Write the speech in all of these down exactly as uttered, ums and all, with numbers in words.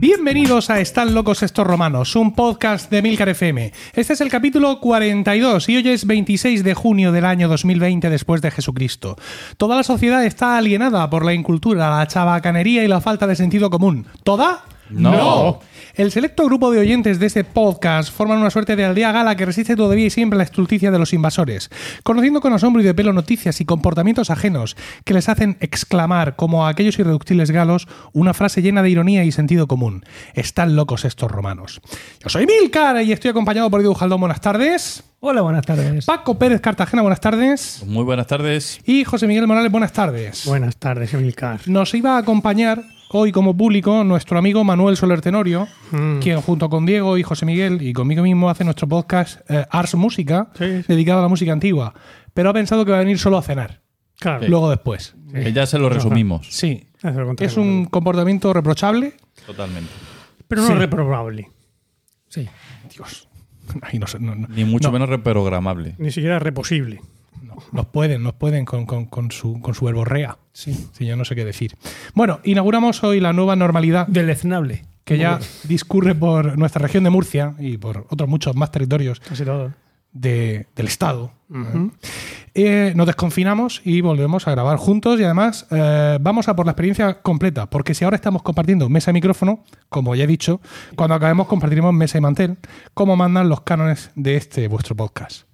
Bienvenidos a Están locos estos romanos, un podcast de Emilcar F M. Este es el capítulo cuarenta y dos y hoy es veintiséis de junio del año dos mil veinte después de Jesucristo. Toda la sociedad está alienada por la incultura, la chabacanería y la falta de sentido común. ¿Toda? No. no. El selecto grupo de oyentes de este podcast forman una suerte de aldea gala que resiste todavía y siempre la estulticia de los invasores, conociendo con asombro y de pelo noticias y comportamientos ajenos que les hacen exclamar, como a aquellos irreductibles galos, una frase llena de ironía y sentido común. Están locos estos romanos. Yo soy Milcar y estoy acompañado por Edu Jaldón. Buenas tardes. Hola, buenas tardes. Paco Pérez Cartagena, buenas tardes. Muy buenas tardes. Y José Miguel Morales, buenas tardes. Buenas tardes, Emilcar. Nos iba a acompañar hoy como público nuestro amigo Manuel Soler Tenorio, mm. quien junto con Diego y José Miguel y conmigo mismo hace nuestro podcast eh, Ars Música, sí, sí. dedicado a la música antigua, pero ha pensado que va a venir solo a cenar. Claro. Luego después. Sí. Que ya se lo resumimos. Sí. Es un comportamiento reprochable. Totalmente. Pero no sí. reprobable. Sí. Dios. Ay, no sé, no, no. Ni mucho no. menos reprogramable. Ni siquiera reposible. No, nos pueden, nos pueden con, con, con su con su verborrea. Sí, sí, yo no sé qué decir. Bueno, inauguramos hoy la nueva normalidad deleznable que ya discurre por nuestra región de Murcia y por otros muchos más territorios casi todo. De, del Estado. Uh-huh. Eh, nos desconfinamos y volvemos a grabar juntos y además eh, vamos a por la experiencia completa, porque si ahora estamos compartiendo mesa y micrófono, como ya he dicho, cuando acabemos compartiremos mesa y mantel, como mandan los cánones de este vuestro podcast.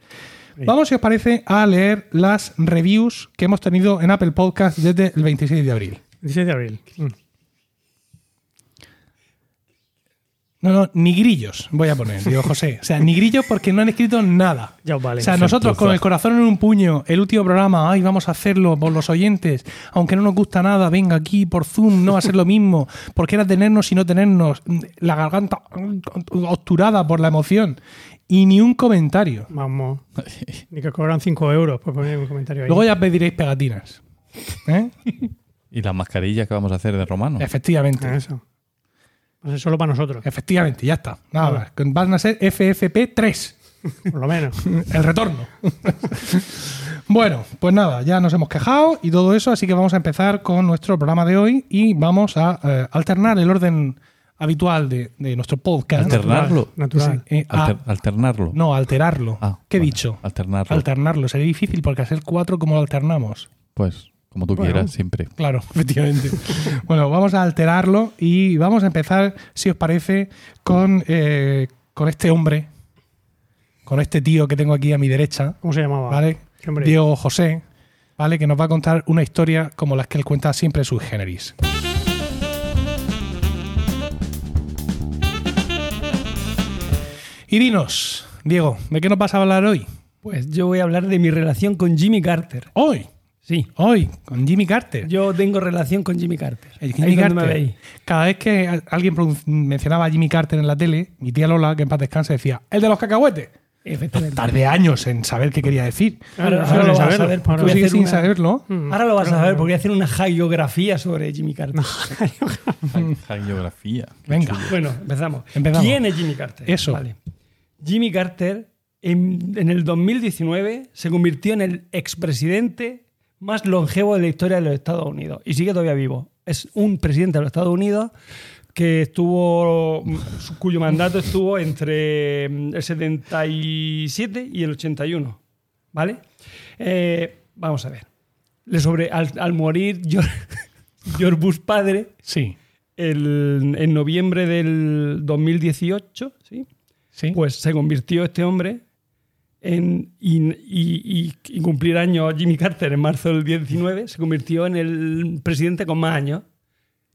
Vamos, si os parece, a leer las reviews que hemos tenido en Apple Podcast desde el veintiséis de abril. veintiséis de abril. Mm. No, no, ni grillos voy a poner, digo José. O sea, ni grillos porque no han escrito nada. Ya os vale. O sea, nosotros con el corazón en un puño, el último programa, ay, vamos a hacerlo por los oyentes, aunque no nos gusta nada, venga aquí por Zoom, no va a ser lo mismo, porque era tenernos y no tenernos, la garganta obturada por la emoción. Y ni un comentario. Vamos. Ni que cobran cinco euros por poner un comentario ahí. Luego ya pediréis pegatinas. ¿Eh? Y las mascarillas que vamos a hacer de romano. Efectivamente. Ah, eso. Va a ser solo para nosotros. Efectivamente, ya está. Nada más. Van a ser F F P tres. Por lo menos. El retorno. Bueno, pues nada, ya nos hemos quejado y todo eso, así que vamos a empezar con nuestro programa de hoy y vamos a eh, alternar el orden habitual de, de nuestro podcast. Alternarlo. Natural. Eh, Alter, a, alternarlo. No, alterarlo. Ah, ¿Qué he vale. dicho? Alternarlo. Alternarlo. Sería difícil porque hacer cuatro, ¿cómo lo alternamos? Pues, como tú bueno, quieras, siempre. Claro, efectivamente. Bueno, vamos a alterarlo y vamos a empezar, si os parece, con, eh, con este hombre, con este tío que tengo aquí a mi derecha. ¿Cómo se llamaba? ¿Vale? Diego José, ¿vale? Que nos va a contar una historia como las que él cuenta siempre sui generis. Y dinos, Diego, ¿de qué nos vas a hablar hoy? Pues yo voy a hablar de mi relación con Jimmy Carter. ¿Hoy? Sí. ¿Hoy? ¿Con Jimmy Carter? Yo tengo relación con Jimmy Carter. Jimmy Ahí Carter. Me veis. Cada vez que alguien mencionaba a Jimmy Carter en la tele, mi tía Lola, que en paz descanse, decía, ¿el de los cacahuetes? Efectivamente. Tardé años en saber qué quería decir. Ahora, ahora, ahora lo vas a saber. Tú sigues sin una... saberlo. Ahora lo vas a saber porque voy a hacer una hagiografía sobre Jimmy Carter. Hagiografía. Venga. Bueno, empezamos. empezamos. ¿Quién es Jimmy Carter? Eso. Vale. Jimmy Carter en, en el dos mil diecinueve se convirtió en el expresidente más longevo de la historia de los Estados Unidos y sigue todavía vivo. Es un presidente de los Estados Unidos que estuvo, cuyo mandato estuvo entre el setenta y siete y el ochenta y uno. ¿Vale? Eh, vamos a ver. Le sobre, al, al morir George, George Bush padre, sí. el, en noviembre del dos mil dieciocho, ¿sí? ¿Sí? Pues se convirtió este hombre en, y, y, y cumplir años Jimmy Carter en marzo del diecinueve, se convirtió en el presidente con más años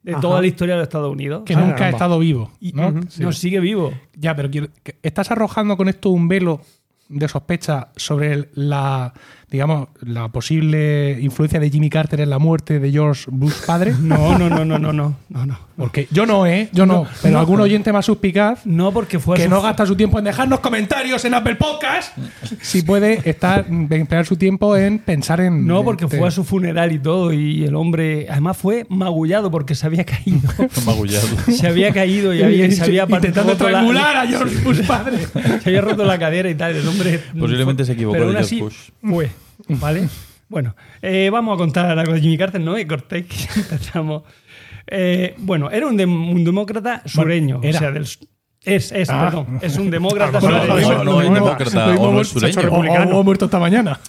de Ajá. toda la historia de los Estados Unidos. Que ah, nunca caramba. ha estado vivo. Y, ¿no? Uh-huh, sí. no sigue vivo. Ya, pero quiero, ¿estás arrojando con esto un velo de sospecha sobre la, digamos, la posible influencia de Jimmy Carter en la muerte de George Bush padre? No, no, no, no, no, no, no, no. Porque yo no, ¿eh? Yo no. no pero no, algún oyente más suspicaz no porque fue que su... no gasta su tiempo en dejarnos comentarios en Apple Podcast, si puede estar emplear su tiempo en pensar en... No, porque este... fue a su funeral y todo y el hombre... Además fue magullado porque se había caído. magullado. Se había caído y, había, y se había... Intentando triangular la... a George Bush padre. Se había roto la cadera y tal. El hombre... Posiblemente fue... se equivocó de George así, Bush. Fue. ¿vale? Bueno, eh, vamos a contar algo de Jimmy Carter, ¿no? Y Cortés, que tratamos. Eh, bueno, era un, de, un demócrata sureño. Bueno, era. O sea, del, es, es, ah. perdón. Es un demócrata sureño. No es demócrata o no es sureño. O ha muerto esta mañana.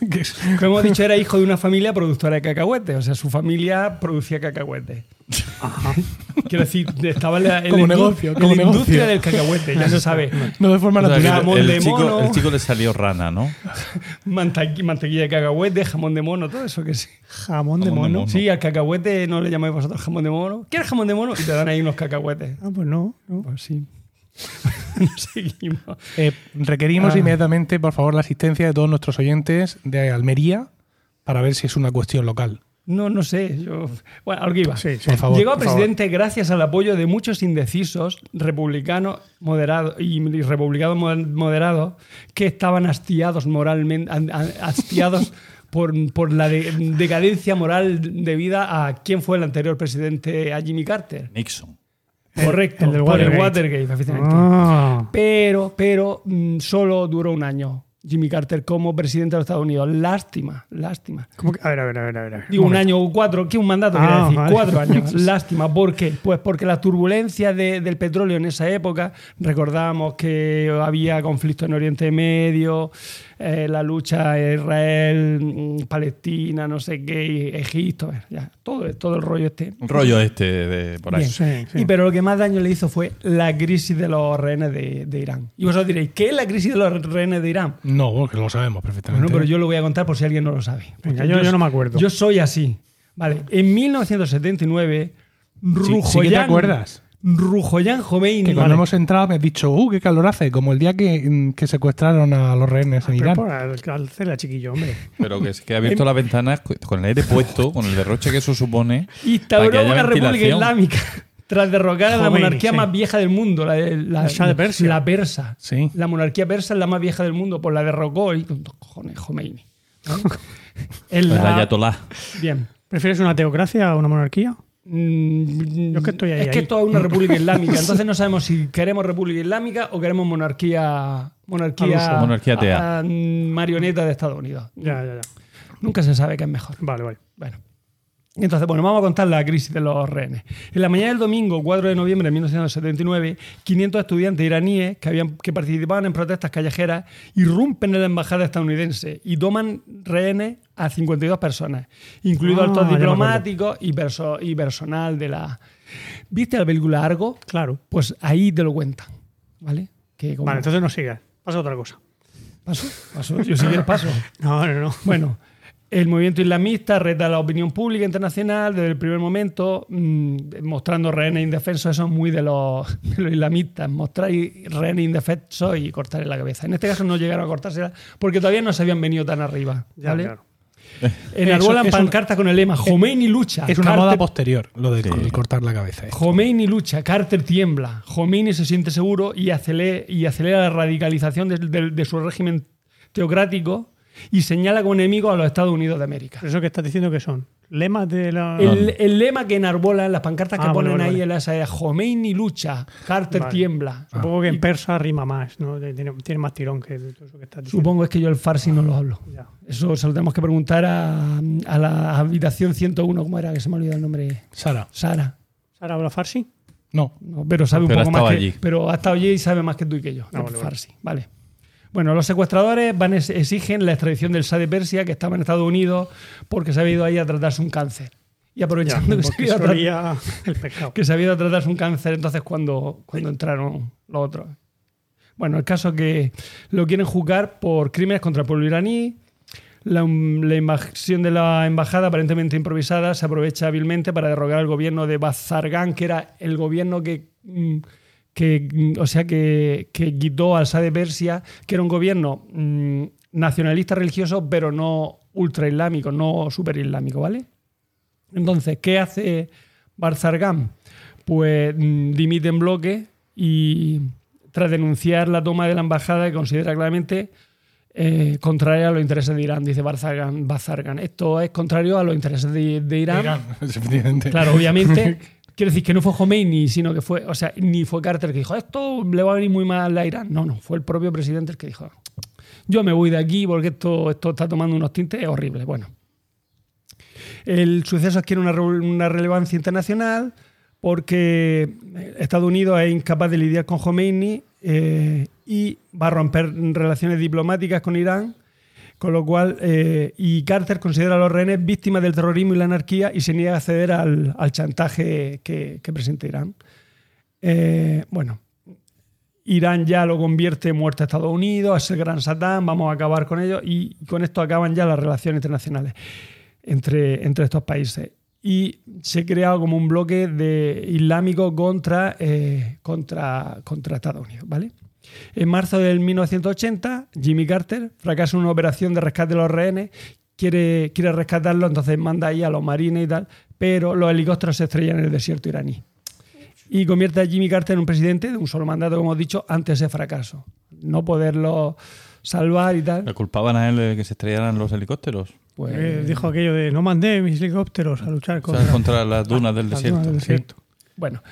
Como hemos dicho, era hijo de una familia productora de cacahuetes. O sea, su familia producía cacahuetes. Ajá. Quiero decir, estaba en la, en como el, negocio, como en la industria del cacahuete, ya se sabe. No de forma o sea, natural. El, el, chico, el chico le salió rana, ¿no? Mantequ- mantequilla de cacahuete, jamón de mono, todo eso que sí. Jamón, jamón de, mono. de mono. Sí, al cacahuete no le llamáis vosotros jamón de mono. ¿Quieres jamón de mono? Y te dan ahí unos cacahuetes. Ah, pues no. no. Pues sí. Seguimos. Eh, requerimos ah. inmediatamente, por favor, la asistencia de todos nuestros oyentes de Almería para ver si es una cuestión local. No, no sé. Yo... Bueno, algo iba. Sí, sí. Por favor, llegó a presidente por favor. gracias al apoyo de muchos indecisos republicanos moderados y republicanos moderados que estaban hastiados moralmente, hastiados por, por la de, decadencia moral debida a quién fue el anterior presidente, a Jimmy Carter. Nixon. Correcto, el, el del Watergate. Watergate efectivamente. Ah. Pero, pero solo duró un año Jimmy Carter como presidente de los Estados Unidos. Lástima, lástima. ¿Cómo que? A ver, a ver, a ver. A ver. Digo, un, un año o cuatro, ¿qué un mandato ah, quiere decir? Vale. Cuatro años. Lástima, ¿por qué? Pues porque la turbulencia de, del petróleo en esa época, recordamos que había conflicto en Oriente Medio, eh, la lucha Israel-Palestina, no sé qué, Egipto, ya, todo, todo el rollo este. Un rollo este de por ahí. Sí, sí. Y, pero lo que más daño le hizo fue la crisis de los rehenes de, de Irán. Y vosotros diréis, ¿qué es la crisis de los rehenes de Irán? No, porque lo sabemos perfectamente. Bueno, pero yo lo voy a contar por si alguien no lo sabe. Venga, yo, yo no me acuerdo. Yo soy así. Vale, en mil novecientos setenta y nueve, Rujoyan... Sí, sí que te acuerdas. Rujoyan Jomeini... Que cuando vale. hemos entrado me has dicho, ¡uh, qué calor hace! Como el día que, que secuestraron a los rehenes en ah, Irán. Alcela, chiquillo, hombre. Pero que, que ha abierto las ventanas con el aire puesto, con el derroche que eso supone... Y instauró una república islámica... Tras derrocar a la monarquía sí. más vieja del mundo, la, la, la, Shah de Persia. la persa. Sí. La monarquía persa es la más vieja del mundo, pues la derrocó y. Cojones, Jomeini. El ayatolá. Bien. ¿Prefieres una teocracia o una monarquía? Mm, Yo es que estoy ahí. Es ahí. que esto es una república islámica, entonces no sabemos si queremos república islámica o queremos monarquía. Monarquía. Monarquía tea. A, a, marioneta de Estados Unidos. Ya, ya, ya. Nunca se sabe qué es mejor. Vale, vale. Bueno. Entonces, bueno, vamos a contar la crisis de los rehenes. En la mañana del domingo, cuatro de noviembre de mil novecientos setenta y nueve, quinientos estudiantes iraníes que, habían, que participaban en protestas callejeras irrumpen en la embajada estadounidense y toman rehenes a cincuenta y dos personas, incluidos ah, altos diplomáticos y, perso- y personal de la... ¿Viste la película Argo? Claro. Pues ahí te lo cuentan, ¿vale? Que como... Vale, entonces no sigas. Pasa otra cosa. ¿Paso? ¿Paso? Yo si quieres paso. No, no, no. Bueno... El movimiento islamista reta la opinión pública internacional desde el primer momento, mmm, mostrando rehenes indefensos. Eso es muy de los, de los islamistas, mostrar rehenes indefensos y cortarle la cabeza. En este caso no llegaron a cortársela porque todavía no se habían venido tan arriba. ¿Vale? Ya, claro. Enarbolan pancartas con el lema Jomeini lucha. Es una Carter... moda posterior lo de sí. el cortar la cabeza. Esto. Jomeini lucha, Carter tiembla, Jomeini se siente seguro y acelera, y acelera la radicalización de, de, de su régimen teocrático. Y señala como enemigo a los Estados Unidos de América. ¿Eso que estás diciendo que son? ¿Lemas de la...? El, el lema que enarbolan, las pancartas que ah, ponen bueno, ahí vale. en la esa Jomeini lucha, Carter vale. tiembla. Supongo ah. que en persa rima más, ¿no? Tiene, tiene más tirón que todo eso que estás diciendo. Supongo, es que yo el farsi ah, no lo hablo. Ya. Eso se lo tenemos que preguntar a, a la habitación ciento uno, ¿cómo era? Que se me ha olvidado el nombre. Sara. Sara. ¿Sara habla farsi? No. no pero sabe pero un poco más allí. que... Pero ha estado allí y sabe más que tú y que yo. No, vale, farsi, vale. vale. Bueno, los secuestradores van es, exigen la extradición del Shah de Persia, que estaba en Estados Unidos, porque se había ido ahí a tratarse un cáncer. Y aprovechando ya, que, se había tra- el que se había ido a tratarse un cáncer, entonces cuando, cuando sí. entraron los otros. Bueno, el caso es que lo quieren juzgar por crímenes contra el pueblo iraní. La, la invasión de la embajada, aparentemente improvisada, se aprovecha hábilmente para derrocar al gobierno de Bazargan, que era el gobierno que... Mmm, Que, o sea, que, que quitó al Shah de Persia, que era un gobierno mmm, nacionalista religioso, pero no ultraislámico, no superislámico, ¿vale? Entonces, ¿qué hace Bazargan? Pues mmm, dimite en bloque y tras denunciar la toma de la embajada, que considera claramente eh, contraria a los intereses de Irán, dice Bazargan. Bazargan. Esto es contrario a los intereses de, de Irán. Irán, efectivamente. Claro, obviamente... Quiero decir que no fue Jomeini, sino que fue, o sea, ni fue Carter que dijo, esto le va a venir muy mal a Irán. No, no, fue el propio presidente el que dijo, yo me voy de aquí porque esto, esto está tomando unos tintes horribles. Bueno, el suceso adquiere una, una relevancia internacional porque Estados Unidos es incapaz de lidiar con Jomeini eh, y va a romper relaciones diplomáticas con Irán, con lo cual eh, y Carter considera a los rehenes víctimas del terrorismo y la anarquía y se niega a acceder al, al chantaje que, que presenta Irán. Eh, bueno, Irán ya lo convierte en muerte a Estados Unidos, es el gran Satán, vamos a acabar con ellos, y con esto acaban ya las relaciones internacionales entre, entre estos países. Y se crea como un bloque de islámico contra, eh, contra, contra Estados Unidos, ¿vale? En marzo del mil novecientos ochenta, Jimmy Carter fracasa una operación de rescate de los rehenes, quiere, quiere rescatarlos, entonces manda ahí a los marines y tal, pero los helicópteros se estrellan en el desierto iraní. Y convierte a Jimmy Carter en un presidente de un solo mandato, como he dicho, ante ese fracaso. No poderlo salvar y tal. ¿Le culpaban a él de que se estrellaran los helicópteros? Pues eh, dijo aquello de no mandé mis helicópteros a luchar contra, o sea, contra las dunas del las desierto. Dunas del desierto. Sí. Bueno,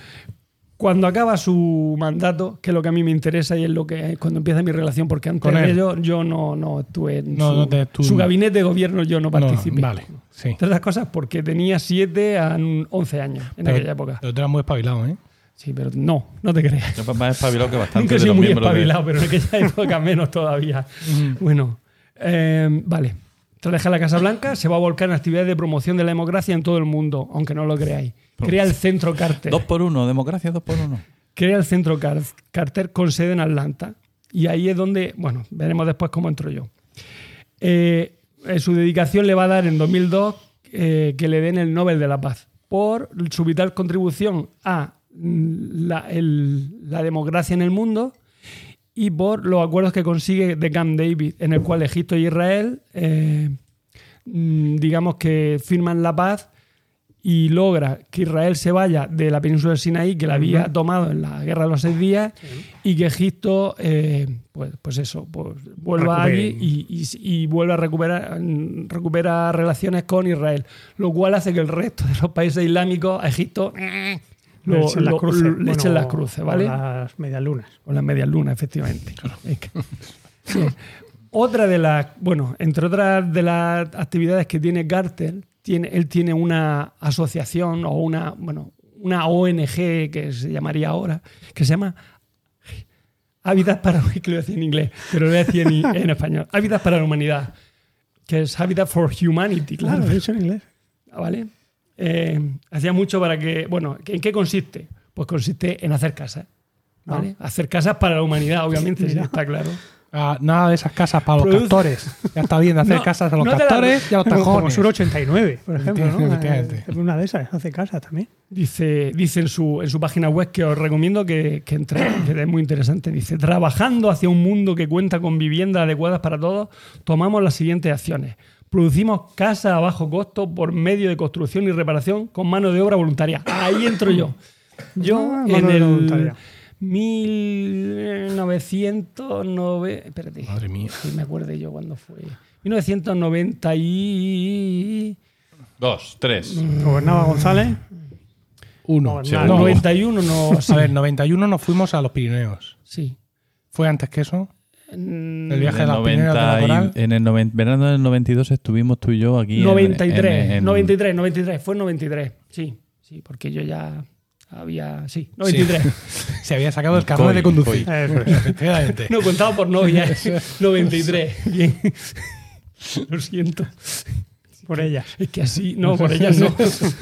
cuando acaba su mandato, que es lo que a mí me interesa y es lo que es cuando empieza mi relación, porque antes de ello yo no, no estuve en no, su, no te, tú, su gabinete de gobierno, yo no participé. No, vale. Sí. Entre otras cosas, porque tenía siete a once años en pero, aquella época. Pero tú eras muy espabilado, ¿eh? Sí, pero no, no te creas. Yo más espabilado que bastante. Nunca he sido muy espabilado, de... pero en aquella época menos todavía. Bueno, eh, vale. Tras dejar la Casa Blanca, se va a volcar en actividades de promoción de la democracia en todo el mundo, aunque no lo creáis. Crea el Centro Carter. Dos por uno, democracia dos por uno. Crea el Centro Car- Carter con sede en Atlanta. Y ahí es donde, bueno, veremos después cómo entro yo. Eh... Su dedicación le va a dar en dos mil dos eh, que le den el Nobel de la Paz por su vital contribución a la, el, la democracia en el mundo y por los acuerdos que consigue de Camp David, en el cual Egipto e Israel eh, digamos que firman la paz y logra que Israel se vaya de la península del Sinaí, que la había tomado en la Guerra de los Seis Días, y que Egipto, eh, pues, pues eso, pues vuelva allí y, y, y vuelva a recuperar, recupera relaciones con Israel, lo cual hace que el resto de los países islámicos a Egipto eh, lo, le echen, lo, las, cruces. Lo, bueno, le echen las cruces, ¿vale? O las medialunas. O las medialunas, efectivamente. Sí. Otra de las, bueno, entre otras de las actividades que tiene Carter. Tiene, él tiene una asociación o una, bueno, una O N G que se llamaría ahora, que se llama Hábitat para que lo voy a decir en inglés, pero lo voy a decir en, en español. Hábitat para la Humanidad, que es Habitat for Humanity, claro. Claro, lo he dicho en inglés. ¿Vale? Eh, hacía mucho para que, bueno, ¿en qué consiste? Pues consiste en hacer casas, ¿vale? Ah. Hacer casas para la humanidad, obviamente, sí, está claro. Ah, nada de esas casas para los Produce. Castores. Ya está bien de hacer no, casas a los no castores y a los tajones. Como Sur ochenta y nueve, por ejemplo. ¿No? ¿No? Una de esas hace casas también. Dice, dice en, su, en su página web, que os recomiendo que, que entréis, que es muy interesante. Dice: trabajando hacia un mundo que cuenta con viviendas adecuadas para todos, tomamos las siguientes acciones. Producimos casas a bajo costo por medio de construcción y reparación con mano de obra voluntaria. Ahí entro yo. Yo ah, en el... Voluntaria. mil novecientos nueve... Espérate. Madre mía. Si me acuerdo yo cuándo fue. mil novecientos noventa y... Dos, tres. ¿Gobernaba González? Uno. No, noventa y uno no... Sí. A ver, noventa y uno nos fuimos a los Pirineos. Sí. ¿Fue antes que eso? En... El viaje de los Pirineos de y, en el noven... verano del noventa y dos estuvimos tú y yo aquí noventa y tres, en... en... noventa y tres, noventa y tres. Fue en noventa y tres. Sí, sí, porque yo ya... Había, sí, noventa y tres. Sí. Se había sacado el carnet de conducir. No, contado por novia. noventa y tres. Bien. Lo siento. Por ellas. Es que así, no, por ellas no. Es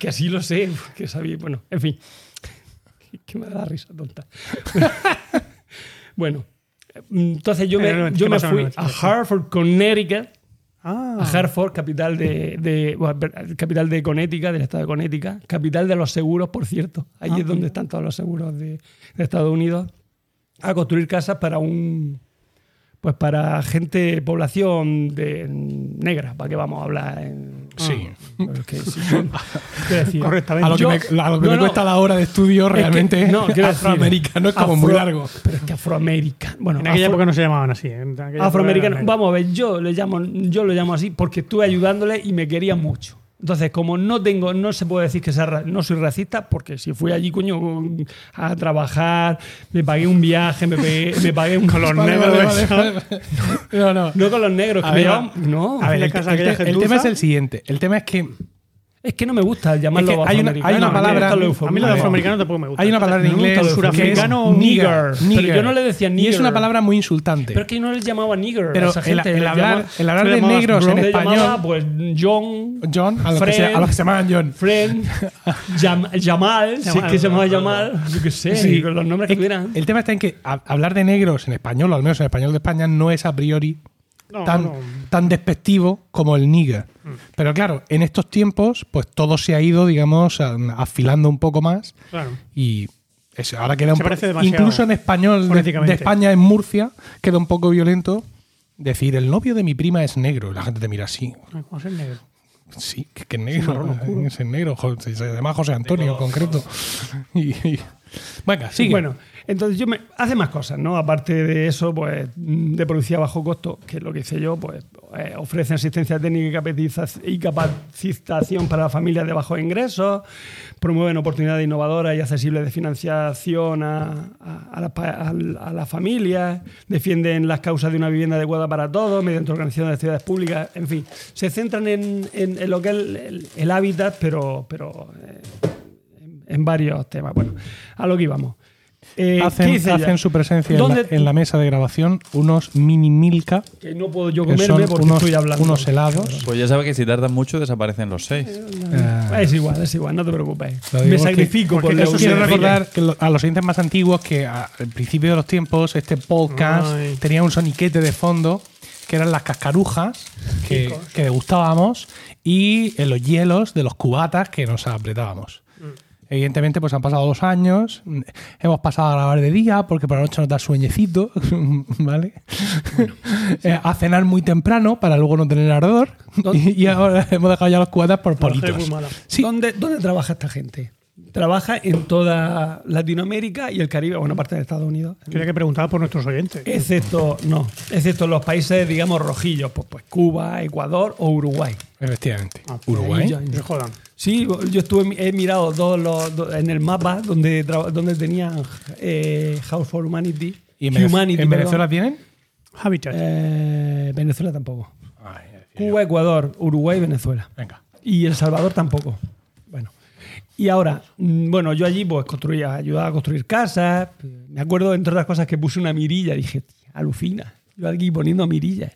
que así lo sé. Porque sabía, bueno, en fin. Es que me da la risa tonta. Bueno, entonces yo me, yo me fui a Hartford, Connecticut. Ah. A Hartford, capital de, de bueno, capital de Connecticut, del estado de Connecticut, capital de los seguros, por cierto. Ahí ah, es donde están todos los seguros de, de Estados Unidos. A construir casas para un, pues para gente, población de negra, para que vamos a hablar. En, sí. Ah, es que, si son, decir, correctamente. A lo que, yo, me, a lo que no, me cuesta no, la hora de estudio es realmente. Que, no, es afroamericano es como afro, muy largo. Pero es que afroamericano. Bueno, en aquella afro, época no se llamaban así. Afroamericano. Vamos a ver, yo, le llamo, yo lo llamo así porque estuve ayudándole y me quería mucho. Entonces, como no tengo, no se puede decir que sea, no soy racista, porque si fui allí, coño, a trabajar, me pagué un viaje, me, pegué, me pagué un... Con los negros. Vale, vale, vale, no, no. No con los negros. Que ver, me llevan, no. A ver, el, casa, el, el, el tema es el siguiente. El tema es que... Es que no me gusta llamarlo es que hay, una, hay una palabra. A mí, a mí lo de afroamericano tampoco me gusta. Hay una palabra en inglés que surafricano, nigger, nigger. Pero yo no le decía nigger. Y es una palabra muy insultante. Pero es que no les llamaba nigger. Pero a esa gente. El, el, hablar, el hablar de negros en español. Llamaba, pues John. John, a los, Fred, que, se, a los que se llamaban John. Friend. Yamal. Sí, que se llamaba Yamal. Yo qué sé. Sí. Los nombres que tuvieran. El tema está en que hablar de negros en español, o al menos en español de España, no es a priori No, tan, no. tan despectivo como el nigger. Mm. Pero claro, en estos tiempos, pues todo se ha ido, digamos, afilando un poco más. Claro. Y eso, ahora queda se un poco. Incluso en español de, de España, en Murcia, queda un poco violento decir: el novio de mi prima es negro. La gente te mira así. ¿Cómo es el negro? Sí, que, que es negro. Sí, es el negro. Además, José Antonio, en concreto. Y, y... Venga, sigue. Bueno. Entonces, yo me hace más cosas, ¿no? Aparte de eso, pues, de policía bajo costo, que es lo que hice yo, pues, eh, ofrece asistencia técnica y capacitación para familias de bajos ingresos, promueven oportunidades innovadoras y accesibles de financiación a, a, a, la, a, a las familias, defienden las causas de una vivienda adecuada para todos mediante organizaciones de actividades públicas, en fin. Se centran en, en, en lo que es el, el, el hábitat, pero, pero eh, en, en varios temas. Bueno, a lo que íbamos. Eh, hacen hacen su presencia en la, en la mesa de grabación unos mini Milka que no puedo yo comerme porque unos, estoy hablando unos helados. Pues ya sabes que si tardan mucho desaparecen los seis. eh, es igual es igual no te preocupes, me sacrifico porque, porque eso quiero recordar que a los oyentes más antiguos que a, al principio de los tiempos este podcast Ay. tenía un soniquete de fondo que eran las cascarujas que, que degustábamos y los hielos de los cubatas que nos apretábamos. mm. Evidentemente, pues han pasado dos años, hemos pasado a grabar de día porque por la noche nos da sueñecito, ¿vale? Bueno, sí. A cenar muy temprano para luego no tener ardor. ¿Dónde? Y ahora hemos dejado ya los cuadras por politos. Sí. ¿Dónde, ¿Dónde trabaja esta gente? Trabaja en toda Latinoamérica y el Caribe, bueno, aparte de Estados Unidos. Quería que preguntaba por nuestros oyentes. Excepto, no, excepto los países, digamos, rojillos, pues, pues Cuba, Ecuador o Uruguay. Efectivamente. Ah, Uruguay. Ya, ya. Jodan. Sí, yo estuve, he mirado todos los, en el mapa donde, donde tenían eh, House for Humanity. ¿Y en, Humanity, ¿en Venezuela tienen? Habitat. Eh, Venezuela tampoco. Ay, Cuba, Ecuador, Uruguay, Venezuela. Venga. Y El Salvador tampoco. Bueno. Y ahora, bueno, yo allí pues construía, ayudaba a construir casas. Me acuerdo, entre otras cosas, que puse una mirilla. Dije, alucina, yo aquí poniendo mirillas.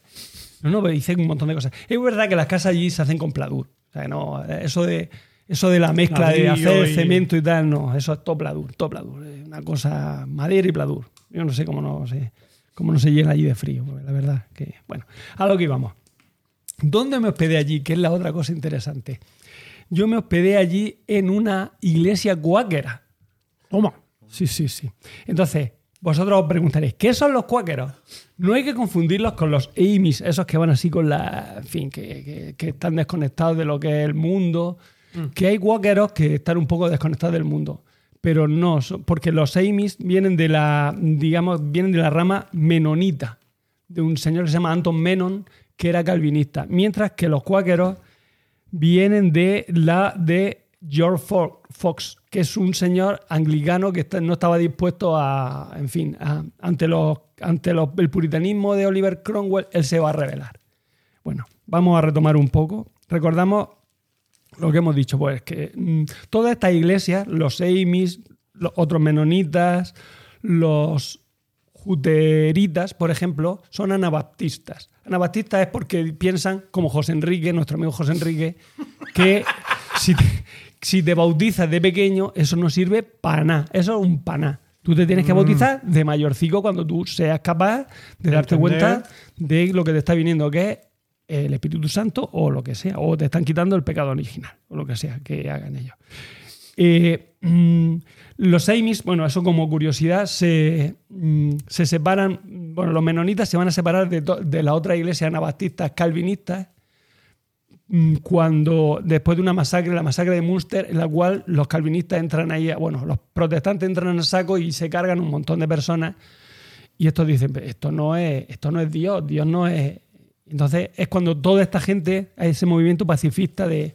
No, no, pero hice un montón de cosas. Es verdad que las casas allí se hacen con pladur. O sea, no, eso de, eso de la mezcla de hacer y... cemento y tal, no, eso es todo pladur, todo pladur. Una cosa, madera y pladur. Yo no sé cómo no se, cómo no se llena allí de frío, la verdad que, bueno, a lo que íbamos. ¿Dónde me hospedé allí? Que es la otra cosa interesante. Yo me hospedé allí en una iglesia cuáquera. Toma. Sí, sí, sí. Entonces, vosotros os preguntaréis, ¿qué son los cuáqueros? No hay que confundirlos con los Amish, esos que van así con la... En fin, que, que, que están desconectados de lo que es el mundo. Mm. Que hay cuáqueros que están un poco desconectados del mundo. Pero no, porque los Amish vienen de la, digamos, vienen de la rama menonita, de un señor que se llama Anton Menon, que era calvinista. Mientras que los cuáqueros vienen de la de George Fox, que es un señor anglicano que no estaba dispuesto a, en fin, a, ante, los, ante los, el puritanismo de Oliver Cromwell, él se va a rebelar. Bueno, vamos a retomar un poco. Recordamos lo que hemos dicho, pues que mmm, todas estas iglesias, los Amish, los otros menonitas, los juteritas, por ejemplo, son anabaptistas. Anabaptistas es porque piensan, como José Enrique, nuestro amigo José Enrique, que si, te, si te bautizas de pequeño, eso no sirve para nada. Eso es un paná. Tú te tienes que bautizar de mayorcico cuando tú seas capaz de darte Entender. cuenta de lo que te está viniendo, que es el Espíritu Santo o lo que sea, o te están quitando el pecado original, o lo que sea que hagan ellos. Eh, mmm, los Amish, bueno, eso como curiosidad, se, mmm, se separan, bueno, los menonitas se van a separar de, to, de la otra iglesia anabaptistas calvinistas mmm, cuando, después de una masacre, la masacre de Münster, en la cual los calvinistas entran ahí, bueno, los protestantes entran al saco y se cargan un montón de personas y estos dicen, esto no es, esto no es Dios, Dios no es... Entonces es cuando toda esta gente, ese movimiento pacifista de...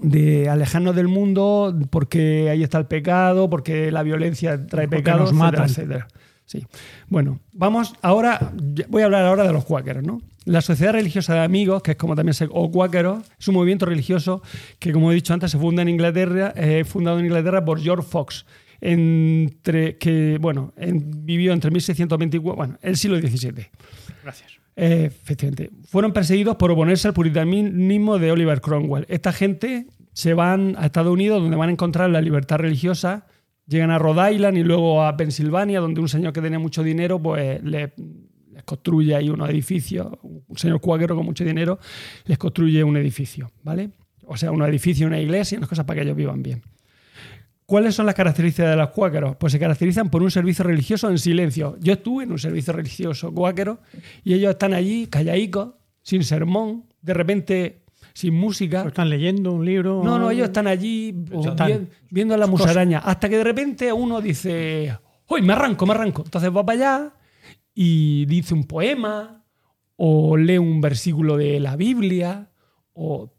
de alejarnos del mundo porque ahí está el pecado, porque la violencia trae pecado, nos matan, etcétera, etcétera. Sí. Bueno, vamos ahora, voy a hablar ahora de los cuáqueros, ¿no? La Sociedad Religiosa de Amigos, que es como también se, o cuáqueros, es un movimiento religioso que, como he dicho antes, se funda en Inglaterra, eh, fundado en Inglaterra por George Fox, entre que bueno, en, vivió entre mil seiscientos veinticuatro, bueno, el siglo diecisiete. Gracias. Eh, efectivamente, fueron perseguidos por oponerse al puritanismo de Oliver Cromwell. Esta gente se van a Estados Unidos, donde van a encontrar la libertad religiosa. Llegan a Rhode Island y luego a Pensilvania, donde un señor que tenía mucho dinero pues les, les construye ahí unos edificios. Un señor cuáquero con mucho dinero les construye un edificio, ¿vale? O sea, un edificio, una iglesia, unas cosas para que ellos vivan bien. ¿Cuáles son las características de los cuáqueros? Pues se caracterizan por un servicio religioso en silencio. Yo estuve en un servicio religioso cuáquero y ellos están allí calladicos, sin sermón, de repente... sin música. ¿O están leyendo un libro? No, no, ellos están allí o están vi- viendo la musaraña. Hasta que de repente uno dice, ¡uy, me arranco, me arranco! Entonces va para allá y dice un poema o lee un versículo de la Biblia o,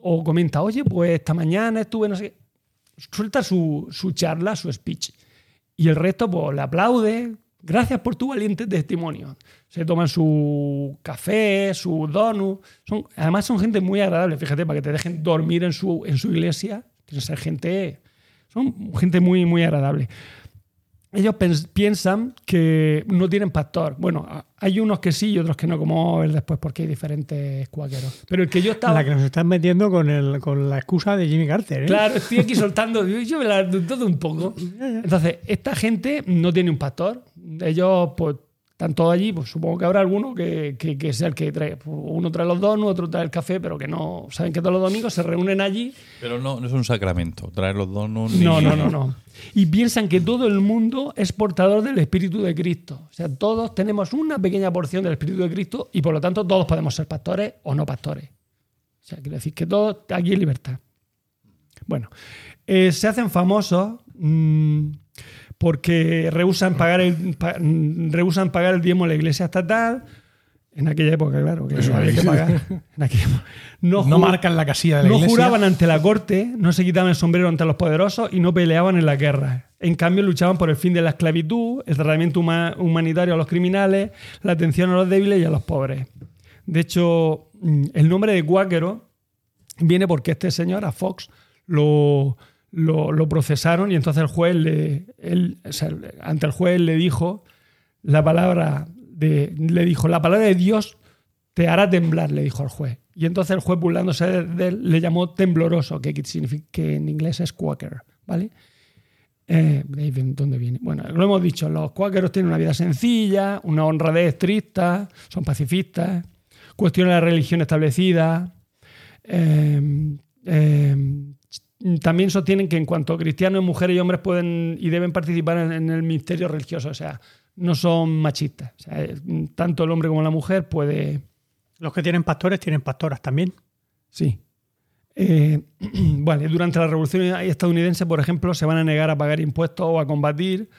o comenta, oye, pues esta mañana estuve, no sé qué. Suelta su, su charla, su speech. Y el resto pues le aplaude. Gracias por tu valiente testimonio. Se toman su café, su donut. Son, además son gente muy agradable, fíjate, para que te dejen dormir en su, en su iglesia. Tienen que ser gente, son gente muy, muy agradable. Ellos pens- piensan que no tienen pastor. Bueno, hay unos que sí y otros que no, como vamos a ver después, porque hay diferentes cuáqueros. Pero el que yo estaba... La que nos están metiendo con, el, con la excusa de Jimmy Carter, ¿eh? Claro, estoy aquí soltando. Yo me la dudo un poco. Entonces, esta gente no tiene un pastor. Ellos, pues, están todos allí. Pues supongo que habrá alguno que, que, que sea el que trae. Uno trae los donuts, otro trae el café, pero que no... Saben que todos los domingos se reúnen allí. Pero no, no es un sacramento, traer los donuts ni... No, no, no, no. Y piensan que todo el mundo es portador del Espíritu de Cristo. O sea, todos tenemos una pequeña porción del Espíritu de Cristo y por lo tanto todos podemos ser pastores o no pastores. O sea, quiero decir que todos aquí hay libertad. Bueno, eh, se hacen famosos mmm, porque rehusan pagar, el, pa, rehusan pagar el diezmo a la iglesia estatal. En aquella época, claro, que eso había que pagar. En aquella... No, jur... no marcan la casilla de la no iglesia. No juraban ante la corte, no se quitaban el sombrero ante los poderosos y no peleaban en la guerra. En cambio, luchaban por el fin de la esclavitud, el tratamiento huma... humanitario a los criminales, la atención a los débiles y a los pobres. De hecho, el nombre de cuáquero viene porque este señor, a Fox, lo, lo, lo procesaron y entonces el juez le, él, o sea, ante el juez le dijo la palabra... De, le dijo, la palabra de Dios te hará temblar, le dijo el juez. Y entonces el juez, burlándose de él, le llamó tembloroso, que significa que en inglés es quaker, ¿vale? Eh, ¿Dónde viene? Bueno, lo hemos dicho, los cuáqueros tienen una vida sencilla, una honradez estricta, son pacifistas, cuestionan la religión establecida. Eh, eh, también sostienen que en cuanto a cristianos, mujeres y hombres pueden y deben participar en, en el ministerio religioso, o sea, no son machistas. O sea, tanto el hombre como la mujer puede... Los que tienen pastores tienen pastoras también. Sí. Eh, vale, durante la Revolución Estadounidense, por ejemplo, se van a negar a pagar impuestos o a combatir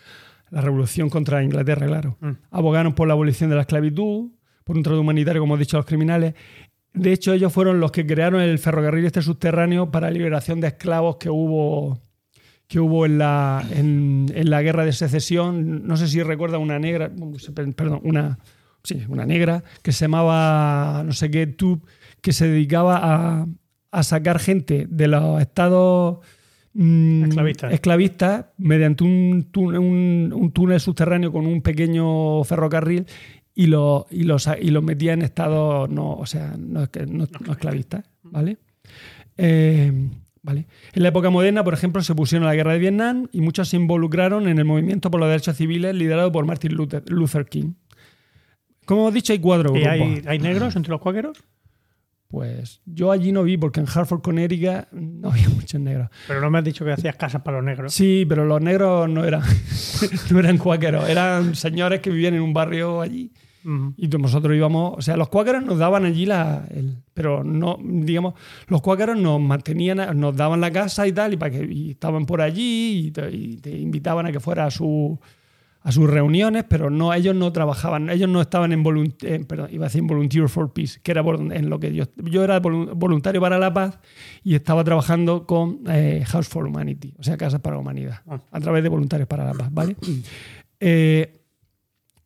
la revolución contra Inglaterra, claro. Mm. Abogaron por la abolición de la esclavitud, por un trato humanitario, como he dicho, a los criminales. De hecho, ellos fueron los que crearon el ferrocarril este subterráneo para la liberación de esclavos que hubo... que hubo en la, en, en la guerra de secesión, no sé si recuerda una negra, perdón, una, sí, una negra que se llamaba, no sé qué, Tube, que se dedicaba a, a sacar gente de los estados mmm, esclavistas. esclavistas mediante un, un, un túnel subterráneo con un pequeño ferrocarril y los, y los, y los metía en estados no, o sea, no, no, no esclavistas, ¿vale? Eh, Vale. En la época moderna, por ejemplo, se pusieron a la guerra de Vietnam y muchos se involucraron en el movimiento por los derechos civiles liderado por Martin Luther, Luther King. Como hemos dicho, hay cuatro grupos. ¿Hay, ¿Hay negros entre los cuáqueros? Pues yo allí no vi, porque en Hartford, Connecticut, no había muchos negros. Pero no me has dicho que hacías casas para los negros. Sí, pero los negros no eran, no eran cuáqueros, eran señores que vivían en un barrio allí. Uh-huh. Y nosotros íbamos, o sea, los cuáqueros nos daban allí la, el, pero no, digamos, los cuáqueros nos mantenían, nos daban la casa y tal, y para que y estaban por allí y te, y te invitaban a que fuera a su a sus reuniones, pero no, ellos no trabajaban, ellos no estaban en eh, perdón, iba a decir Volunteer for Peace, que era por, en lo que yo yo era voluntario para la paz y estaba trabajando con eh, House for Humanity, o sea, Casas para la Humanidad, a través de Voluntarios para la Paz, ¿vale? Eh,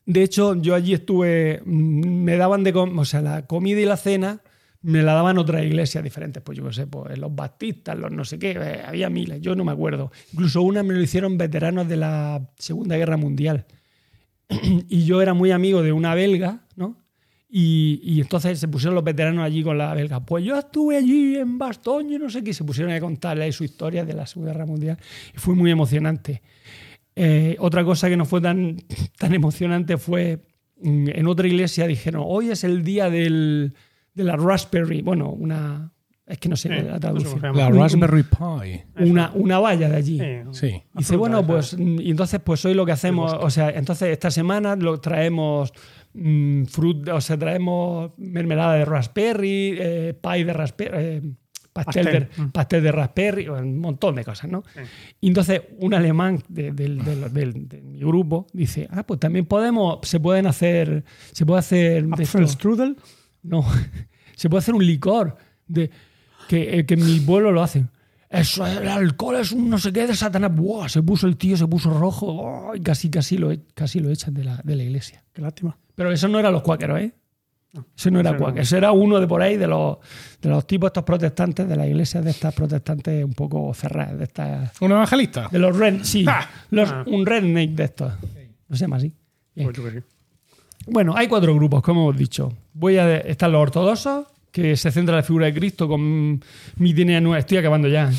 de hecho, yo allí estuve, me daban de, com- o sea, la comida y la cena me la daban otras iglesias diferentes, pues yo qué sé, pues los baptistas, los no sé qué, eh, había miles, yo no me acuerdo. Incluso una me lo hicieron veteranos de la Segunda Guerra Mundial. Y yo era muy amigo de una belga, ¿no? Y, y entonces se pusieron los veteranos allí con la belga. Pues yo estuve allí en Bastogne, no sé qué, y se pusieron a contarle su historia de la Segunda Guerra Mundial. Y fue muy emocionante. Eh, otra cosa que no fue tan, tan emocionante fue en otra iglesia dijeron, hoy es el día del... de la Raspberry, bueno, una... Es que no sé sí, la traducción. La Raspberry Pi. Una, una valla de allí. Sí. Y dice, bueno, pues... Y entonces, pues hoy lo que hacemos... O sea, entonces esta semana lo traemos... Mmm, fruit, o sea, traemos mermelada de raspberry, eh, pie de raspberry... Eh, pastel, pastel. De, mm. pastel de raspberry, un montón de cosas, ¿no? Sí. Y entonces un alemán de, de, de, de, de, de mi grupo dice, ah, pues también podemos... Se pueden hacer... Se puede hacer... Apfelstrudel. No, se puede hacer un licor de, que, que en mi pueblo lo hacen. Eso, el alcohol es un no sé qué de Satanás. Buah, se puso el tío, se puso rojo. Oh, y casi, casi, lo, casi lo echan de la, de la iglesia. Qué lástima. Pero eso no eran los cuáqueros, ¿eh? No, eso no, no era cuáquero. Eso era uno de por ahí, de los, de los tipos estos protestantes, de las iglesias de estas protestantes un poco cerradas. De estas, ¿un evangelista? De los red, sí. Ah, los, ah. Un redneck de estos. No se llama así. Bien. Bueno, hay cuatro grupos, como hemos dicho. Voy a de... Están los ortodoxos, que se centra en la figura de Cristo con mítines anuales. Estoy acabando ya.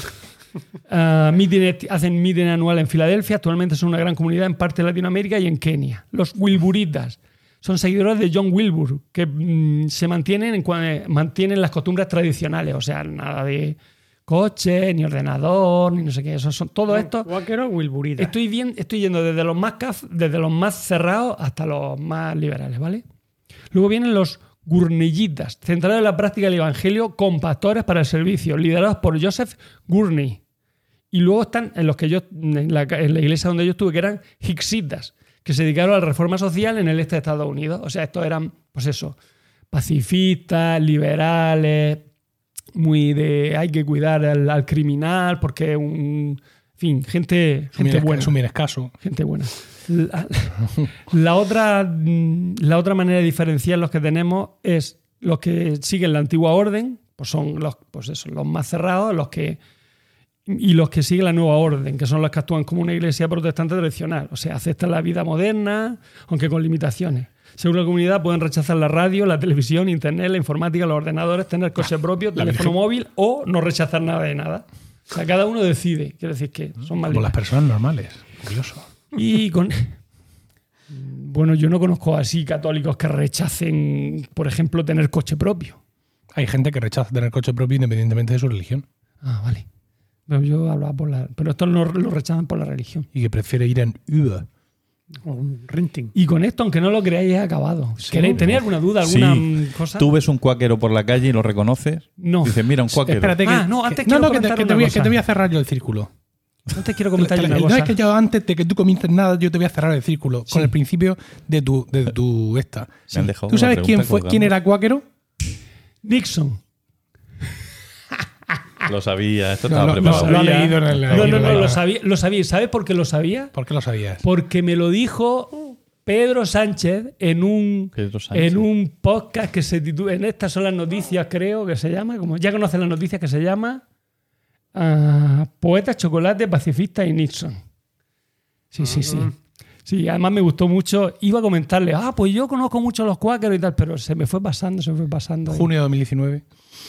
Uh, mítines, hacen mítines anuales en Filadelfia. Actualmente son una gran comunidad en parte de Latinoamérica y en Kenia. Los Wilburitas son seguidores de John Wilbur, que mm, se mantienen, en, mantienen las costumbres tradicionales. O sea, nada de coche, ni ordenador, ni no sé qué. Eso son todo esto. Cuáquero, Wilburita. Estoy bien, estoy yendo desde los más caf, desde los más cerrados hasta los más liberales, ¿vale? Luego vienen los Gurneyistas, centrados en la práctica del evangelio con pastores para el servicio, liderados por Joseph Gurney. Y luego están en los que yo en la, en la iglesia donde yo estuve, que eran Hicksitas, que se dedicaron a la reforma social en el este de Estados Unidos. O sea, estos eran, pues eso, pacifistas, liberales, muy de hay que cuidar al, al criminal porque un en fin gente gente buena asumir escaso gente buena la, la otra la otra manera de diferenciar los que tenemos es los que siguen la antigua orden, pues son los pues eso, los más cerrados, los que y los que siguen la nueva orden, que son los que actúan como una iglesia protestante tradicional, o sea, aceptan la vida moderna aunque con limitaciones. Según la comunidad, pueden rechazar la radio, la televisión, internet, la informática, los ordenadores, tener coche propio, la teléfono virgen. móvil o no rechazar nada de nada. O sea, cada uno decide. Quiero decir que son más libres. Como las personas normales. Curioso. Y con... Bueno, yo no conozco así católicos que rechacen, por ejemplo, tener coche propio. Hay gente que rechaza tener coche propio independientemente de su religión. Ah, vale. Pero yo hablaba por la... Pero estos no lo rechazan por la religión. Y que prefiere ir en Uber. Renting. Y con esto, aunque no lo creáis, es acabado. Sí. ¿Tenéis alguna duda, alguna sí. cosa? ¿Tú ves un cuáquero por la calle y lo reconoces? No. Dices, mira, un cuáquero. Espérate que, ah, no, antes que, quiero no, no, que, te, que, te voy, que te voy a cerrar yo el círculo. Antes quiero comentar yo una cosa. No es que yo antes de que tú comiences nada, yo te voy a cerrar el círculo. Sí. Con el principio de tu, de tu esta. Sí. ¿Tú sabes quién, fue, quién era cuáquero? Nixon. Lo sabía, esto no, estaba no, preparado. Lo había leído en el. No, no, no, lo sabía. Lo sabía. ¿Sabes por qué lo sabía? ¿Por qué lo sabías? Porque me lo dijo Pedro Sánchez en un, Sánchez. En un podcast que se titula. En estas son las noticias, creo que se llama. Como ya conocen las noticias, que se llama uh, Poetas, Chocolate, Pacifista y Nixon. Sí, uh-huh. sí, sí. Sí, además me gustó mucho. Iba a comentarle, ah, pues yo conozco mucho a los cuáqueros y tal, pero se me fue pasando, se me fue pasando. Junio de dos mil diecinueve.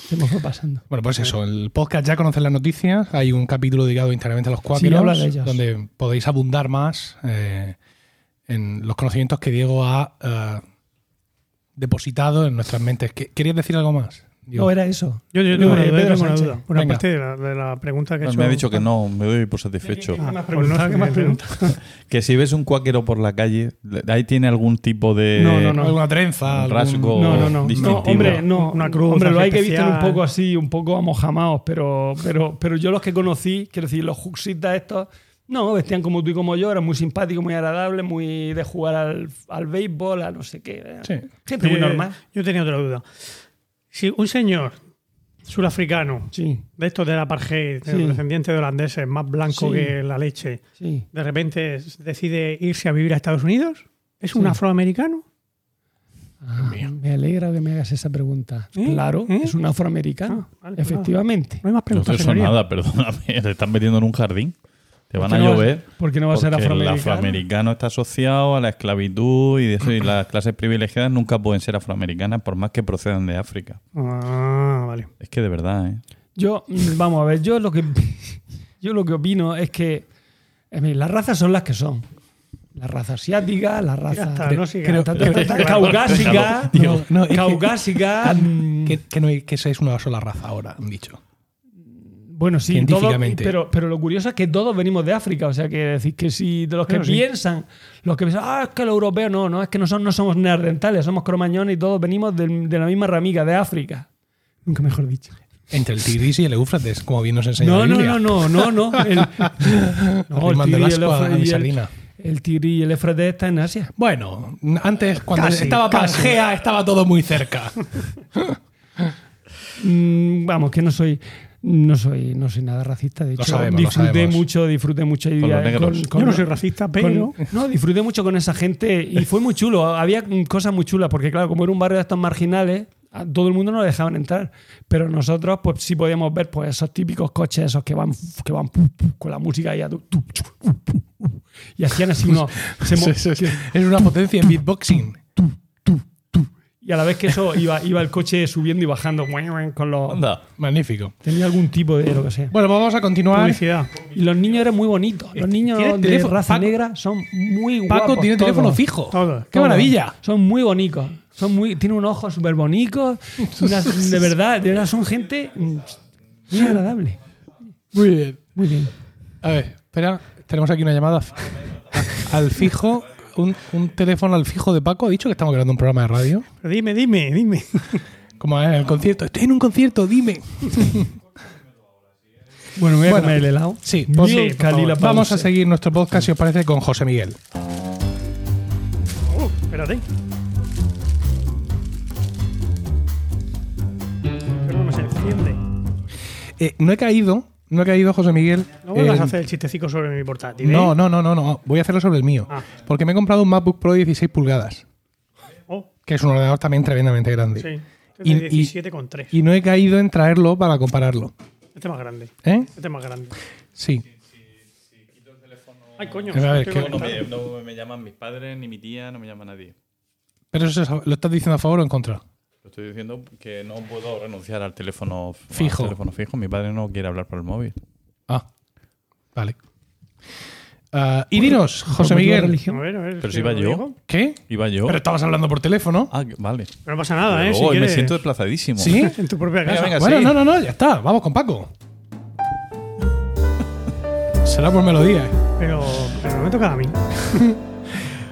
Se me fue pasando. Bueno, pues eso, el podcast ya conocen las noticias. Hay un capítulo dedicado enteramente a los cuáqueros, sí, donde podéis abundar más eh, en los conocimientos que Diego ha uh, depositado en nuestras mentes. ¿Querías decir algo más? Diego. No, era eso. Yo, yo, yo no, tengo Pedro una duda. Una Venga. parte de la, de la pregunta que no, he hecho. Me ha dicho que no, me doy por satisfecho. Ah, más preguntas, ¿qué más preguntas? Que si ves un cuáquero por la calle, ahí tiene algún tipo de. No, no, no. Alguna trenza, rasgo. No, no, no. Distintivo. No, hombre, no. Una cruz. Hombre, lo hay que visten un poco así, un poco amojamados, pero, pero, pero yo los que conocí, quiero decir, los Hicksitas estos. No, vestían como tú y como yo, eran muy simpáticos, muy agradables, muy de jugar al, al béisbol, a no sé qué. Sí. Gente eh, muy normal. Yo tenía otra duda. Si un señor surafricano, sí, de estos del apartheid, de sí, los descendientes de holandeses, más blanco sí, que la leche, sí, de repente decide irse a vivir a Estados Unidos, ¿es sí, un afroamericano? Ah, me alegra que me hagas esa pregunta. ¿Eh? Claro, ¿Eh? es un afroamericano, ah, vale, efectivamente. No hay más preguntas. No te son nada, perdóname. Te están metiendo en un jardín. Te van a no llover. Vas, ¿por qué no va a ser afroamericano? El afroamericano está asociado a la esclavitud y, de eso, y las clases privilegiadas nunca pueden ser afroamericanas por más que procedan de África. Ah, vale. Es que de verdad, ¿eh? Yo, vamos a ver, yo lo que, yo lo que opino es que las razas son las que son. La raza asiática, la raza está, de, no creo, caucásica, no, no, caucásica. Que, que, no, que esa es una sola raza ahora, han dicho. Bueno, sí, científicamente. Todo, pero, pero lo curioso es que todos venimos de África. O sea, que decir que si de los que claro, piensan, sí, los que piensan, ah, es que los europeos, no, no, es que no, son, no somos neandertales, somos cromañones y todos venimos de, de la misma ramiga, de África. Nunca mejor dicho. Entre el Tigris y el Éufrates, como bien nos enseñó no, la Biblia. No, no, no, no. El, no, el Tigris y el Éufrates. El Tigris y el Éufrates está en Asia. Bueno, antes, cuando casi, estaba Pangea, estaba todo muy cerca. mm, vamos, que no soy, no soy, no soy nada racista. De hecho, lo sabemos, disfruté lo mucho, disfruté mucho. Con eh, con, con, Yo no soy racista, pero... Con, no, disfruté mucho con esa gente y fue muy chulo. Había cosas muy chulas, porque claro, como era un barrio de estos marginales, a todo el mundo nos dejaban entrar. Pero nosotros pues sí podíamos ver pues esos típicos coches, esos que van, que van con la música y a... Y hacían así uno. Se mo- sí, sí, sí. Es una potencia en beatboxing. Y a la vez que eso iba, iba el coche subiendo y bajando con los. Anda, magnífico. Tenía algún tipo de lo que sea. Bueno, vamos a continuar. Publicidad. Y los niños eran muy bonitos. Los niños de teléfono? raza Paco, negra son muy guapos. Paco tiene todos. teléfono fijo. Todos. ¡Qué maravilla! Son muy bonitos. Son muy, tienen unos ojos súper bonitos. De verdad, de verdad, son gente muy agradable. Muy bien. Muy bien. A ver, espera. Tenemos aquí una llamada al fijo, un, un teléfono al fijo de Paco. Ha dicho que estamos grabando un programa de radio. Pero dime, dime, dime. ¿Cómo es el concierto? Estoy en un concierto, dime. Bueno, voy a bueno, comer el helado. Sí, pues, sí Calila, vamos a seguir nuestro podcast, si os parece, con José Miguel. Oh, espérate. Pero no se enciende. Eh, no he caído... No he caído, José Miguel. ¿No vuelvas eh, a hacer el chistecico sobre mi portátil? ¿eh? No, no, no, no, no. Voy a hacerlo sobre el mío. Ah. Porque me he comprado un MacBook Pro de dieciséis pulgadas. Oh. Que es un ordenador también tremendamente grande. Sí. Este es de diecisiete coma tres. Y, y no he caído en traerlo para compararlo. Este es más grande. ¿Eh? Este es más grande. Sí. Si, si, si quito el teléfono... Ay, coño. A ver, que... no, me, no me llaman mis padres, ni mi tía, no me llama nadie. ¿Pero eso es, lo estás diciendo a favor o en contra? Estoy diciendo que no puedo renunciar al teléfono fijo. Al teléfono fijo. Mi padre no quiere hablar por el móvil. Ah, vale. Uh, y dinos, José Miguel. A ver, a ver, pero si iba yo. ¿Qué? Iba yo. Pero estabas hablando por teléfono. Ah, vale. Pero no pasa nada, pero, ¿eh? Oh, si me siento desplazadísimo. ¿Sí? En tu propia casa. Venga, venga, bueno, sí. no, no, no, ya está. Vamos con Paco. Será por melodía, ¿eh? Pero, pero no me toca a mí.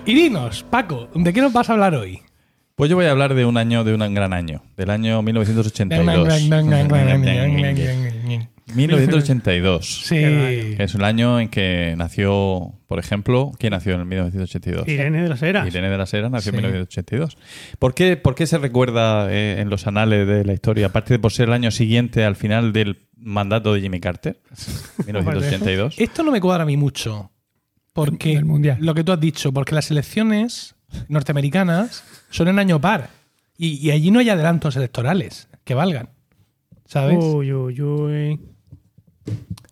Y dinos, Paco, ¿de qué nos vas a hablar hoy? Pues yo voy a hablar de un año, de un gran año, del año mil novecientos ochenta y dos. mil novecientos ochenta y dos. Sí. Es el año en que nació, por ejemplo, ¿quién nació en el mil novecientos ochenta y dos? Irene de las Heras. Irene de las Heras nació sí. en mil novecientos ochenta y dos. ¿Por qué, por qué se recuerda eh, en los anales de la historia? Aparte de por ser el año siguiente al final del mandato de Jimmy Carter, mil novecientos ochenta y dos. Esto no me cuadra a mí mucho, porque lo que tú has dicho, porque las elecciones norteamericanas son en año par y, y allí no hay adelantos electorales que valgan, ¿sabes? Uy, uy, uy.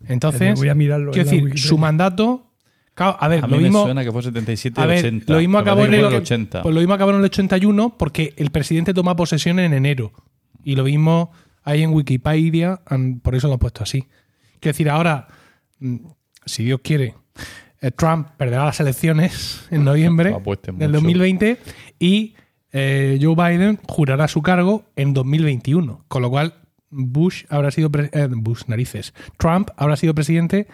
Entonces, voy a mirarlo, quiero decir, su mandato, claro, a ver, a lo mí mismo, me suena que fue setenta y siete a ver, ochenta, lo mismo acabó en el ochenta. Pues lo mismo acabó en el ochenta y uno porque el presidente toma posesión en enero y lo mismo hay en Wikipedia, por eso lo han puesto así. Quiero decir, ahora, si Dios quiere, Trump perderá las elecciones en noviembre del dos mil veinte y eh, Joe Biden jurará su cargo en dos mil veintiuno, con lo cual Bush habrá sido pre- eh, Bush narices. Trump habrá sido presidente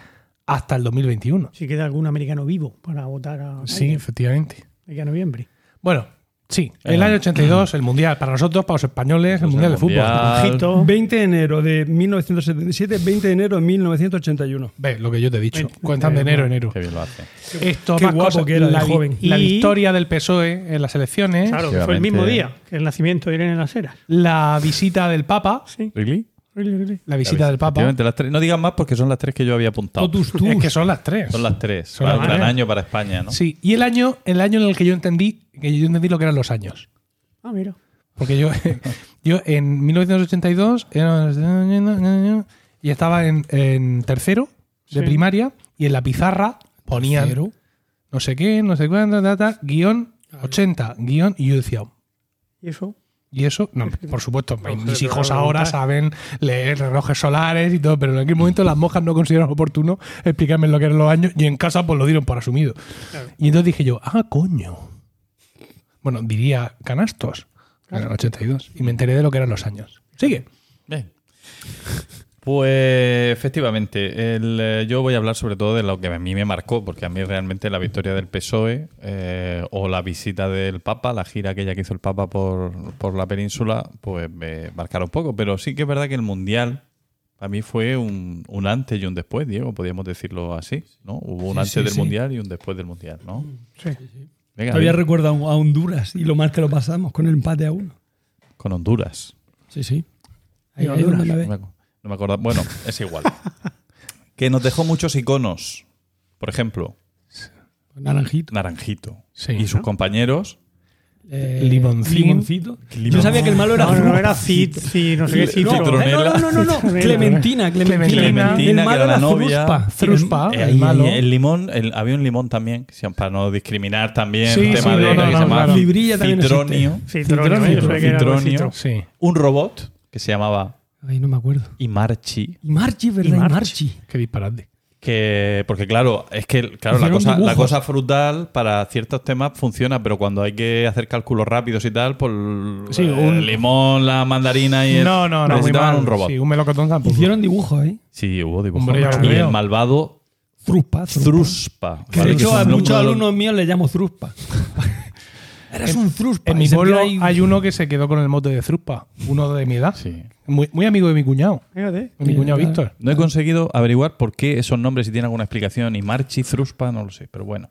hasta el dos mil veintiuno. Si queda algún americano vivo para votar a... Sí, efectivamente. De aquí a noviembre. Bueno, Sí, el eh, año ochenta y dos, el Mundial. Para nosotros, para los españoles, el Mundial de Fútbol. veinte de enero de mil novecientos setenta y siete, veinte de enero de mil novecientos ochenta y uno. Ve, lo que yo te he dicho. Cuentan de enero a enero. Qué bien lo hace. Esto qué más guapo cosas, que era la, de joven. La victoria del P S O E en las elecciones. Claro, fue el mismo día que el nacimiento de Irene Las Heras. La visita del Papa. Sí. ¿Really? La visita del Papa. Las tres. No digas más porque son las tres que yo había apuntado. Totus, tú. Es que son las tres. Son las tres. Son el gran año para España, ¿no? Sí. Y el año, el año en el que yo entendí, que yo entendí lo que eran los años. Ah, mira. Porque yo, yo en mil novecientos ochenta y dos y estaba en, en tercero de sí. primaria y en la pizarra ponían tercero. No sé qué, no sé cuánto, guión ochenta, guión y yo decía. ¿Y eso? Y eso, no, por supuesto, mis hijos ahora saben leer relojes solares y todo, pero en aquel momento las monjas no consideraron oportuno explicarme lo que eran los años y en casa pues lo dieron por asumido. Claro. Y entonces dije yo, ah, coño. Bueno, diría canastos, claro. Eran ochenta y dos, y me enteré de lo que eran los años. Sigue. Bien. Pues efectivamente, el, yo voy a hablar sobre todo de lo que a mí me marcó, porque a mí realmente la victoria del P S O E eh, o la visita del Papa, la gira aquella que hizo el Papa por, por la península, pues me marcaron poco. Pero sí que es verdad que el Mundial para mí fue un, un antes y un después, Diego, podríamos decirlo así, ¿no? Hubo un sí, antes sí, del sí. Mundial y un después del Mundial, ¿no? Sí, sí, sí. Venga, todavía recuerdo a Honduras y lo mal que lo pasamos con el empate a uno. Con Honduras. Sí, sí. Ahí, ahí Honduras. Honduras. No me acuerdo. Bueno, es igual. Que nos dejó muchos iconos. Por ejemplo, Naranjito. Naranjito. Sí, y sus ¿no? compañeros. Eh, Limoncín. Limoncito. Limoncito. Yo sabía que el malo era. No, no, no era Cit. Sí, no sé qué. No, no, no, no, no. Clementina, Clementina. Clementina, el malo que era la novia. Fruspa. Fruspa. El, el, malo. el limón. El, había un limón también, para no discriminar también. Sí, el tema sí, de. No, no, que no, se llamaba Fibrilla también. Citronio. Citronio. Un robot que se llamaba. Ay, no me acuerdo. Y Marchi. Y Marchi, ¿verdad? Y Marchi. Qué disparate. Que, porque claro, es que claro, la, cosa, la cosa frutal para ciertos temas funciona, pero cuando hay que hacer cálculos rápidos y tal, pues sí, eh, un... el limón, la mandarina y el... No, no, no. Necesitaban un robot. Sí, un melocotón tampoco. Hicieron dibujos, ¿eh? Sí, hubo dibujos. Hombre, y el malvado... Zruspa. Zruspa. Que de hecho a muchos alumnos míos les llamo Zruspa. Eres un Zruspa. En mi pueblo hay... hay uno que se quedó con el mote de Zruspa, uno de mi edad. Sí. Muy, muy amigo de mi cuñado. Fíjate. Mi sí, cuñado claro. Víctor. No he conseguido averiguar por qué esos nombres, si tienen alguna explicación, y Marchi, Zruspa, no lo sé, pero bueno.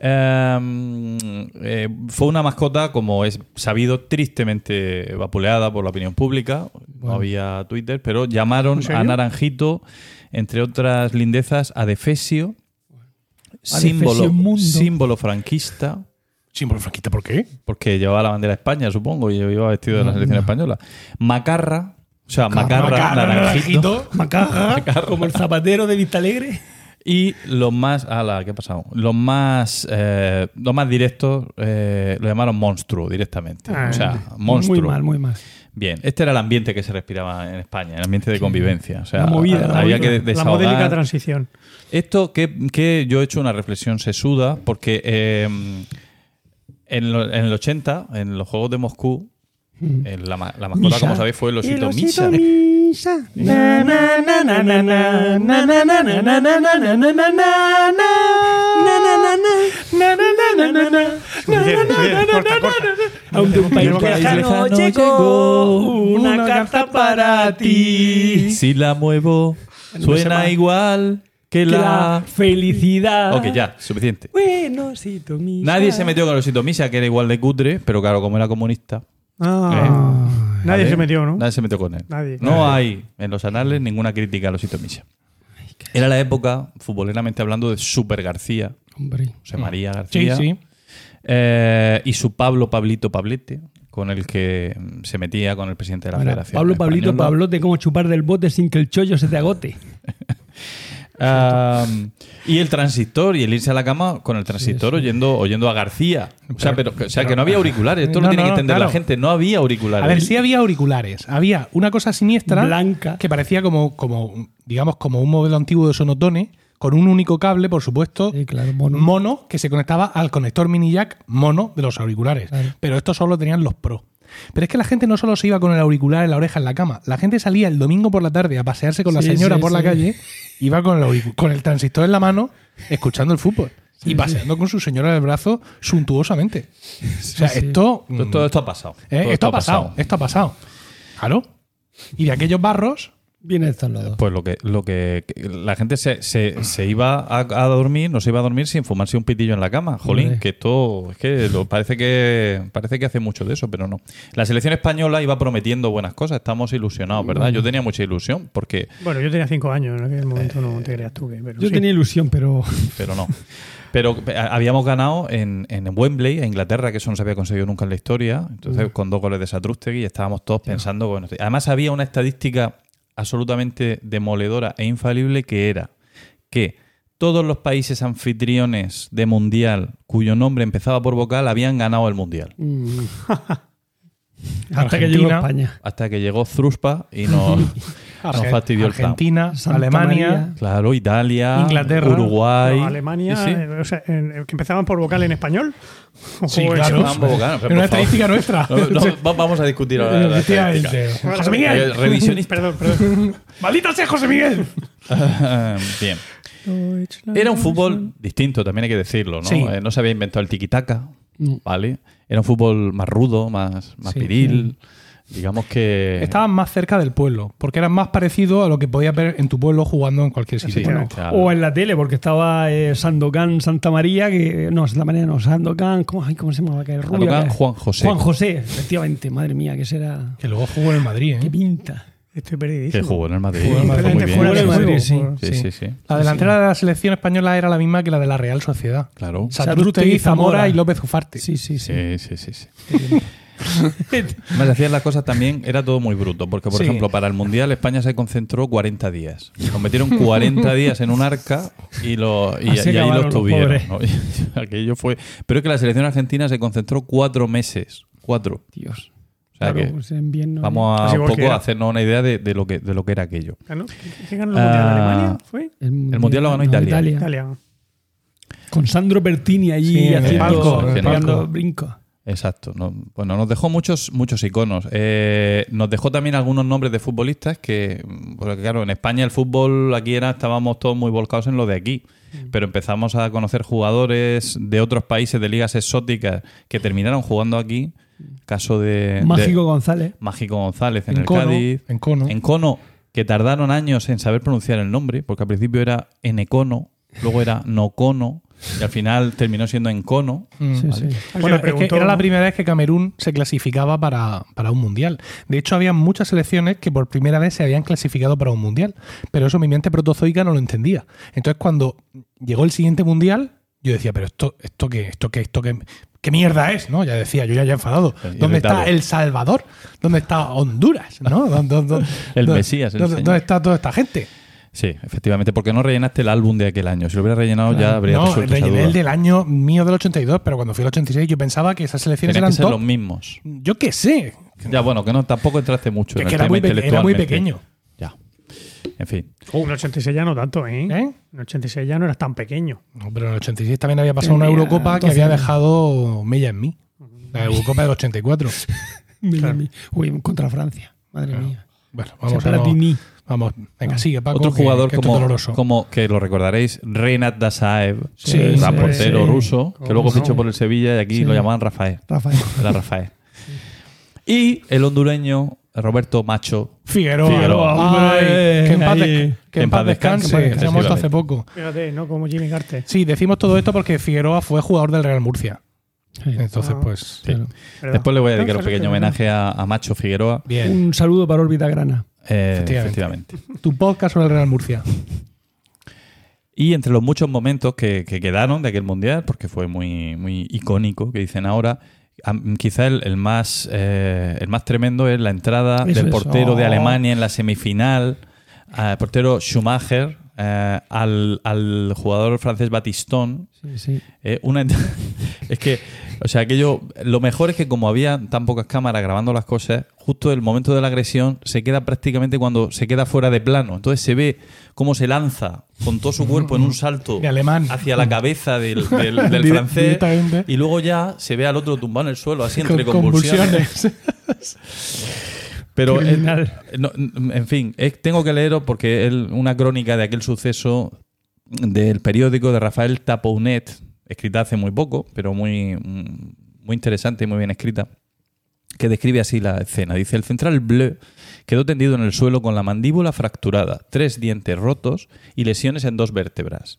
Um, eh, fue una mascota, como es sabido, tristemente vapuleada por la opinión pública. Bueno. No había Twitter, pero llamaron a Naranjito, entre otras lindezas, a Defesio, bueno. símbolo, Defesio símbolo franquista. Símbolo franquista, ¿por qué? Porque llevaba la bandera de España, supongo, y yo iba vestido de la selección española. Macarra, o sea, Macarra, Macarra Naranjito. Macarra, Macarra, como el zapatero de Vistalegre. Y los más... ala, ¿qué ha pasado? Los más, eh, los más directos eh, lo llamaron monstruo directamente. Ah, o sea, monstruo. Muy mal, muy mal. Bien, este era el ambiente que se respiraba en España, el ambiente de convivencia. O sea, la movida, había la movida, que desahogar. La modélica transición. Esto que, que yo he hecho una reflexión sesuda porque... Eh, En, lo, en el ochenta, en los Juegos de Moscú, en la, la mascota, Misa. Como sabéis, fue el osito, el osito Misa. Misa. Na, na, na, na, na, na, na, na, na, na, na, na, na, na, na, na, na, na, na, na, na, aún de un país lejano llegó una carta para ti. Si la muevo, suena igual... Que la, la felicidad. Ok, ya, suficiente. Bueno, Sito Misa. Nadie se metió con el Sito Misa, que era igual de cutre, pero claro, como era comunista. Ah, eh, nadie ver, se metió, ¿no? Nadie se metió con él. Nadie. No nadie. Hay en los anales ninguna crítica a los Sito Misa. Ay, era la época, futboleramente hablando, de Super García. Hombre. José María García. Sí, sí. Eh, y su Pablo, Pablito, Pablete, con el que se metía con el presidente de la Ahora, Federación. Pablo, Pablito, Española. Pablote, como chupar del bote sin que el chollo se te agote. Um, y el transistor y el irse a la cama con el transistor sí, sí. oyendo oyendo a García, o sea, pero, o sea que no había auriculares, esto no, lo tiene no, que entender claro. La gente, no había auriculares. A ver, sí había auriculares, había una cosa siniestra blanca que parecía como como digamos como un modelo antiguo de Sonotone con un único cable, por supuesto, sí, claro, mono. mono que se conectaba al conector mini jack mono de los auriculares, claro. Pero esto solo tenían los Pro. Pero es que la gente no solo se iba con el auricular en la oreja en la cama, la gente salía el domingo por la tarde a pasearse con la sí, señora sí, por sí. la calle, iba con el, con el transistor en la mano escuchando el fútbol. Sí, y paseando sí. con su señora del brazo suntuosamente. Sí, o sea, sí. esto... Todo, todo esto ha pasado. ¿Eh? Esto, esto ha pasado, pasado. Esto ha pasado. Claro. Y de aquellos barros... Viene estos lados. Pues lo que, lo que, que la gente se, se, se iba a, a dormir, no se iba a dormir sin fumarse un pitillo en la cama. Jolín, vale. que esto es que lo, parece que parece que hace mucho de eso, pero no. La selección española iba prometiendo buenas cosas, estamos ilusionados, ¿verdad? Bueno. Yo tenía mucha ilusión porque... Bueno, yo tenía cinco años, en aquel momento eh, no te creas tú. Que, pero yo sí. tenía ilusión, pero... Pero no. Pero habíamos ganado en, en Wembley, en Inglaterra, que eso no se había conseguido nunca en la historia. Entonces, uh. con dos goles de Satrústegui, estábamos todos yeah. pensando... Bueno, además, había una estadística... absolutamente demoledora e infalible, que era que todos los países anfitriones de mundial cuyo nombre empezaba por vocal habían ganado el mundial. Mm. Hasta que llegó España. Hasta que llegó Zruspa y nos, nos fastidió el campo. Argentina, Alemania, María, claro, Italia, Inglaterra, Uruguay. No, Alemania, sí. eh, o sea, eh, que empezaban por vocal en español. Sí, claro. Por vocal, pero una estadística nuestra. No, no, vamos a discutir ahora. La estadística. José Miguel. Revisionista. Perdón, perdón. Maldita sea, José Miguel. Bien. Era un fútbol distinto, también hay que decirlo, ¿no? Sí. Eh, no se había inventado el tiki-taka. Vale, era un fútbol más rudo, más, más sí, viril, sí. digamos que... Estaban más cerca del pueblo, porque eran más parecidos a lo que podías ver en tu pueblo jugando en cualquier sitio. Sí, ¿no? Claro. O en la tele, porque estaba eh, Sandokan Santa María, que no, Santa María no, Sandokan, ¿cómo, ay, cómo se llama? Que rubia, Sandokan, que, Juan José. Juan José, efectivamente, madre mía, que será... Que luego jugó en el Madrid, ¿eh? Qué pinta. Estoy perdidísimo. Que jugó en el Madrid. Jugó en el Madrid. Muy bien. Jugó en el Madrid, sí. Sí, sí, sí. La delantera sí. de la selección española era la misma que la de la Real Sociedad. Claro. Satrústegui, Zamora y López Ufarte. Sí, sí, sí. Sí, sí, sí. Más hacían las cosas también, era todo muy bruto. Porque, por sí. ejemplo, para el Mundial España se concentró cuarenta días. Nos metieron cuarenta días en un arca y, lo, y, y ahí los tuvieron. Los ¿no? Aquello fue... Pero es que la selección argentina se concentró cuatro meses. Cuatro. Dios. O sea claro, que bien, no, vamos a un poco a hacernos una idea de, de, lo que, de lo que era aquello. ¿Ganó? ¿Quién ganó el Mundial? Uh, ¿Alemania? ¿Fue? El Mundial lo ganó no, Italia. Italia. Italia. Con Sandro Pertini allí sí, haciendo pegando brincos. Exacto. No, bueno, nos dejó muchos, muchos iconos. Eh, nos dejó también algunos nombres de futbolistas que, porque claro, en España el fútbol aquí era, estábamos todos muy volcados en lo de aquí. Pero empezamos a conocer jugadores de otros países, de ligas exóticas, que terminaron jugando aquí. Caso de Mágico de, González. Mágico González en, en el Cono, Cádiz. En Cono. En Cono, que tardaron años en saber pronunciar el nombre, porque al principio era Enecono, luego era Nocono, y al final terminó siendo Encono. Mm, sí, ¿vale? sí. Bueno, es que era la primera vez que Camerún se clasificaba para, para un mundial. De hecho, había muchas selecciones que por primera vez se habían clasificado para un mundial, pero eso mi mente protozoica no lo entendía. Entonces, cuando llegó el siguiente mundial, yo decía, pero esto, esto qué, esto qué, esto qué. ¿Qué mierda es? ¿No? Ya decía, yo ya he enfadado. ¿Dónde está El Salvador? ¿Dónde está Honduras? ¿No? ¿Dónde, dónde, el Mesías. El ¿dónde, ¿Dónde está toda esta gente? Sí, efectivamente, porque no rellenaste el álbum de aquel año. Si lo hubiera rellenado claro. ya habría no, resuelto esa duda. No, rellené el del año mío del ochenta y dos, pero cuando fui al ochenta y seis yo pensaba que esas selecciones Tenía eran que ser top. Los mismos. Yo qué sé. Ya, bueno, que no tampoco entraste mucho. Que en que el era, tema muy era muy pequeño. Ya. En fin. Uh, en el ochenta y seis ya no tanto, ¿eh? ¿Eh? En el ochenta y seis ya no eras tan pequeño. No, pero en el ochenta y seis también había pasado una Eurocopa entonces... que había dejado mella en mí. La Eurocopa del ochenta y cuatro. Claro. Uy, contra Francia. Madre claro. mía. Bueno, vamos o sea, a ver. Vamos, venga, sigue, Paco. Otro jugador que, que como, como que lo recordaréis, Renat Dasaev, sí, el portero sí, sí. ruso, que luego fichó no? por el Sevilla y aquí sí. lo llamaban Rafael. Rafael. Era Rafael. Sí. Y el hondureño Roberto Macho Figueroa. Figueroa. Ay, que en paz, de, que en paz descanse. Se ha muerto hace poco. Fíjate, no como Jimmy Carter. Sí, decimos todo esto porque Figueroa fue jugador del Real Murcia. Entonces, ah, pues... Sí. Claro. Después le voy a dedicar un pequeño homenaje a, a Macho Figueroa. Bien. Un saludo para Órbita Grana. Eh, efectivamente. efectivamente. Tu podcast sobre el Real Murcia. Y entre los muchos momentos que, que quedaron de aquel Mundial, porque fue muy, muy icónico, que dicen ahora... Quizá el, el más eh, el más tremendo es la entrada eso del portero eso. de Alemania en la semifinal, eh, portero Schumacher, eh, al, al jugador francés Batistón. Sí, sí. Eh, una ent- es que, o sea, aquello, lo mejor es que como había tan pocas cámaras grabando las cosas, justo el momento de la agresión se queda prácticamente cuando se queda fuera de plano. Entonces se ve cómo se lanza con todo su cuerpo en un salto hacia la cabeza del, del, del francés y luego ya se ve al otro tumbado en el suelo, así entre con convulsiones. Pero, es, no, en fin, es, tengo que leeros porque es una crónica de aquel suceso del periódico de Rafael Tapounet, escrita hace muy poco, pero muy, muy interesante y muy bien escrita, que describe así la escena. Dice: el central Bleu quedó tendido en el suelo con la mandíbula fracturada, tres dientes rotos y lesiones en dos vértebras.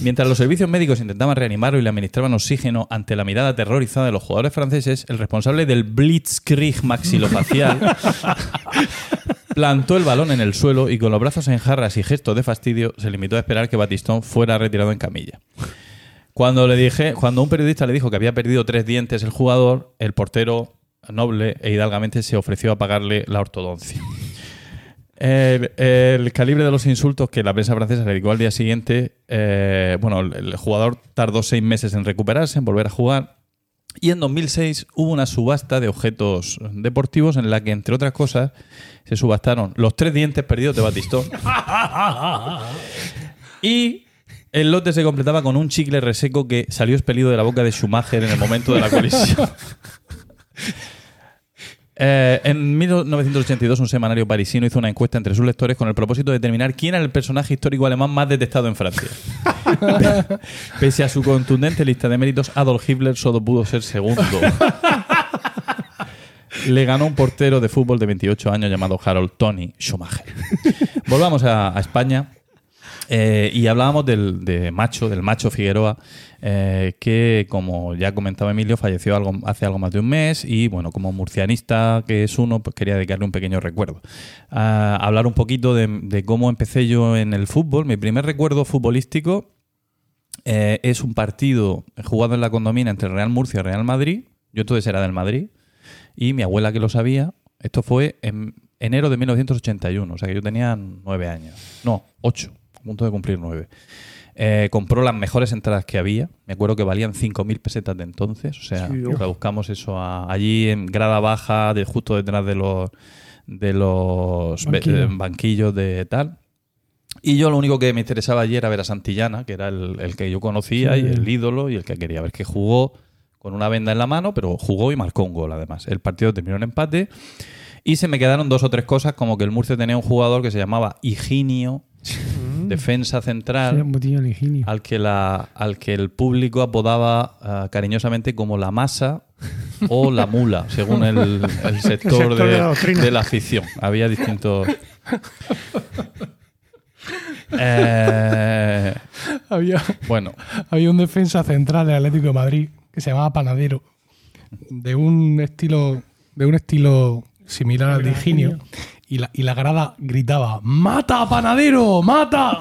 Mientras los servicios médicos intentaban reanimarlo y le administraban oxígeno ante la mirada aterrorizada de los jugadores franceses, el responsable del Blitzkrieg maxilofacial plantó el balón en el suelo y con los brazos en jarras y gestos de fastidio se limitó a esperar que Batistón fuera retirado en camilla. Cuando le dije, cuando un periodista le dijo que había perdido tres dientes el jugador, el portero noble e hidalgamente se ofreció a pagarle la ortodoncia. El, el calibre de los insultos que la prensa francesa le dedicó al día siguiente, eh, bueno, el, el jugador tardó seis meses en recuperarse, en volver a jugar, y en dos mil seis hubo una subasta de objetos deportivos en la que, entre otras cosas, se subastaron los tres dientes perdidos de Batistón y el lote se completaba con un chicle reseco que salió expelido de la boca de Schumacher en el momento de la colisión. Eh, en mil novecientos ochenta y dos, un semanario parisino hizo una encuesta entre sus lectores con el propósito de determinar quién era el personaje histórico alemán más detestado en Francia. Pese a su contundente lista de méritos, Adolf Hitler solo pudo ser segundo. Le ganó un portero de fútbol de veintiocho años llamado Harold Tony Schumacher. Volvamos a, a España. Eh, y hablábamos del de macho, del macho Figueroa, eh, que, como ya comentaba Emilio, falleció algo, hace algo más de un mes y, bueno, como murcianista que es uno, pues quería dedicarle un pequeño recuerdo. A hablar un poquito de, de cómo empecé yo en el fútbol. Mi primer recuerdo futbolístico eh, es un partido jugado en la Condomina entre Real Murcia y Real Madrid. Yo entonces era del Madrid y mi abuela, que lo sabía, esto fue en enero de mil novecientos ochenta y uno, o sea que yo tenía nueve años, no, ocho. A punto de cumplir nueve. Eh, compró las mejores entradas que había. Me acuerdo que valían cinco mil pesetas de entonces. O sea, sí, buscamos eso a, allí en grada baja, de, justo detrás de los, de los Banquillo. be, banquillos de tal. Y yo lo único que me interesaba allí era ver a Santillana, que era el, el que yo conocía, sí, y el ídolo y el que quería ver, que jugó con una venda en la mano, pero jugó y marcó un gol además. El partido terminó en empate y se me quedaron dos o tres cosas, como que el Murcia tenía un jugador que se llamaba Higinio, defensa central, sí, al que la al que el público apodaba uh, cariñosamente como la masa o la mula, según el, el, sector, el sector de, de, la de la afición. Había distintos. eh, había, bueno, había un defensa central del Atlético de Madrid que se llamaba Panadero, de un estilo de un estilo similar al de Higinio. Y la, y la grada gritaba: ¡Mata, Panadero! ¡Mata!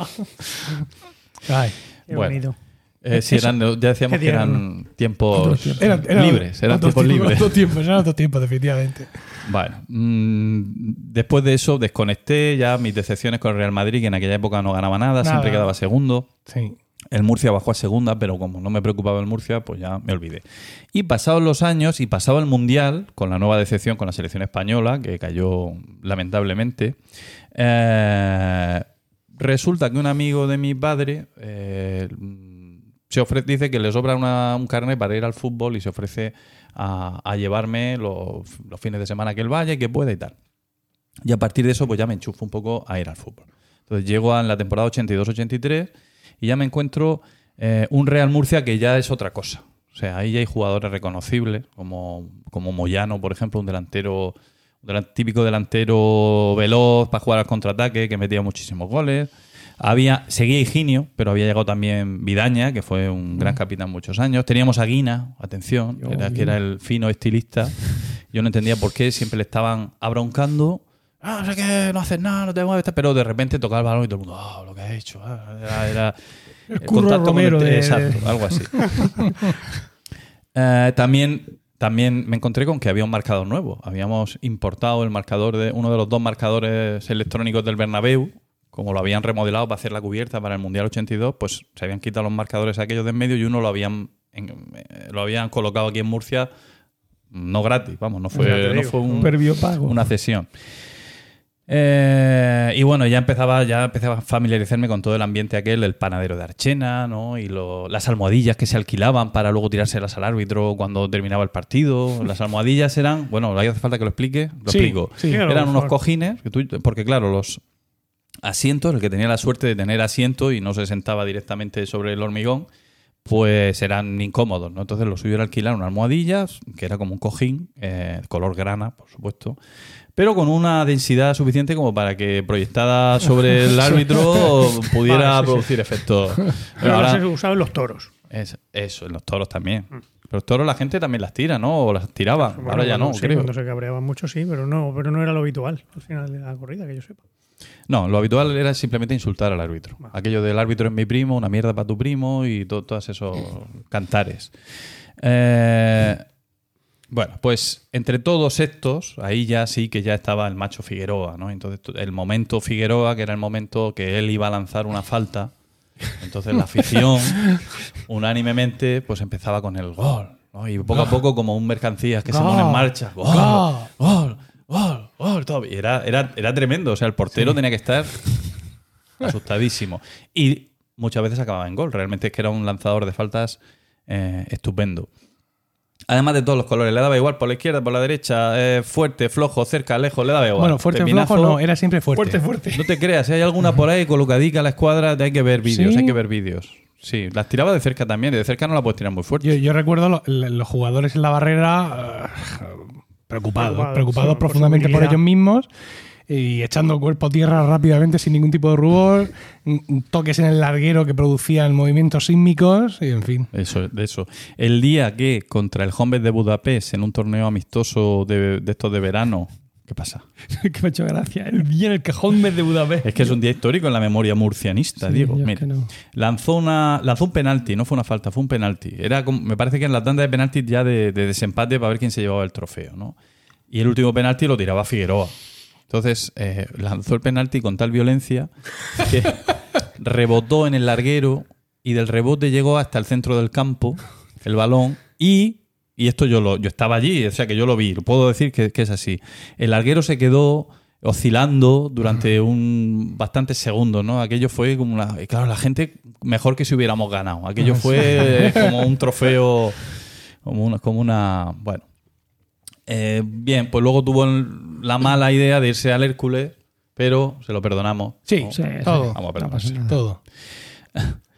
Ay, qué bonito. Bueno, eh, sí, eran, ya decíamos que eran tiempos eran, eran, libres. Eran tiempos libres. Otros tiempos, eran otros tiempos, definitivamente. Bueno, mmm, después de eso desconecté ya mis decepciones con el Real Madrid, que en aquella época no ganaba nada, nada. Siempre quedaba segundo. Sí. El Murcia bajó a segunda, pero como no me preocupaba el Murcia, pues ya me olvidé. Y pasados los años, y pasado el Mundial, con la nueva decepción con la selección española, que cayó lamentablemente, eh, resulta que un amigo de mi padre eh, se ofrece, dice que le sobra una, un carnet para ir al fútbol y se ofrece a, a llevarme los, los fines de semana que él vaya y que pueda y tal. Y a partir de eso, pues ya me enchufo un poco a ir al fútbol. Entonces llego a, en la temporada ochenta y dos ochenta y tres... y ya me encuentro eh, un Real Murcia que ya es otra cosa. O sea, ahí ya hay jugadores reconocibles, como, como Moyano, por ejemplo, un delantero, un típico delantero veloz para jugar al contraataque, que metía muchísimos goles. Había, seguía Higinio, pero había llegado también Vidaña, que fue un gran capitán muchos años. Teníamos a Guina, atención, Yo, era, que era el fino estilista. Yo no entendía por qué, siempre le estaban abroncando. Ah, no sé qué, no haces nada, no te mueves, pero de repente tocaba el balón y todo el mundo, ah, oh, lo que has hecho, ah, era, era el, el Curro Romero con el, de... exacto, algo así. eh, también, también me encontré con que había un marcador nuevo. Habíamos importado el marcador de uno de los dos marcadores electrónicos del Bernabéu, como lo habían remodelado para hacer la cubierta para el Mundial ochenta y dos, pues se habían quitado los marcadores aquellos de en medio y uno lo habían en, lo habían colocado aquí en Murcia, no gratis, vamos, no fue, no fue un, un pago, una cesión. Eh, y bueno, ya empezaba, ya empezaba a familiarizarme con todo el ambiente aquel, el panadero de Archena, ¿no? Y lo, las almohadillas que se alquilaban para luego tirárselas al árbitro cuando terminaba el partido. Las almohadillas eran, bueno, ahí hace falta que lo explique, lo sí, explico. Sí, eran unos cojines, que tú, porque claro, los, asiento, el que tenía la suerte de tener asiento y no se sentaba directamente sobre el hormigón, pues eran incómodos, ¿no? Entonces lo suyo era alquilar una almohadilla, que era como un cojín, eh, color grana, por supuesto, pero con una densidad suficiente como para que proyectada sobre el árbitro pudiera vale, sí, producir sí. efectos. Pero, pero ahora se usaba en los toros. Es, eso, en los toros también. Mm. Los toros la gente también las tira, ¿no? O las tiraba. Bueno, ahora ya no, no sí, creo. Cuando se cabreaban mucho, sí, pero no, pero no era lo habitual al final de la corrida, que yo sepa. No, lo habitual era simplemente insultar al árbitro. Bueno. Aquello del árbitro es mi primo, una mierda para tu primo y todo, todos esos cantares. Eh, bueno, pues entre todos estos, ahí ya sí que ya estaba el macho Figueroa, ¿no? Entonces el momento Figueroa, que era el momento que él iba a lanzar una falta. Entonces la afición unánimemente pues empezaba con el gol, ¿no? Y poco a poco como un mercancías que gol, se pone en marcha, gol, gol, gol, gol, gol, todo. Y era, era, era tremendo, o sea, el portero sí. tenía que estar asustadísimo. Y muchas veces acababa en gol, realmente es que era un lanzador de faltas eh, estupendo. Además de todos los colores, le daba igual por la izquierda, por la derecha, eh, fuerte, flojo, cerca, lejos, le daba igual. Bueno, fuerte, Terminazo, flojo no, era siempre fuerte. Fuerte, fuerte. No te creas, si hay alguna por ahí colocadica a la escuadra, hay que ver vídeos, ¿sí? hay que ver vídeos. Sí, las tiraba de cerca también, de cerca no la puedes tirar muy fuerte. Yo, yo recuerdo lo, los jugadores en la barrera uh, preocupados, preocupados, preocupados sí, profundamente por, por ellos mismos y echando cuerpo a tierra rápidamente sin ningún tipo de rubor, toques en el larguero que producían movimientos sísmicos y en fin. Eso, eso. El día que contra el Honved de Budapest en un torneo amistoso de, de estos de verano, ¿qué pasa? Que me ha hecho gracia. El día en el que Honved de Budapest. Es que es un día histórico en la memoria murcianista, sí, Diego. Mira, no. lanzó, una, lanzó un penalti, no fue una falta, fue un penalti. Era como, me parece que en la tanda de penaltis ya de, de desempate para ver quién se llevaba el trofeo, ¿no? Y el último penalti lo tiraba Figueroa. Entonces eh, lanzó el penalti con tal violencia que rebotó en el larguero y del rebote llegó hasta el centro del campo el balón y, y esto yo lo yo estaba allí, o sea que yo lo vi, puedo decir que, que es así. El larguero se quedó oscilando durante un bastantes segundos, ¿no? Aquello fue como una... Claro, la gente mejor que si hubiéramos ganado. Aquello fue como un trofeo, como una... Como una bueno. Eh, bien, pues luego tuvo la mala idea de irse al Hércules, pero se lo perdonamos. Sí, oh, sí todo. Vamos a perdonarse. No todo.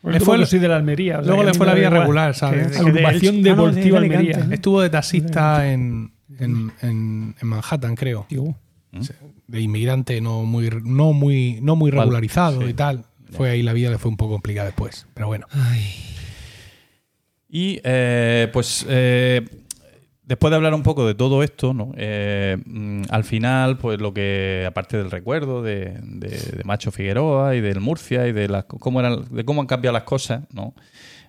Le fue el, de la Almería. O sea, luego le fue la vía regular, ¿sabes? Agrupación de Deportiva de Almería. Estuvo de taxista en, en, en, en Manhattan, creo. ¿Mm? De inmigrante no muy, no muy, no muy regularizado vale, sí. y tal. Fue ahí la vida, le fue un poco complicada después. Pero bueno. Ay. Y eh, pues... Eh, Después de hablar un poco de todo esto, ¿no? eh, al final, pues lo que, aparte del recuerdo de, de, de Macho Figueroa y del Murcia y de, las, cómo, eran, de cómo han cambiado las cosas, ¿no?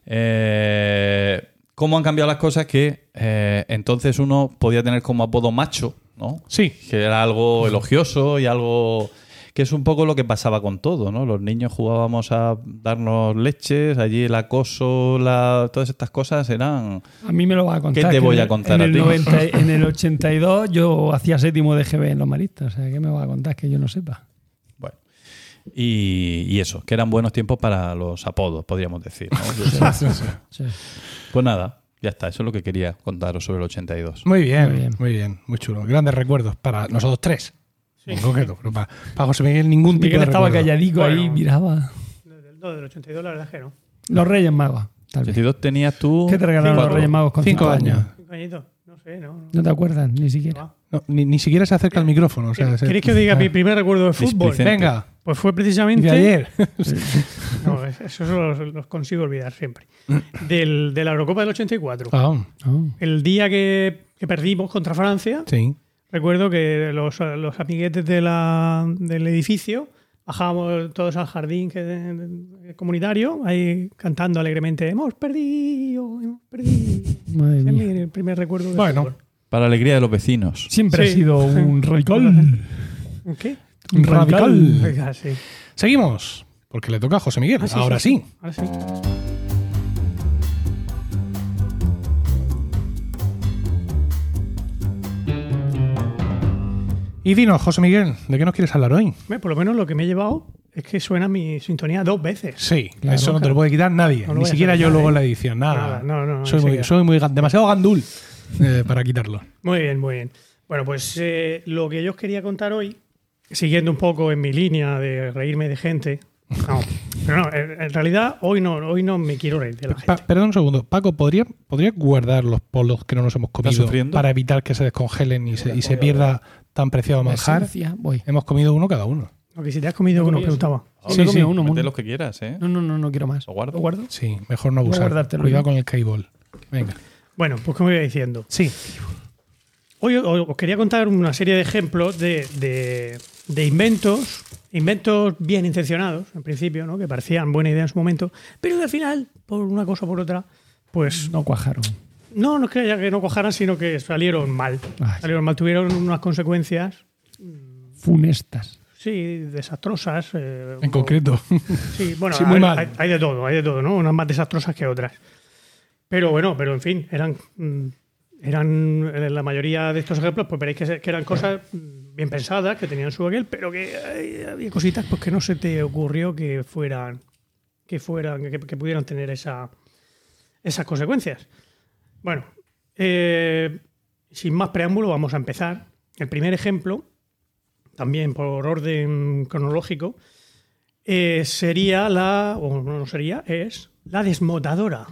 Eh, cómo han cambiado las cosas que eh, entonces uno podía tener como apodo macho, ¿no? Sí. Que era algo elogioso y algo... que es un poco lo que pasaba con todo, ¿no? Los niños jugábamos a darnos leches, allí el acoso, la... todas estas cosas eran... A mí me lo vas a contar. ¿Qué te voy a contar a ti? En el ochenta y dos yo hacía séptimo de G B en los maristas, o sea, ¿qué me vas a contar que yo no sepa? Bueno, y, y eso, que eran buenos tiempos para los apodos, podríamos decir, ¿no? sí, sí, sí. Pues nada, ya está, eso es lo que quería contaros sobre el ochenta y dos. Muy bien, muy bien, muy, bien, muy chulo. Grandes recuerdos para nosotros tres. Sí. En concreto, pero para, para José Miguel ningún tipo Miguel de estaba recuerdo. Calladico bueno, ahí, miraba. No, del ochenta y dos la verdad es que no. Los Reyes Magos. El ochenta y dos tenías tú... ¿Qué te regalaron cinco, los Reyes Magos con cinco años? años. ¿Cinco añitos? No sé, no. No, ¿No te acuerdas, ni siquiera. No, ni, ni siquiera se acerca al micrófono. O sea, ¿Queréis se... que os diga ah. mi primer recuerdo de fútbol? Displicente. Venga. Pues fue precisamente... De ayer. no, eso los, los consigo olvidar siempre. Del, de la Eurocopa del ochenta y cuatro. Oh, oh. El día que, que perdimos contra Francia... Sí. Recuerdo que los, los amiguetes de la, del edificio bajábamos todos al jardín comunitario, ahí cantando alegremente, hemos perdido, hemos perdido. Madre mía. Es mi primer recuerdo. De bueno, fútbol. Para la alegría de los vecinos. Siempre sí. ha sido un radical. ¿Un qué? Un radical. radical. Sí. Seguimos, porque le toca a José Miguel. Ah, sí, Ahora sí. sí. Ahora sí. Y dinos, José Miguel, ¿de qué nos quieres hablar hoy? Por lo menos lo que me he llevado es que suena mi sintonía dos veces. Sí, claro, eso no te lo puede quitar nadie, no ni siquiera yo luego en la edición, nada. nada no, no, soy, muy, soy muy demasiado gandul eh, para quitarlo. Muy bien, muy bien. Bueno, pues eh, lo que yo os quería contar hoy siguiendo un poco en mi línea de reírme de gente. No, pero no, en realidad hoy no, hoy no me quiero reír de la gente. Pa- perdón un segundo, Paco, ¿podrías podría guardar los polos que no nos hemos comido para evitar que se descongelen y se, y se pierda tan preciado manjar? Hemos comido uno cada uno. Porque si te has comido uno, preguntaba. Sí, sí, sí, uno, mete uno. Los que quieras, ¿eh? No, no, no, no quiero más. ¿Lo guardo? ¿Lo guardo? Sí, mejor no abusar. Cuidado bien con el cable. Venga. Bueno, pues como iba diciendo. Sí. Hoy os quería contar una serie de ejemplos de, de, de inventos, inventos bien intencionados, en principio, ¿no? Que parecían buena idea en su momento, pero que al final, por una cosa o por otra, pues... No cuajaron. No, no es que, ya que no cuajaran, sino que salieron mal. Ay. Salieron mal, tuvieron unas consecuencias... Funestas. Sí, desastrosas. Eh, en o, concreto. Sí, bueno, sí, muy hay, mal. Hay, hay de todo, hay de todo, ¿no? Unas más desastrosas que otras. Pero bueno, pero en fin, eran, eran en la mayoría de estos ejemplos, pues veréis que, que eran cosas bien pensadas, que tenían su aquel, pero que había cositas pues, que no se te ocurrió que fueran, que fueran, que, que pudieran tener esa, esas consecuencias. Bueno, eh, sin más preámbulo, vamos a empezar. El primer ejemplo, también por orden cronológico, eh, sería la, o no sería, es la desmotadora.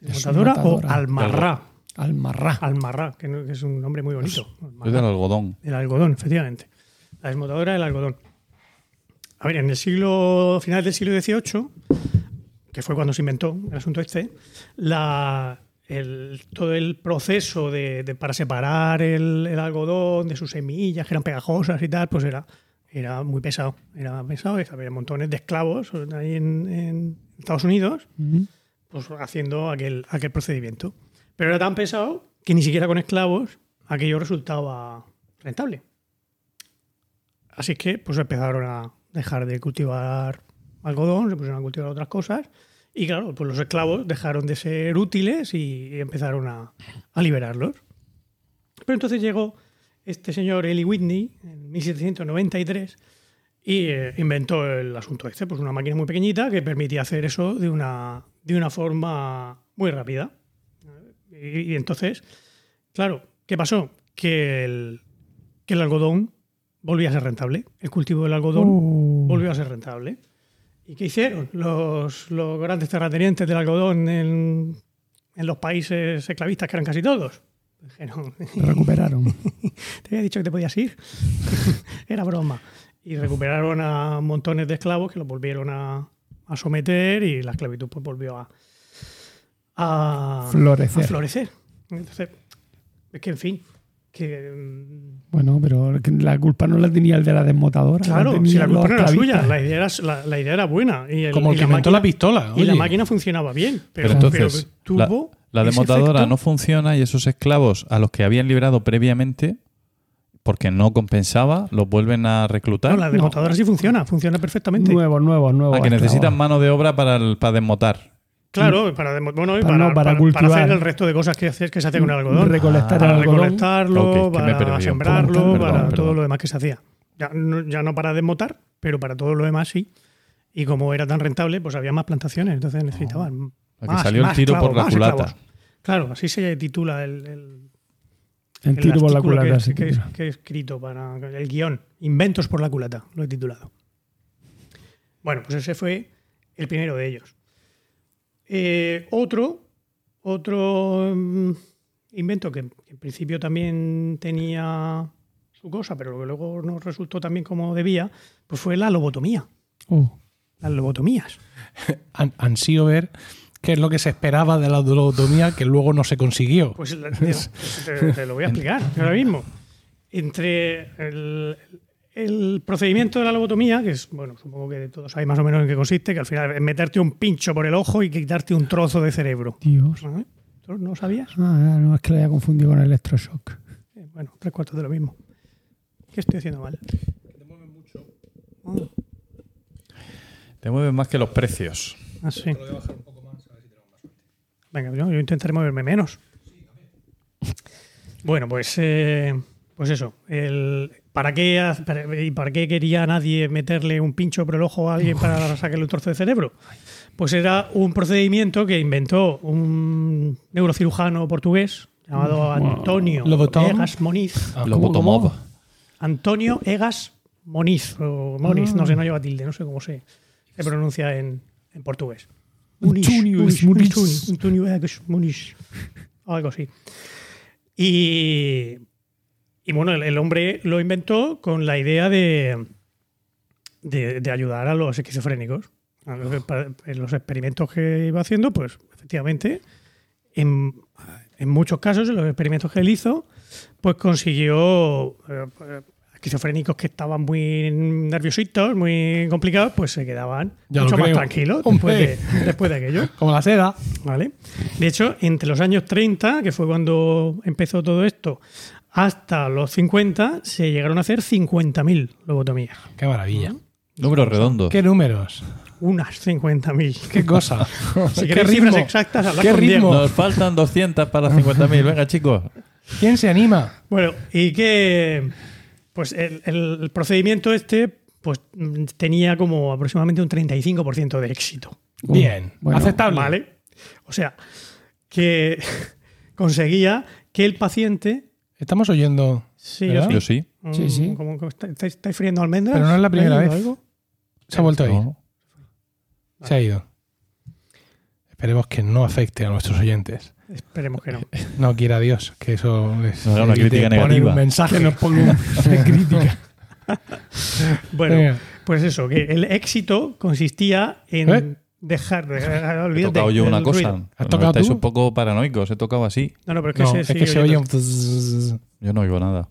Desmotadora, desmotadora. o almarrá. Almarrá. Almarrá, que, no, que es un nombre muy bonito. Es del algodón. Del algodón, efectivamente. La desmotadora del algodón. A ver, en el siglo, final del siglo dieciocho, que fue cuando se inventó el asunto este, la... El, todo el proceso de, de, para separar el, el algodón de sus semillas, que eran pegajosas y tal, pues era, era muy pesado. Era pesado, y había montones de esclavos ahí en, en Estados Unidos, uh-huh. pues haciendo aquel, aquel procedimiento. Pero era tan pesado que ni siquiera con esclavos aquello resultaba rentable. Así que pues empezaron a dejar de cultivar algodón, se pusieron a cultivar otras cosas. Y claro, pues los esclavos dejaron de ser útiles y empezaron a, a liberarlos. Pero entonces llegó este señor Eli Whitney en mil setecientos noventa y tres y eh, inventó el asunto este, pues una máquina muy pequeñita que permitía hacer eso de una, de una forma muy rápida. Y, y entonces, claro, ¿qué pasó? Que el, que el algodón volvía a ser rentable. El cultivo del algodón uh. volvió a ser rentable. ¿Y qué hicieron los, los grandes terratenientes del algodón en, en los países esclavistas, que eran casi todos? Dijeron, recuperaron. Te había dicho que te podías ir. Era broma. Y recuperaron a montones de esclavos que los volvieron a, a someter y la esclavitud pues volvió a, a, florecer. a florecer. Entonces, es que en fin... Que, bueno, pero la culpa no la tenía el de la desmotadora. Claro, la si la culpa no era suya, la idea era, la, la idea era buena. Y el, Como el y que inventó la pistola. Oye. Y la máquina funcionaba bien. Pero, pero entonces, pero tuvo la, la desmotadora no funciona y esos esclavos a los que habían liberado previamente, porque no compensaba, los vuelven a reclutar. No, la desmotadora no. sí funciona, funciona perfectamente. Nuevos, nuevos, nuevos. A que necesitan mano de obra para, el, para desmotar. Claro, para, bueno, para, para, para, para, para hacer el resto de cosas que, hacer, que se hace con el algodón. Recolectar ah, el algodón. Recolectarlo, okay, para recolectarlo, para sembrarlo, perdón, para perdón. todo lo demás que se hacía. Ya no, ya no para desmotar, pero para todo lo demás sí. Y como era tan rentable, pues había más plantaciones, entonces necesitaban oh, más, que salió más el tiro clavos, por la culata. Claro, así se titula el, el, el, el tiro por la culata. Que, que, que he escrito para el guión. Inventos por la culata, lo he titulado. Bueno, pues ese fue el primero de ellos. Eh, otro otro um, invento que en principio también tenía su cosa, pero que luego no resultó tan bien como debía, pues fue la lobotomía. Uh. Las lobotomías. Han, han sido ver qué es lo que se esperaba de la lobotomía que luego no se consiguió. Pues te, te lo voy a explicar ahora mismo. Entre el... El procedimiento de la lobotomía, que es, bueno, supongo que todos sabéis más o menos en qué consiste, que al final es meterte un pincho por el ojo y quitarte un trozo de cerebro. Dios. ¿Eh? ¿Tú no sabías? Ah, no, es que lo había confundido con el electroshock. Eh, bueno, tres cuartos de lo mismo. ¿Qué estoy haciendo mal? Te mueven mucho. Ah. Te mueven más que los precios. Ah, sí. Te lo voy a bajar un poco más, a ver si tenemos más suerte. Venga, yo, yo intentaré moverme menos. Sí, también. Bueno, pues... Eh... Pues eso, el, ¿para qué para, para qué quería nadie meterle un pincho por el ojo a alguien para sacarle un trozo de cerebro? Pues era un procedimiento que inventó un neurocirujano portugués llamado Antonio wow. Egas Moniz. Ah, Antonio Egas Moniz o Moniz, ah. no sé, no lleva tilde, no sé cómo se, se pronuncia en, en portugués. Muniz, Muniz, Muniz, Muniz, Muniz, algo así. Y, y bueno, el, el hombre lo inventó con la idea de, de, de ayudar a los esquizofrénicos. A los, en los experimentos que iba haciendo, pues efectivamente, en, en muchos casos, en los experimentos que él hizo, pues consiguió eh, esquizofrénicos que estaban muy nerviositos, muy complicados, pues se quedaban ya mucho más tranquilos después de, después de aquello. Como la seda. Vale. De hecho, entre los años treinta, que fue cuando empezó todo esto, hasta los cincuenta, se llegaron a hacer cincuenta mil lobotomías. ¡Qué maravilla! ¿No? Números redondos. ¿Qué números? Unas cincuenta mil. ¿Qué cosa? Si queréis cifras exactas, hablad con Diego. Nos faltan doscientas para cincuenta mil. Venga, chicos. ¿Quién se anima? Bueno, y que... Pues el, el procedimiento este pues tenía como aproximadamente un treinta y cinco por ciento de éxito. Uh, Bien, bueno, aceptable. Vale. O sea, que conseguía que el paciente... Estamos oyendo... Sí, ¿verdad? Yo sí. Um, sí, sí. Como, como está, ¿estáis, ¿Estáis friendo almendras? Pero no es la primera vez. Algo? Se ha vuelto a ir. No. Vale. Se ha ido. Esperemos que no afecte a nuestros oyentes. Esperemos que no. No quiera Dios, que eso es no, una crítica negativa. Un mensaje, no pongo una crítica. Bueno, venga. Pues eso, que el éxito consistía en ¿Eh? dejar de olvidar. He tocado de, yo una cosa. Ruido. ¿Has tocado Estáis tú? un poco paranoicos, he tocado así. No, no, pero es que, no, se, es que se oye un... Yo no oigo nada.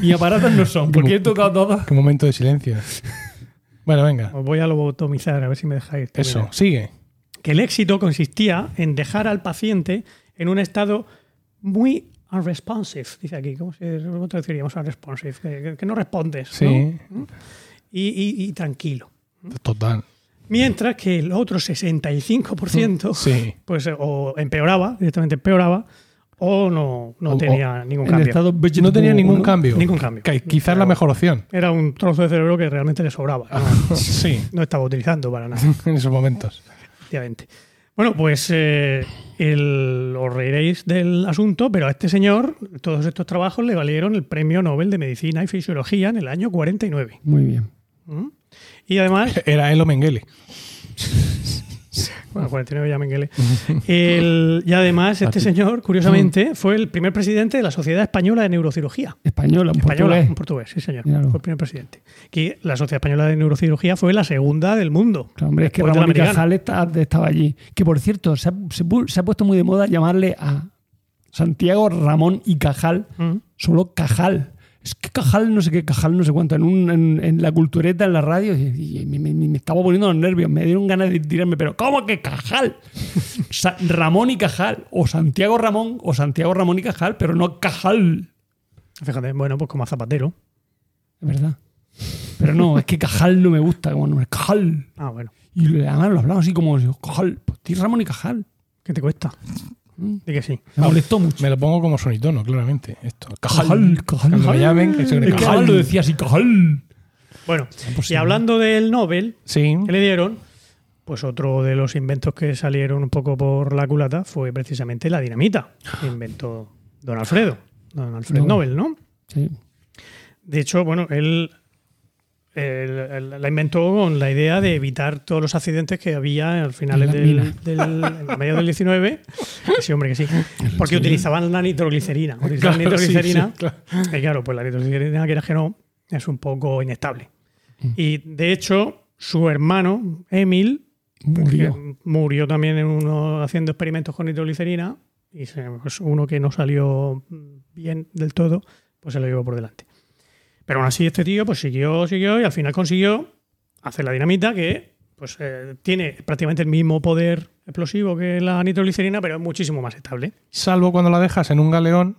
Y aparatos no son, porque he tocado todas. Qué momento de silencio. Bueno, venga. Os voy a lobotomizar, a ver si me dejáis. Eso, mirar. Sigue. Que el éxito consistía en dejar al paciente en un estado muy unresponsive, dice aquí. ¿Cómo, se, cómo traduciríamos unresponsive? Que, que no respondes. Sí. ¿No? Y, y, y tranquilo. Total. Mientras que el otro sesenta y cinco por ciento sí. pues, o empeoraba, directamente empeoraba, o no, no o, tenía ningún cambio. Estado, no tenía ningún cambio. Ningún cambio. Que, quizás Pero, la mejor opción. Era un trozo de cerebro que realmente le sobraba. No, sí. No estaba utilizando para nada. En esos momentos. Efectivamente. Bueno, pues eh, el, os reiréis del asunto, pero a este señor todos estos trabajos le valieron el Premio Nobel de Medicina y Fisiología en el año cuarenta y nueve. Muy bien. ¿Mm? Y además... Era Elo Mengele. Bueno, cuarenta y nueve ya Mengele. El, y además, este señor, curiosamente, fue el primer presidente de la Sociedad Española de Neurocirugía. Española, en española, portugués. En portugués, sí, señor. Míralo. Fue el primer presidente. Que la Sociedad Española de Neurocirugía fue la segunda del mundo. Claro, hombre, es que Ramón y Cajal estaba allí. Que, por cierto, se ha, se, se ha puesto muy de moda llamarle a Santiago Ramón y Cajal, ¿Mm? solo Cajal. Es que Cajal, no sé qué, Cajal, no sé cuánto. En, un, en, en la cultureta, en la radio, y, y, me, me, me estaba poniendo los nervios. Me dieron ganas de tirarme, pero ¿cómo que Cajal? Sa- Ramón y Cajal, o Santiago Ramón, o Santiago Ramón y Cajal, pero no Cajal. Fíjate, bueno, pues como a Zapatero. Es verdad. Pero no, es que Cajal no me gusta como nombre. Cajal. Ah, bueno. Y además lo hablaba así como, Cajal, pues tí Ramón y Cajal. ¿Qué te cuesta? De que sí. Me molestó mucho. Me lo pongo como sonitono, claramente. Esto. Cajal, Cajal. Cuando me llamen, Cajal. Cajal lo decía así, Cajal. Bueno, y hablando del Nobel sí. que le dieron, pues otro de los inventos que salieron un poco por la culata fue precisamente la dinamita que inventó don Alfredo. Don Alfred no. Nobel, ¿no? Sí. De hecho, bueno, él, él, él la inventó con la idea de evitar todos los accidentes que había al final del, del, del medio del diecinueve. Sí, hombre, que sí. Porque sí. utilizaban la nitroglicerina. Utilizaban claro, nitroglicerina. Sí, sí, claro. Y claro, pues la nitroglicerina, quieras que no, es un poco inestable. Mm. Y de hecho, su hermano, Emil, murió, murió también en uno haciendo experimentos con nitroglicerina. Y se, pues uno que no salió bien del todo, pues se lo llevó por delante. Pero aún así, este tío pues siguió, siguió y al final consiguió hacer la dinamita que. Pues eh, tiene prácticamente el mismo poder explosivo que la nitroglicerina, pero es muchísimo más estable. Salvo cuando la dejas en un galeón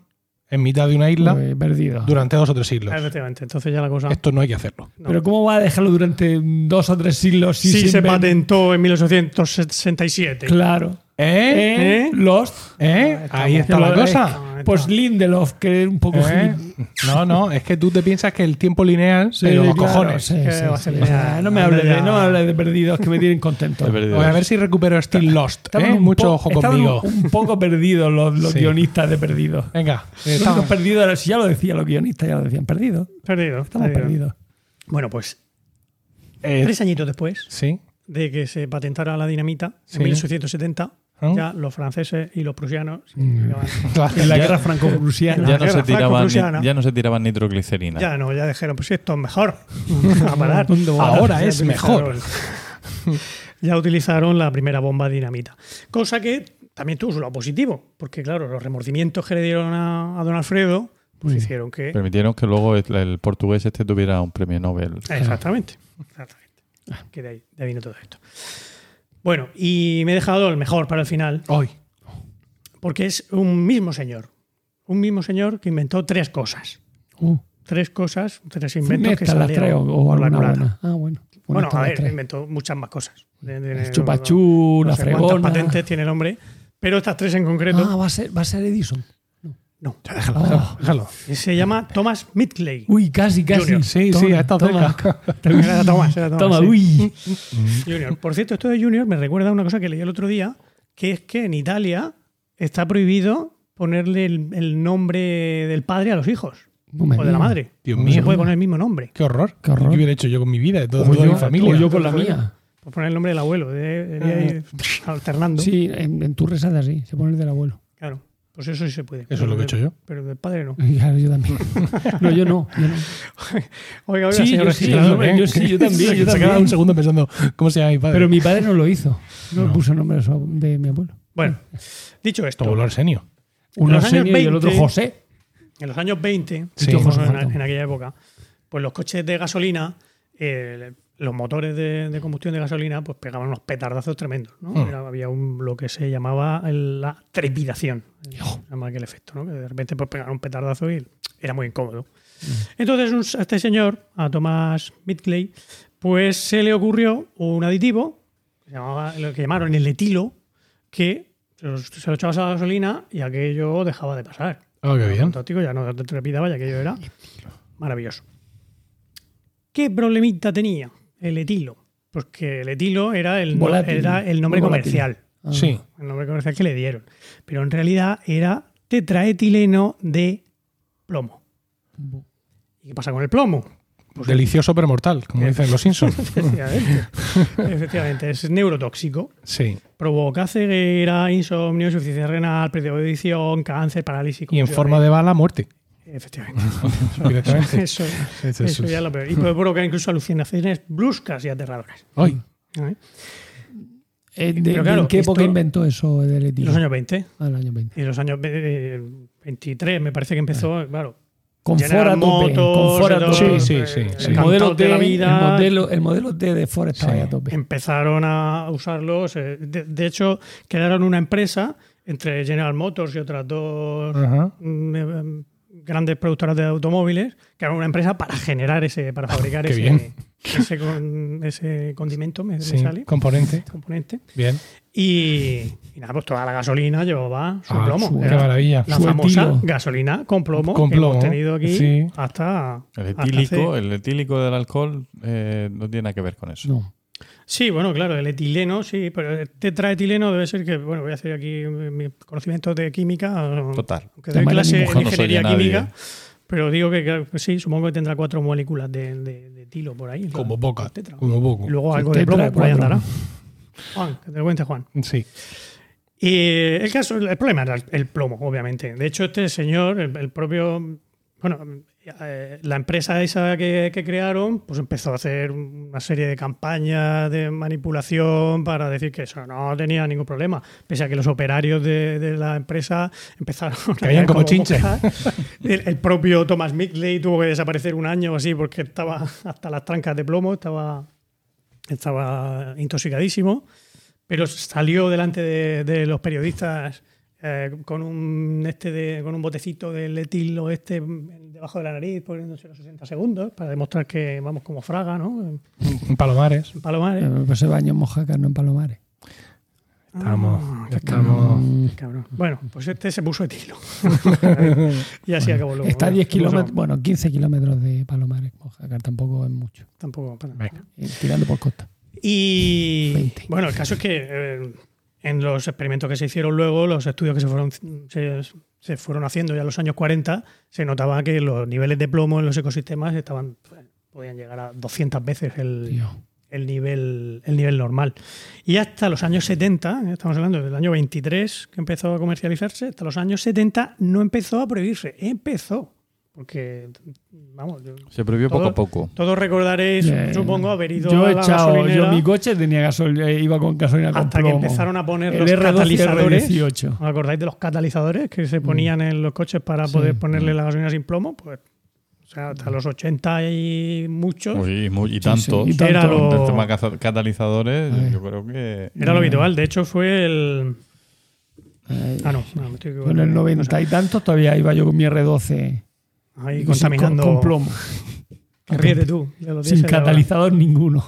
en mitad de una isla Uy, perdido. durante dos o tres siglos. Efectivamente, entonces ya la cosa... Esto no hay que hacerlo. No. Pero ¿cómo va a dejarlo durante dos o tres siglos si sí, se, se patentó en mil ochocientos sesenta y siete? Claro. ¿Eh? ¿Eh? Lost, ¿eh? Ah, ahí está la cosa. Pues Lindelof, que es un poco... ¿Eh? No, no, es que tú te piensas que el tiempo lineal... Sí, pero los claro, cojones. Sí, sí, sí, sí. Ah, no me hables de, no hables de perdidos, que me tienen contento. Voy a ver si recupero Still Lost. ¿Eh? Mucho ojo conmigo. Un, un poco perdidos los, los sí. guionistas de perdidos. Venga. Estamos perdidos. Si ya lo decían los guionistas, ya lo decían. Perdidos. Perdidos. Estamos perdidos. perdidos. Bueno, pues... Eh, tres añitos después ¿sí? de que se patentara la dinamita, ¿sí? en mil ochocientos setenta... ¿Eh? Ya los franceses y los prusianos mm. en la guerra franco-prusiana ya, no franco ya no se tiraban nitroglicerina. Ya no, ya dijeron, pues esto es mejor. A parar. Ahora es mejor. Ya utilizaron la primera bomba dinamita. Cosa que también tuvo su lado positivo, porque claro, los remordimientos que le dieron a, a don Alfredo pues mm. hicieron que... Permitieron que luego el, el portugués este tuviera un premio Nobel. Exactamente. Exactamente. Ah. Que de ahí, de ahí vino todo esto. Bueno, y me he dejado el mejor para el final. Hoy. Porque es un mismo señor. Un mismo señor que inventó tres cosas. Uh. Tres cosas, tres inventos Neta que salieron o, o por la culata. Ah, bueno. Bueno, a ver, inventó muchas más cosas. El chupachú, la no sé, fregona. Patentes tiene el hombre. Pero estas tres en concreto. Ah, va a ser, va a ser Edison. No, déjalo, oh. déjalo. Se llama Thomas Midgley. Uy, casi, casi. Junior. Sí, Toma, sí, ha estado cerca. Era Thomas, era Thomas. Toma, sí. uy. Junior. Por cierto, esto de Junior me recuerda a una cosa que leí el otro día, que es que en Italia está prohibido ponerle el, el nombre del padre a los hijos. No o de mío. la madre. Dios no mío. Se puede poner el mismo nombre. Qué horror. Qué horror. ¿Qué hubiera hecho yo con mi vida, de toda, toda yo, mi familia? O yo con la mía. Pues poner el nombre del abuelo. De, de, de, alternando. Sí, en, en tu resada sí, se pone el del abuelo. Claro. Pues eso sí se puede. Eso es lo que he hecho yo. Pero del padre no. Claro, yo también. No, yo no. Yo no. Oiga, oiga, sí, señora, yo sí, yo, ¿eh? yo sí, yo también. Yo se quedaba un segundo pensando cómo se llama mi padre. Pero mi padre no lo hizo. No, no. puso nombre de mi abuelo. Bueno, dicho esto. Todo Arsenio. Un Arsenio y el otro José. En los años veinte, sí, no, José, en, en aquella época, pues los coches de gasolina, eh, los motores de, de combustión de gasolina, pues pegaban unos petardazos tremendos, ¿no? Mm. Era, había un, lo que se llamaba la trepidación, más que el efecto, ¿no? Que de repente pues pegaban un petardazo y era muy incómodo. Mm. Entonces a este señor, a Thomas Midgley, pues se le ocurrió un aditivo, que llamaba, lo que llamaron el etilo, que se lo echabas a la gasolina y aquello dejaba de pasar. Oh, qué bien. Fantástico, ya no trepidaba, ya aquello era maravilloso. ¿Qué problemita tenía el etilo? Pues que el etilo era el, volátil, era el nombre volátil. comercial. Ah. Sí. El nombre comercial que le dieron. Pero en realidad era tetraetileno de plomo. ¿Y qué pasa con el plomo? Pues delicioso pero mortal, como dicen los Simpsons. Efectivamente. Efectivamente. Es neurotóxico. Sí. Provoca ceguera, insomnio, insuficiencia renal, pérdida de audición, cáncer, parálisis. Y en forma de bala, muerte. Efectivamente. eso, eso, eso, eso ya es lo peor. Y puede provocar incluso alucinaciones bruscas y aterradoras. Ay. ¿Eh? Eh, de, Pero claro, ¿en qué época inventó eso? En los años veinte. Ah, los años veinte. Y en los años eh, veintitrés, me parece que empezó, ah. claro. Confort a tope. Confort a tope. Sí, sí, sí. El, sí. Modelo T, de la vida, el, modelo, el modelo T de Ford estaba sí. a tope. Empezaron a usarlos. De, de hecho, crearon una empresa entre General Motors y otras dos... Ajá. Eh, grandes productoras de automóviles, que eran una empresa para generar ese, para fabricar ese, ese, con, ese condimento, me, sí, me sale. Componente. Componente. Bien. Y, y nada, pues toda la gasolina llevaba su ah, plomo. Su, qué maravilla. La su famosa etilo. gasolina con plomo, con plomo que hemos tenido aquí sí. hasta. El etílico, hasta hace... el etílico del alcohol eh, no tiene nada que ver con eso. No. Sí, bueno, claro, el etileno, sí, pero el tetraetileno debe ser que, bueno, voy a hacer aquí mis conocimientos de química. Total. Aunque doy clase en ingeniería no química, nadie. Pero digo que sí, supongo que tendrá cuatro moléculas de, de, de tilo por ahí. Como poca, como poco. Y luego algo de plomo por ahí andará. Juan, que te lo cuente Juan. Sí. Y el caso, el problema era el plomo, obviamente. De hecho, este señor, el, el propio, bueno... la empresa esa que, que crearon pues empezó a hacer una serie de campañas de manipulación para decir que eso no tenía ningún problema, pese a que los operarios de, de la empresa empezaron a caían como chinches. El, el propio Thomas Midgley tuvo que desaparecer un año o así porque estaba hasta las trancas de plomo, estaba, estaba intoxicadísimo, pero salió delante de, de los periodistas Eh, con un este de, con un botecito del etilo este debajo de la nariz poniéndose los sesenta segundos para demostrar que vamos como Fraga, ¿no? En Palomares. En Palomares. Pero ese baño en Mojácar, no en Palomares. Estamos, mm, ya estamos. Mm, cabrón. Bueno, pues este se puso etilo. Y así bueno, acabó luego. Está a diez kilómetros, bueno, quince kilómetros de Palomares, Mojácar, tampoco es mucho. Tampoco, para nada. Tirando por costa. Y veinte. Bueno, el caso es que eh, en los experimentos que se hicieron luego, los estudios que se fueron, se, se fueron haciendo ya en los años cuarenta, se notaba que los niveles de plomo en los ecosistemas estaban, podían llegar a doscientas veces el... Dios. El nivel, el nivel normal. Y hasta los años setenta, estamos hablando del año veintitrés que empezó a comercializarse, hasta los años setenta no empezó a prohibirse, empezó. Porque, vamos... Se prohibió todo, poco a poco. Todos recordaréis, yeah. supongo, haber ido yo a la echado, gasolinera. Yo mi coche tenía gasolina, iba con gasolina con hasta plomo. Hasta que empezaron a poner el los R doce, catalizadores. R dieciocho. ¿Os acordáis de los catalizadores que se ponían mm. en los coches para sí. poder ponerle la gasolina sin plomo? Pues... O sea, hasta los ochenta y muchos. Uy, muy, y tantos. Sí, sí. Era lo... El tema catalizadores, Ay. yo creo que... Era lo habitual. De hecho, fue el... Ay. Ah, no. no me estoy equivocando. En el noventa y tantos todavía iba yo con mi R doce. Ahí, contaminando. Con, con plomo. Ríete tú. Sin catalizador ninguno.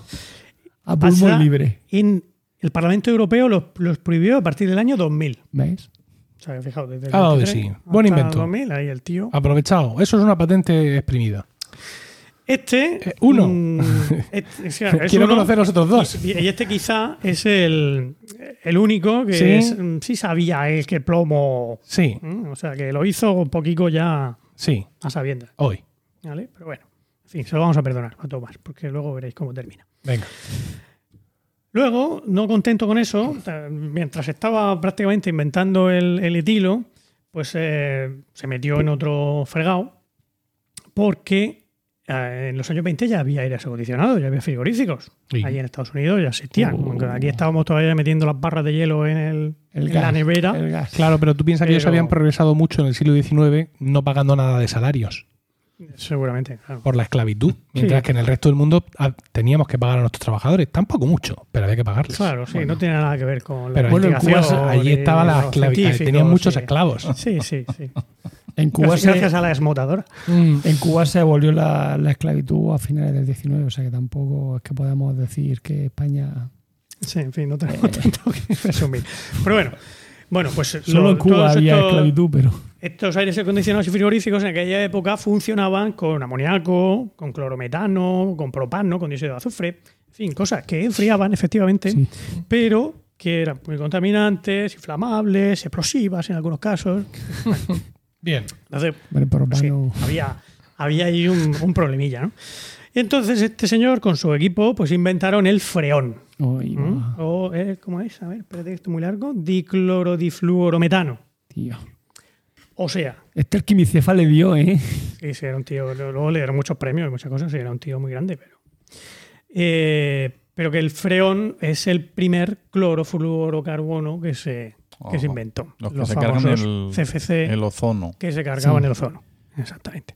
A pulmón libre. En el Parlamento Europeo los, los prohibió a partir del año dos mil. ¿Veis? O sea, fijaos, desde el claro que sí. Buen invento. dos mil, ahí el tío. Aprovechado. Eso es una patente exprimida. Este. Eh, uno. Mm, este, o sea, es Quiero uno, conocer los otros dos. Y, y este quizá es el, el único que sí, es, sí sabía él que plomo. Sí. ¿Mm? O sea, que lo hizo un poquito ya sí. a sabiendas. Hoy. ¿Vale? Pero bueno. En fin, se lo vamos a perdonar a Tomás, porque luego veréis cómo termina. Venga. Luego, no contento con eso, mientras estaba prácticamente inventando el, el etilo, pues eh, se metió en otro fregado porque eh, en los años veinte ya había aire acondicionado, ya había frigoríficos. Sí. Allí en Estados Unidos ya existían. Uh, Aquí estábamos todavía metiendo las barras de hielo en, el, el en gas, la nevera. El gas. Claro, pero tú piensas pero... que ellos habían progresado mucho en el siglo diecinueve no pagando nada de salarios. Seguramente, claro. Por la esclavitud. Mientras sí. que en el resto del mundo teníamos que pagar a nuestros trabajadores. Tampoco mucho, pero había que pagarles. Claro, sí, bueno. no tiene nada que ver con la pero investigación. Bueno, en Cuba allí estaba la esclavitud. Tenían muchos sí. esclavos. Sí, sí, sí. En Cuba se, gracias a la desmotadora. En Cuba se abolió la, la esclavitud a finales del diecinueve, o sea que tampoco es que podamos decir que España... Sí, en fin, no tenemos tanto que resumir. Pero bueno... Bueno, pues solo los, en Cuba había estos, esclavitud, pero... Estos aires acondicionados y frigoríficos en aquella época funcionaban con amoníaco, con clorometano, con propano, con dióxido de azufre, en fin, cosas que enfriaban efectivamente, sí. pero que eran muy contaminantes, inflamables, explosivas en algunos casos. Bien. Entonces, vale, propano... sí, había, había ahí un, un problemilla, ¿no? Y entonces este señor con su equipo pues inventaron el freón. Oy, ¿Mm? o, eh, ¿Cómo es? A ver, espérate, esto es muy largo. Diclorodifluorometano. Tío. O sea. Este el que mi cefa le dio, ¿eh? Sí, sí, era un tío. Luego le dieron muchos premios y muchas cosas. Sí, era un tío muy grande, pero. Eh, pero que el freón es el primer clorofluorocarbono que se, oh, que se inventó. Los, los que se cargan el C F C. El ozono. Que se cargaban sí. el ozono. Exactamente.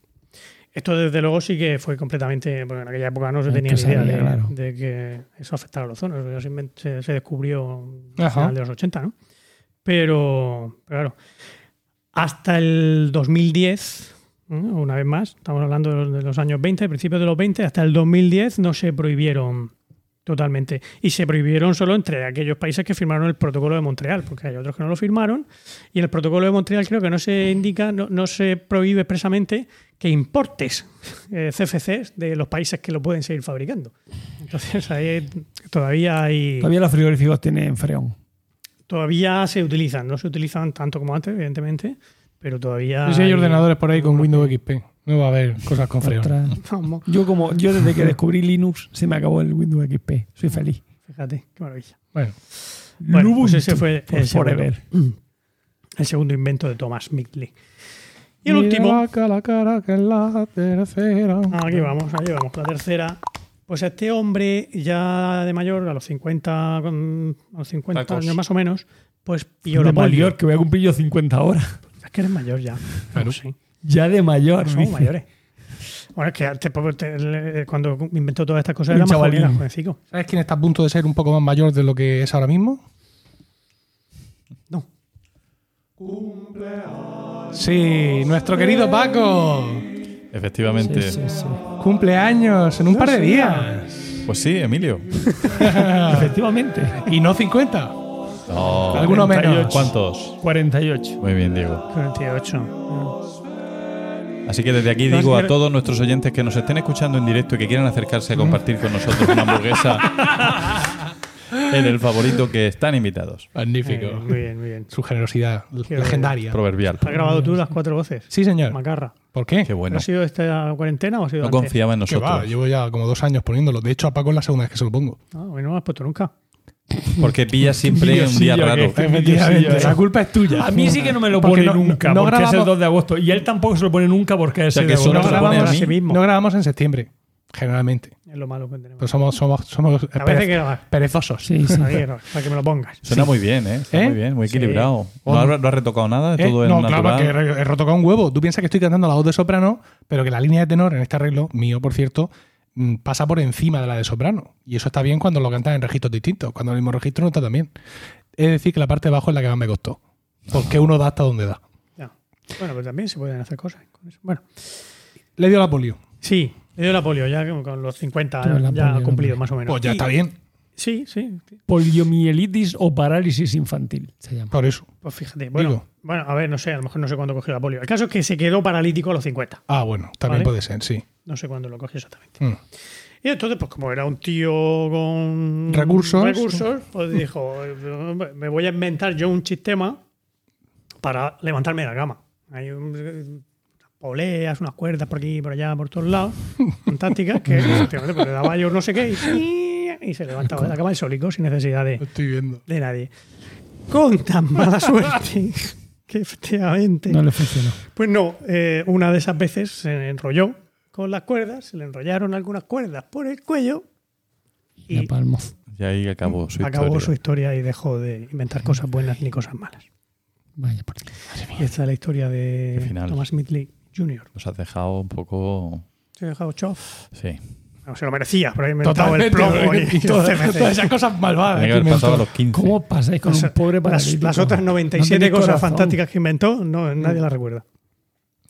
Esto, desde luego, sí que fue completamente... Porque en aquella época no se es tenía idea de, claro. de que eso afectara a los ozonos. Eso se, se descubrió al final de los ochenta, ¿no? Pero, pero claro, hasta el dos mil diez, ¿no? Una vez más, estamos hablando de los, de los años veinte, principios de los veinte, hasta el dos mil diez no se prohibieron totalmente. Y se prohibieron solo entre aquellos países que firmaron el Protocolo de Montreal, porque hay otros que no lo firmaron. Y en el Protocolo de Montreal creo que no se indica, no, no se prohíbe expresamente que importes eh, C F Cs de los países que lo pueden seguir fabricando. Entonces ahí todavía hay... Todavía los frigoríficos tienen freón. Todavía se utilizan, no se utilizan tanto como antes, evidentemente, pero todavía... Y si hay, hay ordenadores por ahí con Windows X P. No va a haber cosas con freón. Yo como yo desde que descubrí Linux se me acabó el Windows X P. Soy feliz. Fíjate, qué maravilla. Bueno, bueno Lubuntu, pues ese fue el segundo, el segundo invento de Thomas Midgley. Y el último... La cara, cara, que es la tercera. Aquí vamos, aquí vamos, la tercera. Pues este hombre ya de mayor, a los cincuenta, a los cincuenta Tacos. años más o menos, pues pilló la polio. Mayor, que voy a cumplir yo cincuenta horas. Es que eres mayor ya. Claro, sí. Ya de mayor. No, somos mayores. Bueno, es que te, te, cuando inventó todas estas cosas era más jovencito. ¿Sabes quién está a punto de ser un poco más mayor de lo que es ahora mismo? No. Cumpleaños. Sí, nuestro querido Paco. Efectivamente. Sí, sí, sí. Cumpleaños en un no par de días. días. Pues sí, Emilio. Efectivamente. Y no cincuenta. No. ¿Alguno cuarenta y ocho menos? ¿Cuántos? cuarenta y ocho. Muy bien, Diego. cuarenta y ocho. Así que desde aquí digo a todos nuestros oyentes que nos estén escuchando en directo y que quieran acercarse a compartir con nosotros una hamburguesa en El Favorito, que están invitados. Magnífico. Eh, muy bien, muy bien. Su generosidad qué legendaria. Proverbial. ¿Has grabado tú las cuatro voces? Sí, señor. Macarra. ¿Por qué? Qué bueno. ¿Ha sido esta cuarentena o ha sido no antes? No confiaba en nosotros. Va, llevo ya como dos años poniéndolo. De hecho, a Paco es la segunda vez que se lo pongo. Ah, no me has puesto nunca. Porque pillas siempre un día raro. Efectivamente, la culpa es tuya. A mí sí que no me lo pone no, nunca, no, no porque grabamos, es el dos de agosto. Y él tampoco se lo pone nunca porque es o sea, el que no, grabamos a sí mismo. No grabamos en septiembre, generalmente. Es lo malo que tenemos. Pero somos, somos, somos perez, perezosos. Sí, sí. Para que me lo pongas. Suena sí. muy bien, ¿eh? Está ¿Eh? muy bien, muy equilibrado. Sí. ¿No, has, ¿No has retocado nada? ¿Eh? Todo no, en claro, que he retocado un huevo. Tú piensas que estoy cantando la voz de soprano, pero que la línea de tenor, en este arreglo mío, por cierto, pasa por encima de la de soprano. Y eso está bien cuando lo cantan en registros distintos. Cuando el mismo registro no está tan bien. Es decir, que la parte de abajo es la que más me costó. Porque uno da hasta donde da. Ya. Bueno, pero también se pueden hacer cosas con eso. Bueno. Le dio la polio. Sí, le dio la polio. Ya con los cincuenta ya, ya ha cumplido más o menos. Pues ya está bien. Sí, sí. Poliomielitis o parálisis infantil se llama. Por eso. Pues fíjate. Bueno, Digo. bueno, a ver, no sé. A lo mejor no sé cuándo cogió la polio. El caso es que se quedó paralítico a los cincuenta. Ah, bueno. También ¿vale? puede ser, sí. No sé cuándo lo cogió exactamente. Mm. Y entonces, pues como era un tío con recursos, recursos pues dijo, me voy a inventar yo un sistema para levantarme de la cama. Hay un poleas, unas cuerdas por aquí, por allá, por todos lados, fantásticas, que efectivamente pues, le daba yo no sé qué y, y se levantaba de la cama el solico sin necesidad de, estoy viendo. de nadie. Con tan mala suerte que efectivamente... No le funcionó. Pues no, eh, una de esas veces se enrolló con las cuerdas, se le enrollaron algunas cuerdas por el cuello y, y, y ahí acabó su acabó historia. su historia y dejó de inventar cosas buenas ni cosas malas. Vaya por y esta es la historia de Thomas Midgley junior Nos has dejado un poco... ¿Te has dejado chof? Sí. No, se lo merecía, pero ahí me inventado el plomo y todas esas cosas malvadas. ¿Cómo pasáis con o sea, un pobre paralítico? Las, las otras noventa y siete no cosas fantásticas que inventó, no, nadie las recuerda.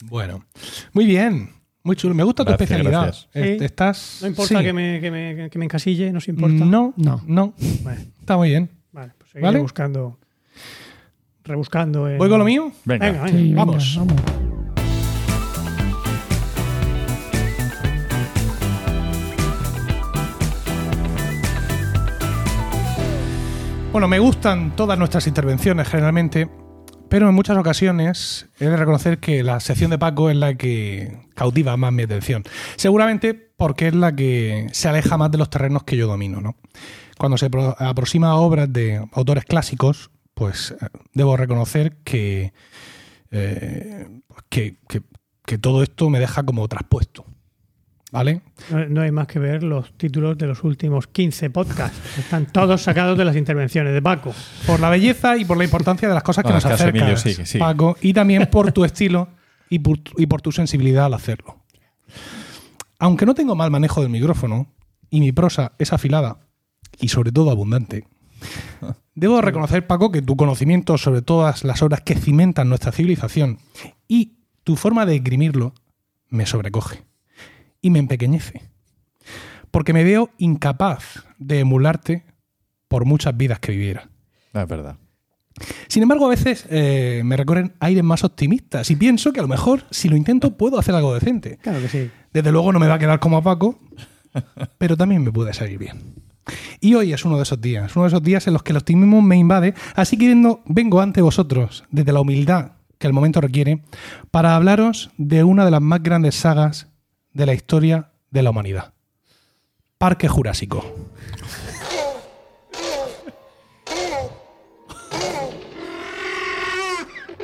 Bueno, muy bien. Muy chulo. Me gusta tu gracias, especialidad. Gracias. Sí. Estás... No importa sí. que, me, que, me, que me encasille, no se importa. No, no, no. Vale. Está muy bien. Vale, pues seguiré ¿Vale? buscando... Rebuscando... El... ¿Voy con lo mío? Venga, venga, venga. Sí, vamos. Venga, vamos. Bueno, me gustan todas nuestras intervenciones generalmente, pero en muchas ocasiones he de reconocer que la sección de Paco es la que cautiva más mi atención. Seguramente porque es la que se aleja más de los terrenos que yo domino, ¿no? Cuando se aproxima a obras de autores clásicos, pues debo reconocer que, eh, que, que, que todo esto me deja como traspuesto. ¿Vale? No, no hay más que ver los títulos de los últimos quince podcasts. Están todos sacados de las intervenciones de Paco. Por la belleza y por la importancia de las cosas que no, nos acercan, Paco, y también por tu estilo y por, y por tu sensibilidad al hacerlo. Aunque no tengo mal manejo del micrófono y mi prosa es afilada y sobre todo abundante, debo reconocer, Paco, que tu conocimiento sobre todas las obras que cimentan nuestra civilización y tu forma de esgrimirlo me sobrecoge. Y me empequeñece, porque me veo incapaz de emularte por muchas vidas que viviera. No, es verdad. Sin embargo, a veces eh, me recorren aires más optimistas y pienso que a lo mejor, si lo intento, puedo hacer algo decente. Claro que sí. Desde luego no me va a quedar como a Paco, pero también me puede salir bien. Y hoy es uno de esos días, uno de esos días en los que el optimismo me invade, así que vengo, vengo ante vosotros, desde la humildad que el momento requiere, para hablaros de una de las más grandes sagas de la historia de la humanidad. Parque Jurásico.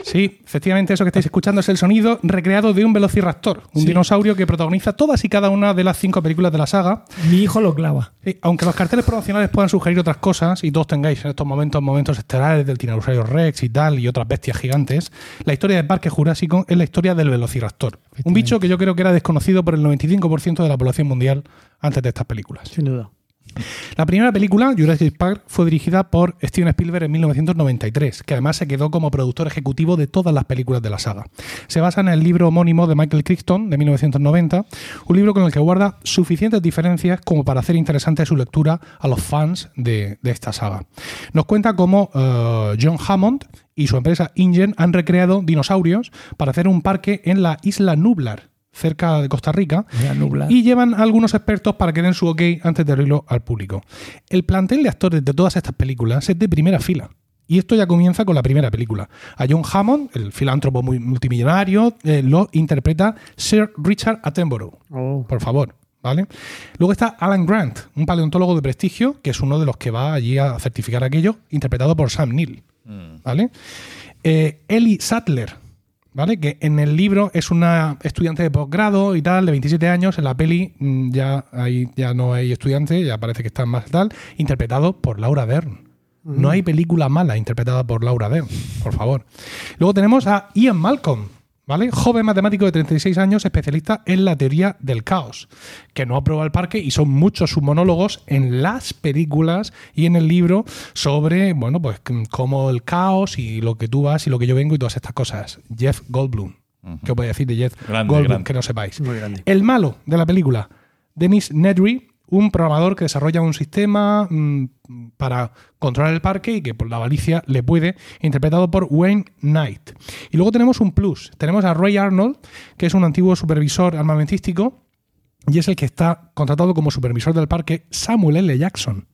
Sí, efectivamente eso que estáis escuchando es el sonido recreado de un velociraptor, un sí. dinosaurio que protagoniza todas y cada una de las cinco películas de la saga. Mi hijo lo clava. Sí, aunque los carteles promocionales puedan sugerir otras cosas y todos tengáis en estos momentos momentos estelares del tiranosaurio Rex y tal y otras bestias gigantes, la historia del Parque Jurásico es la historia del velociraptor, un bicho que yo creo que era desconocido por el noventa y cinco por ciento de la población mundial antes de estas películas. Sin duda. La primera película, Jurassic Park, fue dirigida por Steven Spielberg en mil novecientos noventa y tres, que además se quedó como productor ejecutivo de todas las películas de la saga. Se basa en el libro homónimo de Michael Crichton, de mil novecientos noventa, un libro con el que guarda suficientes diferencias como para hacer interesante su lectura a los fans de, de esta saga. Nos cuenta cómo uh, John Hammond y su empresa InGen han recreado dinosaurios para hacer un parque en la isla Nublar, cerca de Costa Rica, y llevan a algunos expertos para que den su ok antes de abrirlo al público. El plantel de actores de todas estas películas es de primera fila, y esto ya comienza con la primera película. A John Hammond, el filántropo multimillonario, eh, lo interpreta Sir Richard Attenborough. Oh. Por favor, ¿vale? Luego está Alan Grant, un paleontólogo de prestigio, que es uno de los que va allí a certificar aquello, interpretado por Sam Neill. Mm. ¿Vale? Eh, Ellie Sattler, ¿vale? Que en el libro es una estudiante de posgrado y tal, de veintisiete años. En la peli ya, hay, ya no hay estudiante, ya parece que están más tal. Interpretado por Laura Dern. Mm. No hay película mala interpretada por Laura Dern, por favor. Luego tenemos a Ian Malcolm, ¿vale? Joven matemático de treinta y seis años, especialista en la teoría del caos, que no aprueba el parque, y son muchos sus monólogos en las películas y en el libro sobre, bueno, pues cómo el caos y lo que tú vas y lo que yo vengo y todas estas cosas. Jeff Goldblum. Uh-huh. ¿Qué os voy a decir de Jeff grande, Goldblum? Grande. Que no sepáis. Muy grande. El malo de la película, Dennis Nedry, un programador que desarrolla un sistema mmm, para controlar el parque y que por la avaricia le puede, interpretado por Wayne Knight. Y luego tenemos un plus. Tenemos a Ray Arnold, que es un antiguo supervisor armamentístico y es el que está contratado como supervisor del parque Samuel L. Jackson.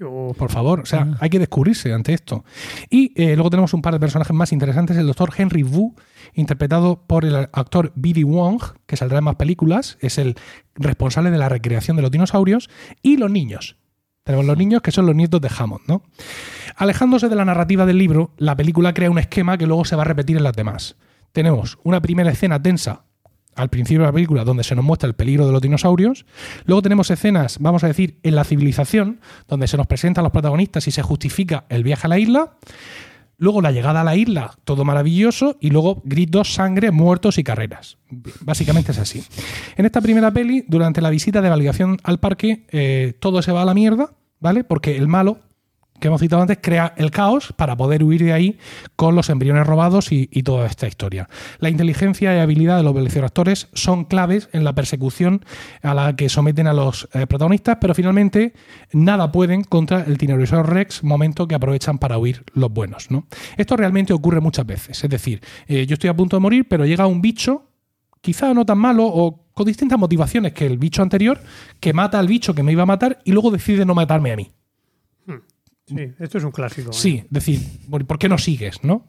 Yo. Por favor, o sea, hay que descubrirse ante esto. Y eh, luego tenemos un par de personajes más interesantes. El doctor Henry Wu, interpretado por el actor B D Wong, que saldrá en más películas, es el responsable de la recreación de los dinosaurios. Y los niños. Tenemos los niños, que son los nietos de Hammond, ¿no? Alejándose de la narrativa del libro, la película crea un esquema que luego se va a repetir en las demás. Tenemos una primera escena tensa al principio de la película, donde se nos muestra el peligro de los dinosaurios. Luego tenemos escenas, vamos a decir, en la civilización, donde se nos presentan los protagonistas y se justifica el viaje a la isla. Luego la llegada a la isla, todo maravilloso, y luego gritos, sangre, muertos y carreras. Básicamente es así. En esta primera peli, durante la visita de validación al parque, eh, todo se va a la mierda, ¿vale? Porque el malo, que hemos citado antes, crea el caos para poder huir de ahí con los embriones robados y, y toda esta historia. La inteligencia y habilidad de los velociraptores son claves en la persecución a la que someten a los eh, protagonistas, pero finalmente nada pueden contra el Tyrannosaurus Rex, momento que aprovechan para huir los buenos, ¿no? Esto realmente ocurre muchas veces. Es decir, eh, yo estoy a punto de morir, pero llega un bicho, quizá no tan malo o con distintas motivaciones que el bicho anterior, que mata al bicho que me iba a matar y luego decide no matarme a mí. Sí, esto es un clásico, ¿eh? Sí, decir, ¿por qué no sigues, no?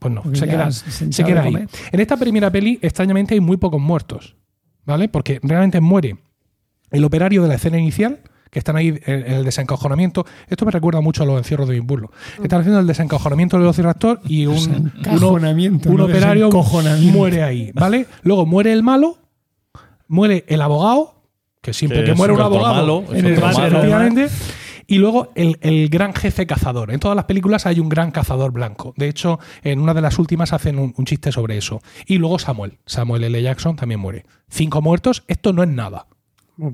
Pues no, se queda, se se queda ahí. En esta primera peli, extrañamente, hay muy pocos muertos, ¿vale? Porque realmente muere el operario de la escena inicial, que están ahí en el desencajonamiento. Esto me recuerda mucho a los encierros de Edimburgo. Están haciendo el desencajonamiento del velociraptor y un, un, un operario muere ahí, ¿vale? Luego muere el malo, muere el abogado, que siempre que, que muere un abogado, malo, en el malo, efectivamente. Y luego el, el gran jefe cazador. En todas las películas hay un gran cazador blanco. De hecho, en una de las últimas hacen un, un chiste sobre eso. Y luego Samuel. Samuel L. Jackson también muere. Cinco muertos. Esto no es nada.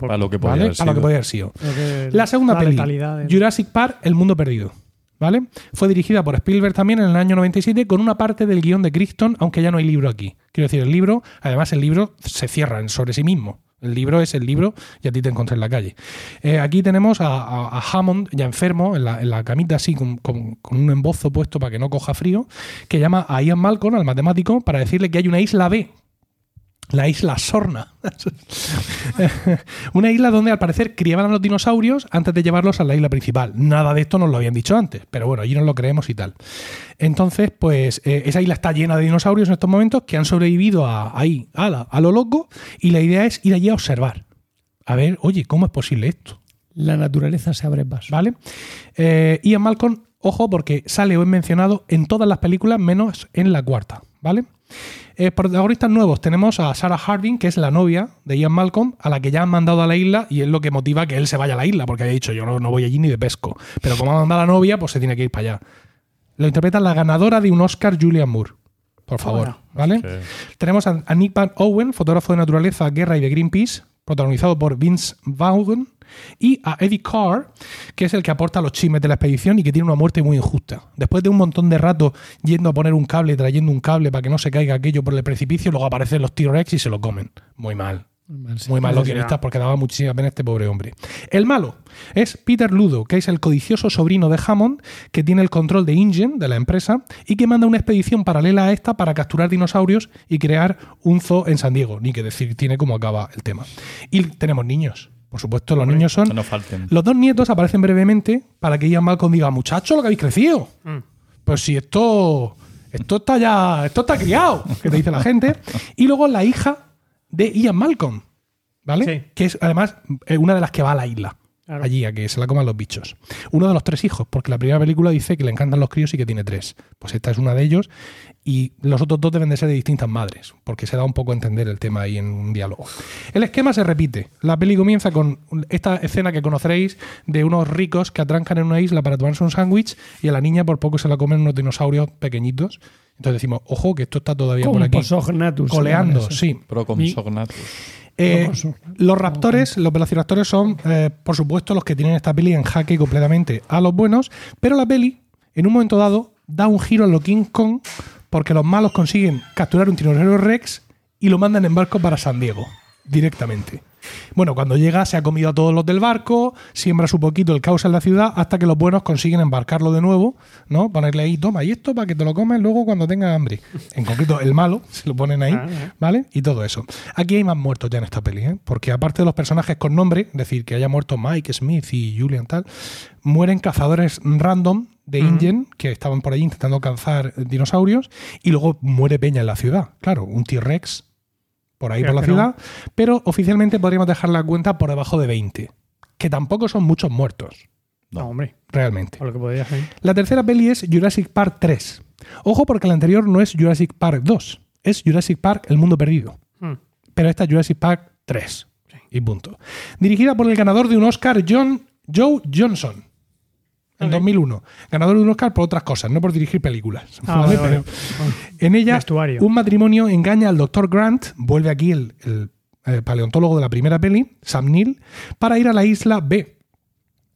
A lo que podía, ¿vale? haber, sido. Lo que podía haber sido. Que la segunda la peli, de... Jurassic Park, El mundo perdido, ¿vale? Fue dirigida por Spielberg también en el año noventa y siete con una parte del guión de Crichton, aunque ya no hay libro aquí. Quiero decir, el libro, además el libro se cierra sobre sí mismo. El libro es el libro y a ti te encontré en la calle. Eh, aquí tenemos a, a, a Hammond ya enfermo, en la, en la camita así, con, con, con un embozo puesto para que no coja frío, que llama a Ian Malcolm, al matemático, para decirle que hay una isla B, la isla Sorna. Una isla donde al parecer criaban a los dinosaurios antes de llevarlos a la isla principal. Nada de esto nos lo habían dicho antes, pero bueno, allí nos lo creemos y tal. Entonces, pues eh, esa isla está llena de dinosaurios en estos momentos que han sobrevivido a, ahí, a, la, a lo loco, y la idea es ir allí a observar. A ver, oye, ¿cómo es posible esto? La naturaleza se abre paso. ¿Vale? Eh, Ian Malcolm, ojo, porque sale o es mencionado en todas las películas, menos en la cuarta, ¿vale? Eh, protagonistas nuevos. Tenemos a Sarah Harding, que es la novia de Ian Malcolm, a la que ya han mandado a la isla, y es lo que motiva que él se vaya a la isla, porque había dicho, yo no, no voy allí ni de pesco. Pero como ha mandado a la novia, pues se tiene que ir para allá. Lo interpreta la ganadora de un Oscar, Julianne Moore. Por favor, oh, bueno. ¿Vale? Sí. Tenemos a, a Nick Van Owen, fotógrafo de naturaleza, guerra y de Greenpeace, protagonizado por Vince Vaughn, y a Eddie Carr, que es el que aporta los chismes de la expedición y que tiene una muerte muy injusta. Después de un montón de rato yendo a poner un cable, trayendo un cable para que no se caiga aquello por el precipicio, luego aparecen los T-Rex y se lo comen. Muy mal. Sí, muy mal los guionistas, porque daba muchísima pena este pobre hombre. El malo es Peter Ludo, que es el codicioso sobrino de Hammond, que tiene el control de InGen, de la empresa, y que manda una expedición paralela a esta para capturar dinosaurios y crear un zoo en San Diego. Ni que decir, tiene cómo acaba el tema. Y tenemos niños. Por supuesto, los hombre, niños son... No falten. Los dos nietos aparecen brevemente para que Ian Malcolm diga, muchachos, lo que habéis crecido. Mm. Pues si esto... Esto está ya... Esto está criado, que te dice la gente. Y luego la hija... de Ian Malcolm, ¿vale? Sí. Que es además una de las que va a la isla, claro, allí a que se la coman los bichos. Uno de los tres hijos, porque la primera película dice que le encantan los críos y que tiene tres. Pues esta es una de ellos y los otros dos deben de ser de distintas madres, porque se da un poco a entender el tema ahí en un diálogo. El esquema se repite. La peli comienza con esta escena que conoceréis de unos ricos que atrancan en una isla para tomarse un sándwich y a la niña por poco se la comen unos dinosaurios pequeñitos. Entonces decimos, ojo, que esto está todavía por aquí. Compsognathus. Coleando, sí. Procompsognathus. Eh, los raptores, los velociraptores son, eh, por supuesto, los que tienen esta peli en jaque completamente a los buenos, pero la peli, en un momento dado, da un giro a lo King Kong porque los malos consiguen capturar un tiranosaurio Rex y lo mandan en barco para San Diego, directamente. Bueno, cuando llega se ha comido a todos los del barco, siembra su poquito el caos en la ciudad hasta que los buenos consiguen embarcarlo de nuevo, ¿no? Ponerle ahí, toma, y esto para que te lo comas luego cuando tengas hambre. En concreto, el malo, se lo ponen ahí, ¿vale? Y todo eso. Aquí hay más muertos ya en esta peli, ¿eh? Porque aparte de los personajes con nombre, es decir, que haya muerto Mike, Smith y Julian tal, mueren cazadores random de InGen, uh-huh, que estaban por allí intentando cazar dinosaurios, y luego muere peña en la ciudad. Claro, un T-Rex por ahí, creo, por la ciudad, no, pero oficialmente podríamos dejar la cuenta por debajo de veinte, que tampoco son muchos muertos. No, no hombre. Realmente. Lo que podría ser. La tercera peli es Jurassic Park tres. Ojo, porque la anterior no es Jurassic Park dos, es Jurassic Park El Mundo Perdido. Hmm. Pero esta es Jurassic Park tres. Sí. Y punto. Dirigida por el ganador de un Oscar, John, Joe Johnson. En dos mil uno, ganador de un Oscar por otras cosas, no por dirigir películas. Ah, vale, vale. En ella, vestuario, un matrimonio engaña al doctor Grant, vuelve aquí el, el, el paleontólogo de la primera peli, Sam Neill, para ir a la isla B.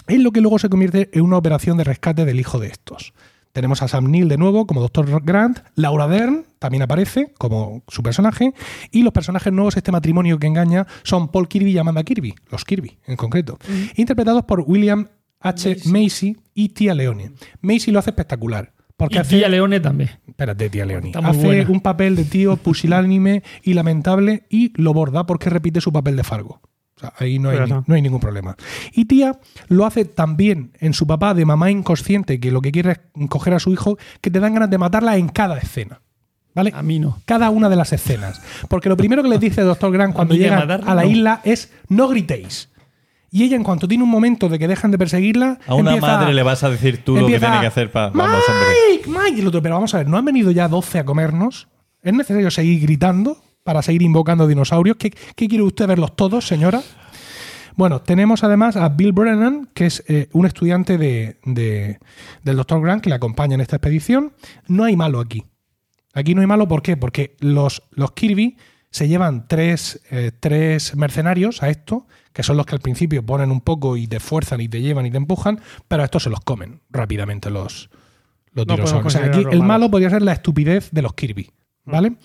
Es lo que luego se convierte en una operación de rescate del hijo de estos. Tenemos a Sam Neill de nuevo como doctor Grant, Laura Dern también aparece como su personaje, y los personajes nuevos de este matrimonio que engaña son Paul Kirby y Amanda Kirby, los Kirby en concreto, mm-hmm, interpretados por William H. Macy y Tía Leone. Macy lo hace espectacular. Porque y hace... Tía Leone también. Espérate, Tía Leone. Hace buena. Un papel de tío pusilánime y lamentable y lo borda porque repite su papel de Fargo. O sea, ahí no hay, ni, no hay ningún problema. Y Tía lo hace también en su papá de mamá inconsciente, que lo que quiere es coger a su hijo, que te dan ganas de matarla en cada escena. ¿Vale? A mí no. Cada una de las escenas. Porque lo primero que les dice el doctor Grant cuando llega a la no. isla es no gritéis. Y ella, en cuanto tiene un momento de que dejan de perseguirla... A una empieza, madre le vas a decir tú empieza, lo que tiene que hacer para... Vamos, ¡Mike! ¡Mike! Y el otro, pero vamos a ver, ¿no han venido ya doce a comernos? ¿Es necesario seguir gritando para seguir invocando dinosaurios? ¿Qué, qué quiere usted verlos todos, señora? Bueno, tenemos además a Bill Brennan, que es eh, un estudiante de, de, del doctor Grant que le acompaña en esta expedición. No hay malo aquí. Aquí no hay malo, ¿por qué? Porque los, los Kirby... Se llevan tres, eh, tres mercenarios a esto, que son los que al principio ponen un poco y te fuerzan y te llevan y te empujan, pero a estos se los comen rápidamente los, los no dinosaurios. O sea, aquí el malo podría ser la estupidez de los Kirby, ¿vale? Mm.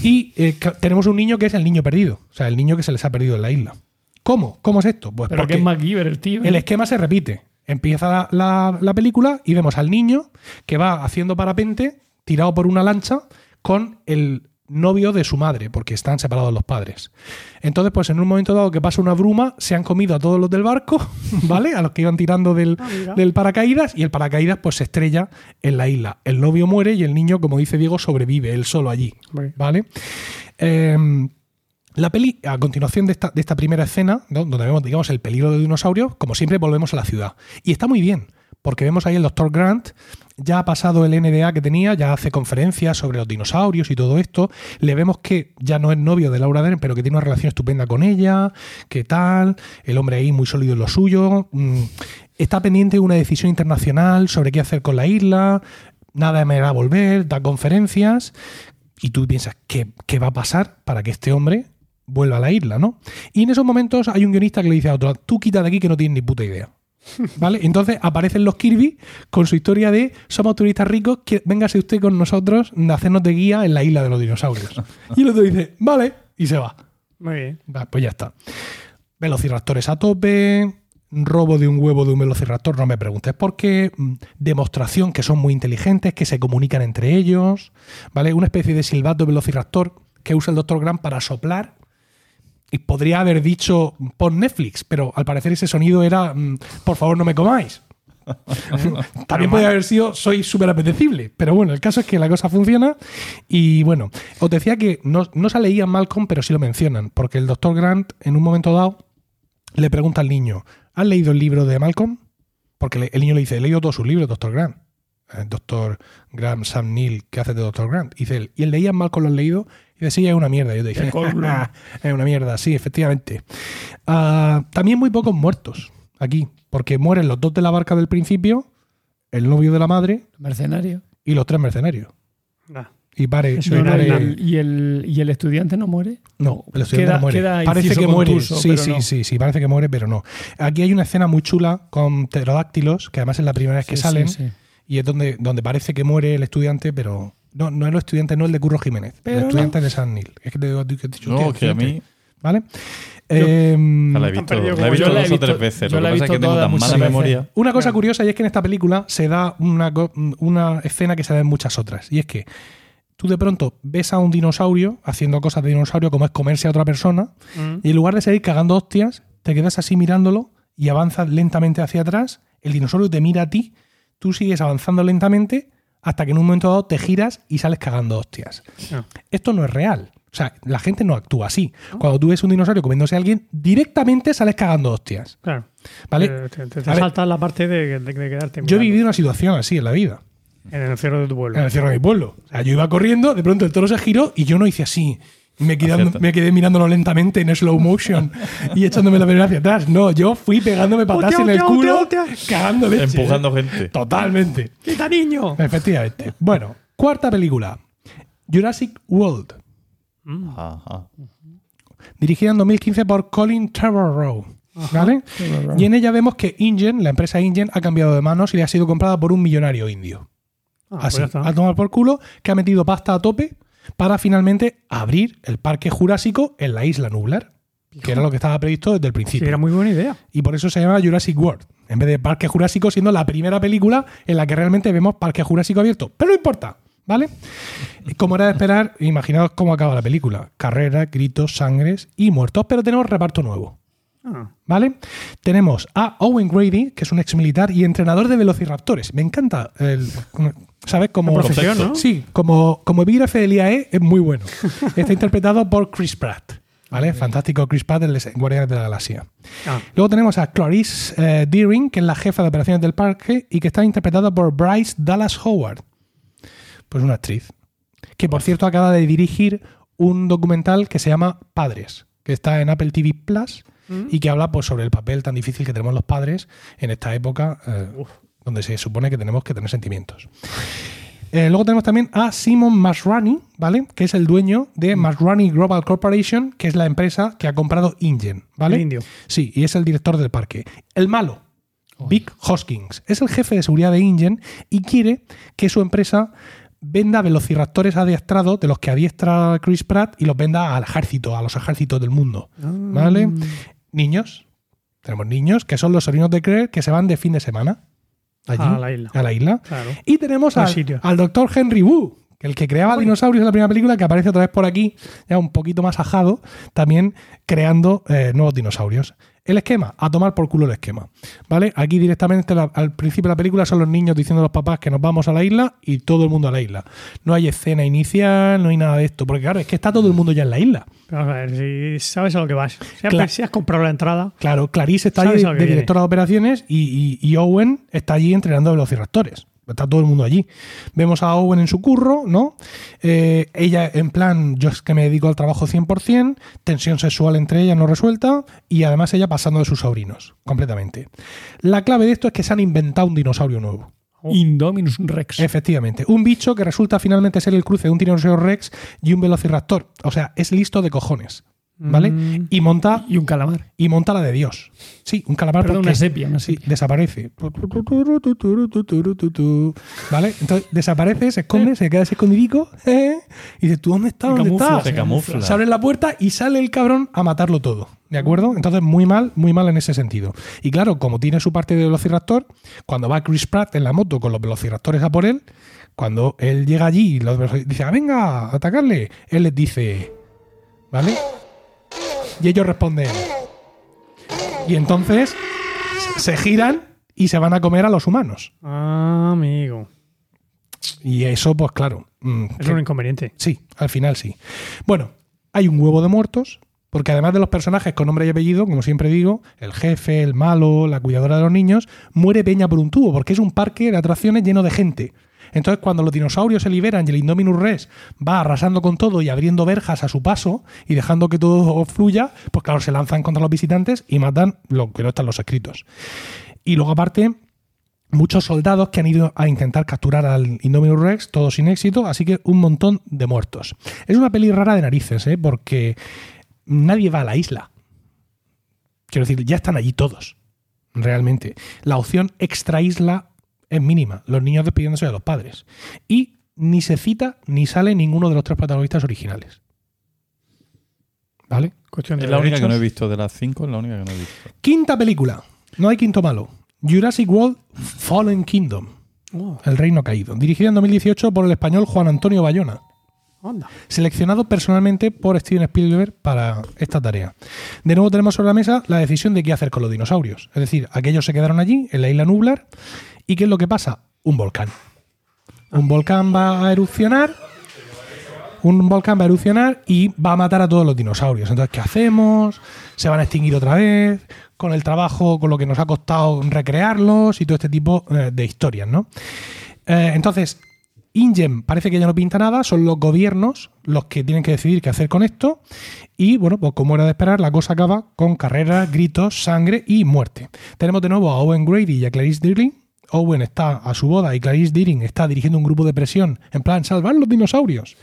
Y eh, tenemos un niño que es el niño perdido, o sea, el niño que se les ha perdido en la isla. ¿Cómo? ¿Cómo es esto? Pues pero porque es MacGyver el tío. El esquema se repite. Empieza la, la, la película y vemos al niño que va haciendo parapente, tirado por una lancha, con el novio de su madre, porque están separados los padres. Entonces, pues en un momento dado que pasa una bruma, se han comido a todos los del barco, ¿vale? A los que iban tirando del, ah, del paracaídas, y el paracaídas pues se estrella en la isla. El novio muere y el niño, como dice Diego, sobrevive, él solo allí, ¿vale? Eh, la peli, a continuación de esta, de esta primera escena, ¿no? Donde vemos, digamos, el peligro de dinosaurios, como siempre volvemos a la ciudad. Y está muy bien, porque vemos ahí el doctor Grant, ya ha pasado el N D A que tenía, ya hace conferencias sobre los dinosaurios y todo esto, le vemos que ya no es novio de Laura Dern, pero que tiene una relación estupenda con ella, qué tal, el hombre ahí muy sólido en lo suyo, está pendiente de una decisión internacional sobre qué hacer con la isla, nada me va a volver, da conferencias, y tú piensas, ¿qué, qué va a pasar para que este hombre vuelve a la isla, ¿no? Y en esos momentos hay un guionista que le dice a otro, tú quita de aquí que no tienes ni puta idea. ¿Vale? Entonces aparecen los Kirby con su historia de somos turistas ricos, que, véngase usted con nosotros a hacernos de guía en la isla de los dinosaurios. Y el otro dice, vale, y se va. Muy bien. Va, pues ya está. Velociraptores a tope, robo de un huevo de un velociraptor, no me preguntes por qué, demostración que son muy inteligentes, que se comunican entre ellos, ¿vale? Una especie de silbato velociraptor que usa el doctor Grant para soplar. Y podría haber dicho por Netflix, pero al parecer ese sonido era por favor no me comáis. También podría haber sido soy súper apetecible, pero bueno, el caso es que la cosa funciona. Y bueno, os decía que no, no se leía Malcolm, pero sí lo mencionan, porque el doctor Grant en un momento dado le pregunta al niño, ¿has leído el libro de Malcolm? Porque el niño le dice, he leído todos sus libros, doctor Grant. Doctor Graham, Sam Neill, ¿qué haces de doctor Grant? Y dice él, ¿y él leía Malcolm, lo has leído? Y dice, sí, es una mierda. Yo te dije, es una mierda, sí, efectivamente. Uh, también muy pocos muertos aquí, porque mueren los dos de la barca del principio, el novio de la madre, mercenario, y los tres mercenarios. Nah. Y, pare, y, no, pare, no, y, el, ¿Y el estudiante no muere? No, el estudiante queda, no muere. Queda parece que muere, contuso, sí, sí, no. sí, sí, parece que muere, pero no. Aquí hay una escena muy chula con pterodáctilos, que además es la primera vez que sí, salen, sí, sí. Y es donde, donde parece que muere el estudiante, pero... No, no es el estudiante, no es el de Curro Jiménez. Pero el estudiante no. de San Nil. Es que te digo que te dicho No, que a mí... ¿Vale? Eh, la he visto, la he visto dos he visto, o tres veces. Lo que pasa es que tengo tan mala memoria. Una cosa curiosa, y es que en esta película se da una, una escena que se da en muchas otras. Y es que tú de pronto ves a un dinosaurio haciendo cosas de dinosaurio, como es comerse a otra persona, mm. y en lugar de seguir cagando hostias, te quedas así mirándolo y avanzas lentamente hacia atrás. El dinosaurio te mira a ti, tú sigues avanzando lentamente hasta que en un momento dado te giras y sales cagando hostias. No. Esto no es real. O sea, la gente no actúa así. No. Cuando tú ves un dinosaurio comiéndose a alguien, directamente sales cagando hostias. Claro. ¿Vale? Te, te, te saltas la parte de, de, de quedarte. Yo he vivido una situación así en la vida. En el cierre de tu pueblo. En el cierre de mi pueblo. O sea, yo iba corriendo, de pronto el toro se giró y yo no hice así. Me quedé, me quedé mirándolo lentamente en slow motion y echándome la pelota hacia atrás. No, yo fui pegándome patadas en el culo, cagando leche. Empujando gente. Totalmente. ¡Quita niño! Efectivamente. Bueno, cuarta película. Jurassic World. Ajá. Dirigida en dos mil quince por Colin Trevorrow. ¿Vale? Trevorrow. Y en ella vemos que InGen, la empresa InGen, ha cambiado de manos y le ha sido comprada por un millonario indio. Ah, así, pues a tomar por culo, que ha metido pasta a tope para finalmente abrir el parque jurásico en la isla nublar, que ¿Cómo? Era lo que estaba previsto desde el principio. Sí, era muy buena idea. Y por eso se llama Jurassic World, en vez de Parque Jurásico, siendo la primera película en la que realmente vemos Parque Jurásico abierto. Pero no importa, ¿vale? Como era de esperar, imaginaos cómo acaba la película. Carreras, gritos, sangres y muertos, pero tenemos reparto nuevo. Ah. ¿Vale? Tenemos a Owen Grady, que es un exmilitar y entrenador de velociraptores. Me encanta el... ¿Sabes? Como profesión, ¿no? Sí, como, como epígrafe del I A E es muy bueno. Está interpretado por Chris Pratt. ¿Vale? Fantástico Chris Pratt en Guardianes de la Galaxia. Ah. Luego tenemos a Clarice eh, Deering, que es la jefa de operaciones del parque y que está interpretada por Bryce Dallas Howard. Pues una actriz. Que, por cierto, acaba de dirigir un documental que se llama Padres, que está en Apple T V Plus ¿Mm? Y que habla pues, sobre el papel tan difícil que tenemos los padres en esta época. Eh, Uf. Donde se supone que tenemos que tener sentimientos. Eh, luego tenemos también a Simon Masrani, ¿vale? Que es el dueño de Masrani Global Corporation, que es la empresa que ha comprado InGen, ¿vale? El indio. Sí, y es el director del parque. El malo, Oy. Vic Hoskins, es el jefe de seguridad de InGen y quiere que su empresa venda velociraptores adiestrados de los que adiestra Chris Pratt y los venda al ejército, a los ejércitos del mundo, ¿vale? Mm. Niños, tenemos niños que son los sobrinos de Claire que se van de fin de semana. Allí, a la isla. A la isla. Claro. Y tenemos al, al doctor Henry Wu, el que creaba Oye. dinosaurios en la primera película, que aparece otra vez por aquí, ya un poquito más ajado, también creando eh, nuevos dinosaurios. El esquema, a tomar por culo el esquema. ¿Vale? Aquí directamente la, al principio de la película son los niños diciendo a los papás que nos vamos a la isla y todo el mundo a la isla. No hay escena inicial, no hay nada de esto, porque claro, es que está todo el mundo ya en la isla. Vamos a ver, si sabes a lo que vas. Si, Cla- has, si has comprado la entrada. Claro, Clarice está allí de directora de operaciones y, y, y Owen está allí entrenando a velociraptores. Está todo el mundo allí. Vemos a Owen en su curro, ¿no? Eh, ella en plan, yo es que me dedico al trabajo cien por ciento, tensión sexual entre ellas no resuelta y además ella pasando de sus sobrinos, completamente. La clave de esto es que se han inventado un dinosaurio nuevo. Oh. Indominus Rex. Efectivamente. Un bicho que resulta finalmente ser el cruce de un dinosaurio Rex y un velociraptor. O sea, es listo de cojones. ¿Vale? Mm. Y monta. Y un calamar. Y monta la de Dios. Sí, un calamar. Perdón, porque una sepia, una sepia. Sí, desaparece. ¿Vale? Entonces desaparece, se esconde, se queda ese escondidico. ¿Eh? Y dice, ¿tú dónde estás? ¿Dónde estás? Se camufla. Se abre la puerta y sale el cabrón a matarlo todo. ¿De acuerdo? Entonces, muy mal, muy mal en ese sentido. Y claro, como tiene su parte de velociraptor, cuando va Chris Pratt en la moto con los velociraptores a por él, cuando él llega allí y los velociraptores dicen, ah, venga, atacarle, él les dice, ¿vale? Y ellos responden. Y entonces se giran y se van a comer a los humanos. Ah, amigo. Y eso, pues claro. Es que, un inconveniente. Sí, al final sí. Bueno, hay un huevo de muertos, porque además de los personajes con nombre y apellido, como siempre digo, el jefe, el malo, la cuidadora de los niños, muere peña por un tubo, porque es un parque de atracciones lleno de gente. Entonces, cuando los dinosaurios se liberan y el Indominus Rex va arrasando con todo y abriendo verjas a su paso y dejando que todo fluya, pues claro, se lanzan contra los visitantes y matan lo que no están los escritos. Y luego, aparte, muchos soldados que han ido a intentar capturar al Indominus Rex, todos sin éxito, así que un montón de muertos. Es una peli rara de narices, ¿eh? Porque nadie va a la isla. Quiero decir, ya están allí todos, realmente. La opción extra isla es mínima, los niños despidiéndose de los padres. Y ni se cita ni sale ninguno de los tres protagonistas originales. ¿Vale? Cuestión de es la única derechos. Que no he visto, de las cinco es la única que no he visto. Quinta película, no hay quinto malo. Jurassic World Fallen Kingdom. Oh. El Reino Caído. Dirigida en dos mil dieciocho por el español Juan Antonio Bayona. Onda. Seleccionado personalmente por Steven Spielberg para esta tarea. De nuevo tenemos sobre la mesa la decisión de qué hacer con los dinosaurios. Es decir, aquellos se quedaron allí, en la isla Nublar. ¿Y qué es lo que pasa? Un volcán. Un volcán va a erupcionar. Un volcán va a erupcionar y va a matar a todos los dinosaurios. Entonces, ¿qué hacemos? ¿Se van a extinguir otra vez? Con el trabajo, con lo que nos ha costado recrearlos y todo este tipo de historias, ¿no? Eh, entonces, INGEM parece que ya no pinta nada, son los gobiernos los que tienen que decidir qué hacer con esto y, bueno, pues como era de esperar, la cosa acaba con carreras, gritos, sangre y muerte. Tenemos de nuevo a Owen Grady y a Clarice Dearling. Owen está a su boda y Clarice Dearling está dirigiendo un grupo de presión en plan salvar los dinosaurios.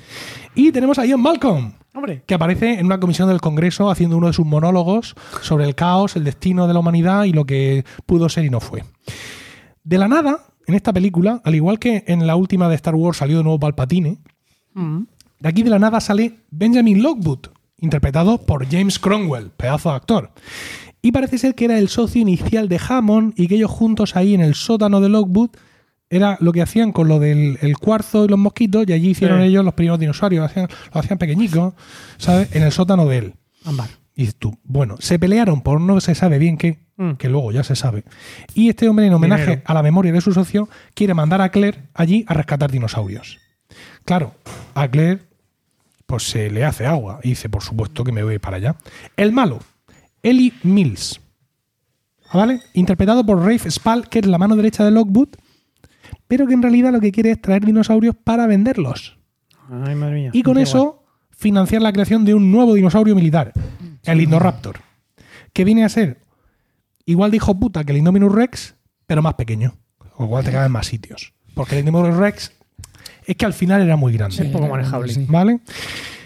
Y tenemos a Ian Malcolm, ¡hombre!, que aparece en una comisión del Congreso haciendo uno de sus monólogos sobre el caos, el destino de la humanidad y lo que pudo ser y no fue. De la nada, en esta película, al igual que en la última de Star Wars salió de nuevo Palpatine, mm. de aquí de la nada sale Benjamin Lockwood, interpretado por James Cromwell, pedazo de actor. Y parece ser que era el socio inicial de Hammond y que ellos juntos ahí en el sótano de Lockwood era lo que hacían con lo del el cuarzo y los mosquitos, y allí hicieron sí. ellos los primeros dinosaurios, los hacían, los hacían pequeñicos, ¿sabes? En el sótano de él. Ámbar. Y tú, bueno, se pelearon por no se sabe bien qué, mm. que luego ya se sabe. Y este hombre, en homenaje Dinero. a la memoria de su socio, quiere mandar a Claire allí a rescatar dinosaurios. Claro, a Claire pues se le hace agua y dice, por supuesto que me voy para allá. El malo, Ellie Mills, ¿vale? Interpretado por Rafe Spall, que es la mano derecha de Lockwood, pero que en realidad lo que quiere es traer dinosaurios para venderlos. Ay, madre mía. Y con eso guay. financiar la creación de un nuevo dinosaurio militar, el Indoraptor, que viene a ser igual de hijo puta que el Indominus Rex, pero más pequeño. O igual te caben más sitios. Porque el Indominus Rex es que al final era muy grande. Sí, un poco manejable. Sí. ¿Vale?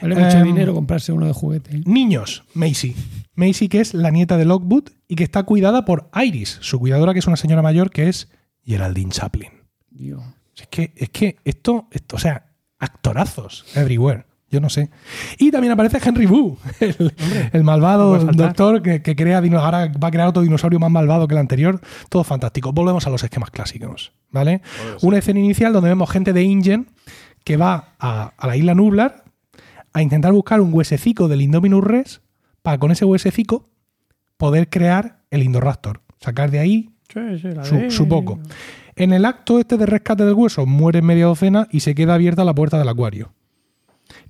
Vale mucho eh, dinero comprarse uno de juguete. Niños, Maisie. Maisie, que es la nieta de Lockwood y que está cuidada por Iris, su cuidadora, que es una señora mayor, que es Geraldine Chaplin. Dios. Es que, es que esto, esto, o sea, actorazos everywhere. Yo no sé. Y también aparece Henry Wu, el, el malvado doctor que, que crea ahora va a crear otro dinosaurio más malvado que el anterior. Todo fantástico. Volvemos a los esquemas clásicos, ¿vale? Obvio, Una sí. escena inicial donde vemos gente de InGen que va a, a la isla Nublar a intentar buscar un huesecico del Indominus Rex para con ese huesecico poder crear el Indoraptor. Sacar de ahí sí, sí, su, su poco. En el acto este de rescate del hueso muere media docena y se queda abierta la puerta del acuario.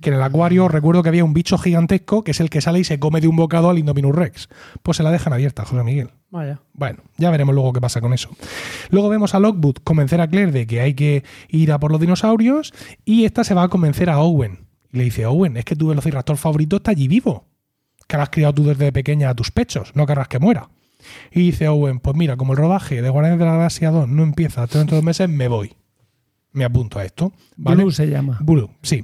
Que en el acuario recuerdo que había un bicho gigantesco que es el que sale y se come de un bocado al Indominus Rex. Pues se la dejan abierta, José Miguel. Vaya. Bueno, ya veremos luego qué pasa con eso. Luego vemos a Lockwood convencer a Claire de que hay que ir a por los dinosaurios y esta se va a convencer a Owen. Y le dice, Owen, es que tu velociraptor favorito está allí vivo. Que lo has criado tú desde pequeña a tus pechos, no querrás que muera. Y dice Owen, pues mira, como el rodaje de Guardianes de la Galaxia dos no empieza hasta dentro de dos meses, me voy. Me apunto a esto. ¿Vale? Bulu se llama. Bulu, sí.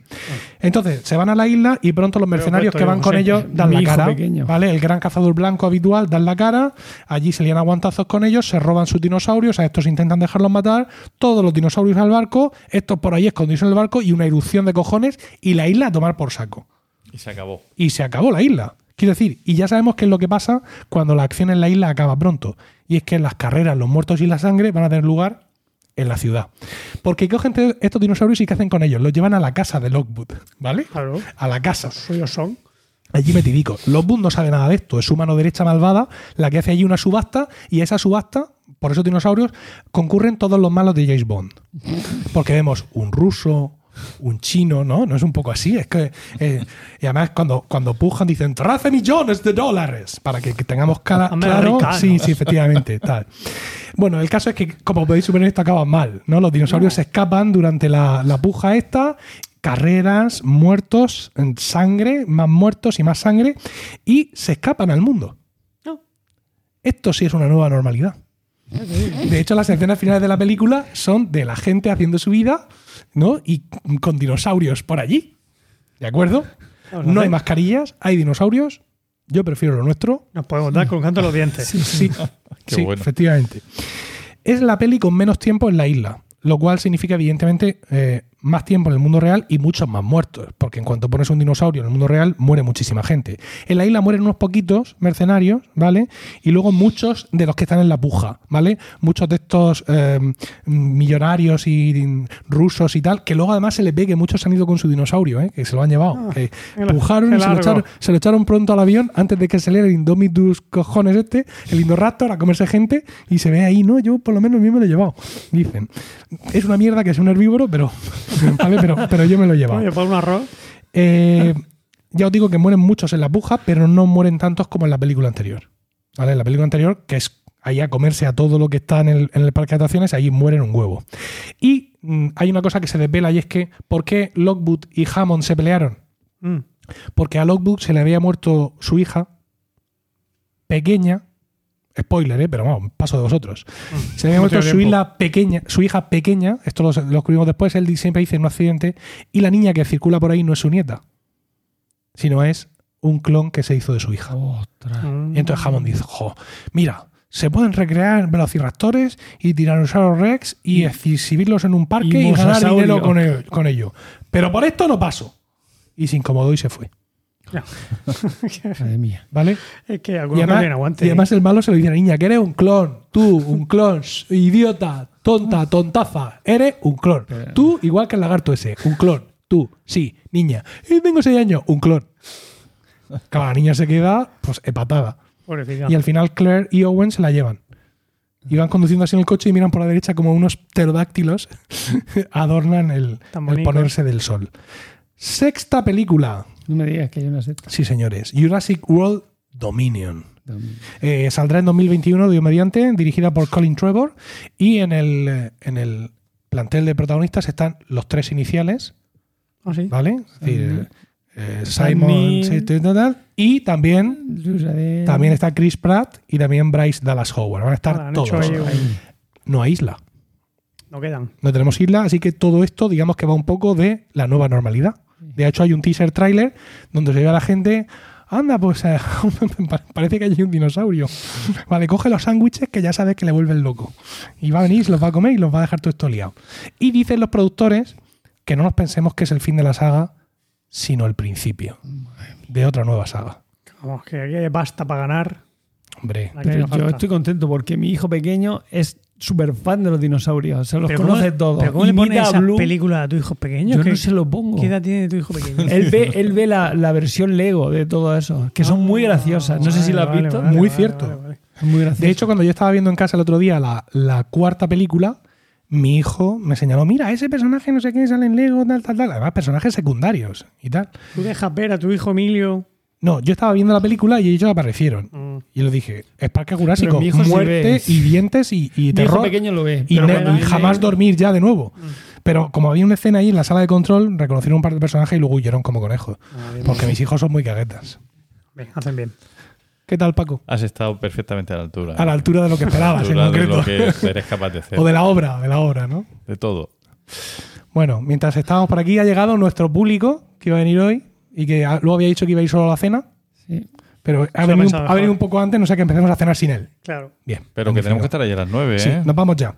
Entonces, se van a la isla y pronto los mercenarios que van con ellos dan la cara. ¿Vale? El gran cazador blanco habitual dan la cara. Allí se lían aguantazos con ellos, se roban sus dinosaurios, a estos intentan dejarlos matar, todos los dinosaurios al barco, estos por ahí escondidos en el barco y una erupción de cojones y la isla a tomar por saco. Y se acabó. Y se acabó la isla. Quiero decir, y ya sabemos qué es lo que pasa cuando la acción en la isla acaba pronto. Y es que las carreras, los muertos y la sangre van a tener lugar en la ciudad. Porque cogen estos dinosaurios y ¿qué hacen con ellos? Los llevan a la casa de Lockwood, ¿vale? Claro. A la casa. Ellos son. Allí metidicos. Lockwood no sabe nada de esto. Es su mano derecha malvada la que hace allí una subasta y a esa subasta, por esos dinosaurios, concurren todos los malos de James Bond. Porque vemos un ruso, un chino, ¿no? No es un poco así. Es que, eh, y además cuando, cuando pujan dicen ¡trece millones de dólares! Para que, que tengamos cada claro. Sí, sí, efectivamente. Tal. Bueno, el caso es que, como podéis suponer, esto acaba mal, ¿no? Los dinosaurios no. se escapan durante la, la puja esta, carreras, muertos, sangre, más muertos y más sangre, y se escapan al mundo. No. Esto sí es una nueva normalidad. De hecho, las escenas finales de la película son de la gente haciendo su vida, ¿no? Y con dinosaurios por allí. ¿De acuerdo? No hay mascarillas, hay dinosaurios. Yo prefiero lo nuestro. Nos podemos dar con canto los dientes. Sí, sí. Qué sí, bueno. Efectivamente. Es la peli con menos tiempo en la isla, lo cual significa, evidentemente, eh, más tiempo en el mundo real y muchos más muertos, porque en cuanto pones un dinosaurio en el mundo real, muere muchísima gente. En la isla mueren unos poquitos mercenarios, ¿vale? Y luego muchos de los que están en la puja, ¿vale? Muchos de estos eh, millonarios y rusos y tal, que luego además se les ve que muchos han ido con su dinosaurio, ¿eh? Que se lo han llevado, ah, que pujaron y se lo, echaron, se lo echaron pronto al avión antes de que se le el Indomitus cojones este, el Indoraptor, a comerse gente, y se ve ahí, no, yo por lo menos mismo lo he llevado. Dicen, es una mierda que sea un herbívoro, pero... Pero, pero yo me lo he llevado. ¿Me pongo un arroz? Eh, ya os digo que mueren muchos en la puja, pero no mueren tantos como en la película anterior. ¿Vale? En la película anterior, que es ahí a comerse a todo lo que está en el, en el parque de atracciones, ahí mueren un huevo. Y mmm, hay una cosa que se desvela y es que ¿por qué Lockwood y Hammond se pelearon? Mm. Porque a Lockwood se le había muerto su hija pequeña. Spoiler, ¿eh? Pero vamos, paso de vosotros. Mm, se había muerto su hija pequeña, su hija pequeña, esto lo, lo escribimos después, él siempre dice en un accidente, y la niña que circula por ahí no es su nieta, sino es un clon que se hizo de su hija. Ostras. Y entonces Hammond dice, jo, mira, se pueden recrear velociraptores y tiranosaurus rex y exhibirlos en un parque y, y ganar dinero con, el, con ello. Pero por esto no paso. Y se incomodó y se fue. No. Madre mía. ¿Vale? Es que algunos no tienen aguante. Y además el malo se lo dice a la niña, que eres un clon, tú, un clon, idiota, tonta, tontaza, eres un clon. Pero... Tú, igual que el lagarto ese, un clon, tú, sí, niña. Y tengo seis años, un clon. Claro, la niña se queda, pues, empatada. Y al final Claire y Owen se la llevan. Y van conduciendo así en el coche y miran por la derecha como unos pterodáctilos adornan el, el ponerse del sol. Sexta película. No me digas que hay una sexta. Sí, señores. Jurassic World Dominion. Dominion. Eh, saldrá en dos mil veintiuno, Dios mediante, dirigida por Colin Trevor. Y en el, en el plantel de protagonistas están los tres iniciales. ¿Ah, sí? ¿Vale? Es decir, eh, Simon y también, también está Chris Pratt y también Bryce Dallas Howard. Van a estar ah, todos. No hay isla. No quedan. No tenemos isla, así que todo esto, digamos que va un poco de la nueva normalidad. De hecho, hay un teaser trailer donde se ve a la gente, anda, pues parece que hay un dinosaurio. Vale, coge los sándwiches que ya sabes que le vuelven loco. Y va a venir, los va a comer y los va a dejar todo esto liado. Y dicen los productores que no nos pensemos que es el fin de la saga, sino el principio de otra nueva saga. Vamos, que aquí basta para ganar. Hombre, pero yo falta. Estoy contento porque mi hijo pequeño es... súper fan de los dinosaurios, o se los conoce todos. ¿Pero cómo le pones esas películas a tu hijo pequeño? Yo no se lo pongo. ¿Qué edad tiene tu hijo pequeño? él ve, él ve la, la versión Lego de todo eso, que son muy graciosas. No vale, sé si lo has visto. Vale, muy vale, cierto. Vale, vale. Muy gracioso. De hecho, cuando yo estaba viendo en casa el otro día la, la cuarta película, mi hijo me señaló, mira, ese personaje no sé quién sale en Lego, tal, tal, tal. Además, personajes secundarios y tal. Tú dejas ver a tu hijo Emilio... No, yo estaba viendo la película y ellos aparecieron. Mm. Y lo dije, es Parque Jurásico, muerte y dientes y, y terror. Mi hijo pequeño lo ve. Y, pero y jamás dormir ya de nuevo. Mm. Pero como había una escena ahí en la sala de control, reconocieron un par de personajes y luego huyeron como conejos. Ah, bien, porque bien. Mis hijos son muy caguetas. Bien, hacen bien. ¿Qué tal, Paco? Has estado perfectamente a la altura. A la altura de lo que esperabas, en concreto. De lo que eres capaz de hacer. O de la obra, de la obra, ¿no? De todo. Bueno, mientras estábamos por aquí, ha llegado nuestro público que iba a venir hoy y que luego había dicho que iba a ir solo a la cena. Sí. Pero ha venido, ha venido un poco antes, no sé, que empecemos a cenar sin él. Claro. Bien. Pero que tenemos que estar ahí a las nueve, ¿eh? Sí, nos vamos ya.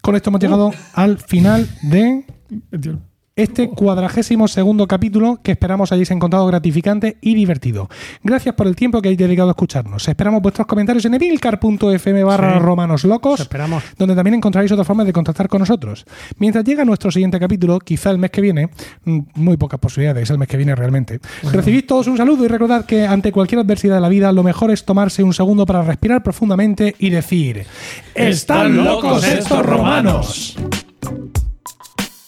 Con esto hemos llegado al final de este cuadragésimo segundo capítulo, que esperamos hayáis encontrado gratificante y divertido. Gracias por el tiempo que hayáis dedicado a escucharnos. Esperamos vuestros comentarios en emilcar punto f m barra romanos locos, donde también encontraréis otras formas de contactar con nosotros. Mientras llega nuestro siguiente capítulo, quizá el mes que viene, muy pocas posibilidades, el mes que viene realmente, bueno. Recibid todos un saludo y recordad que ante cualquier adversidad de la vida, lo mejor es tomarse un segundo para respirar profundamente y decir: ¡Están locos estos romanos!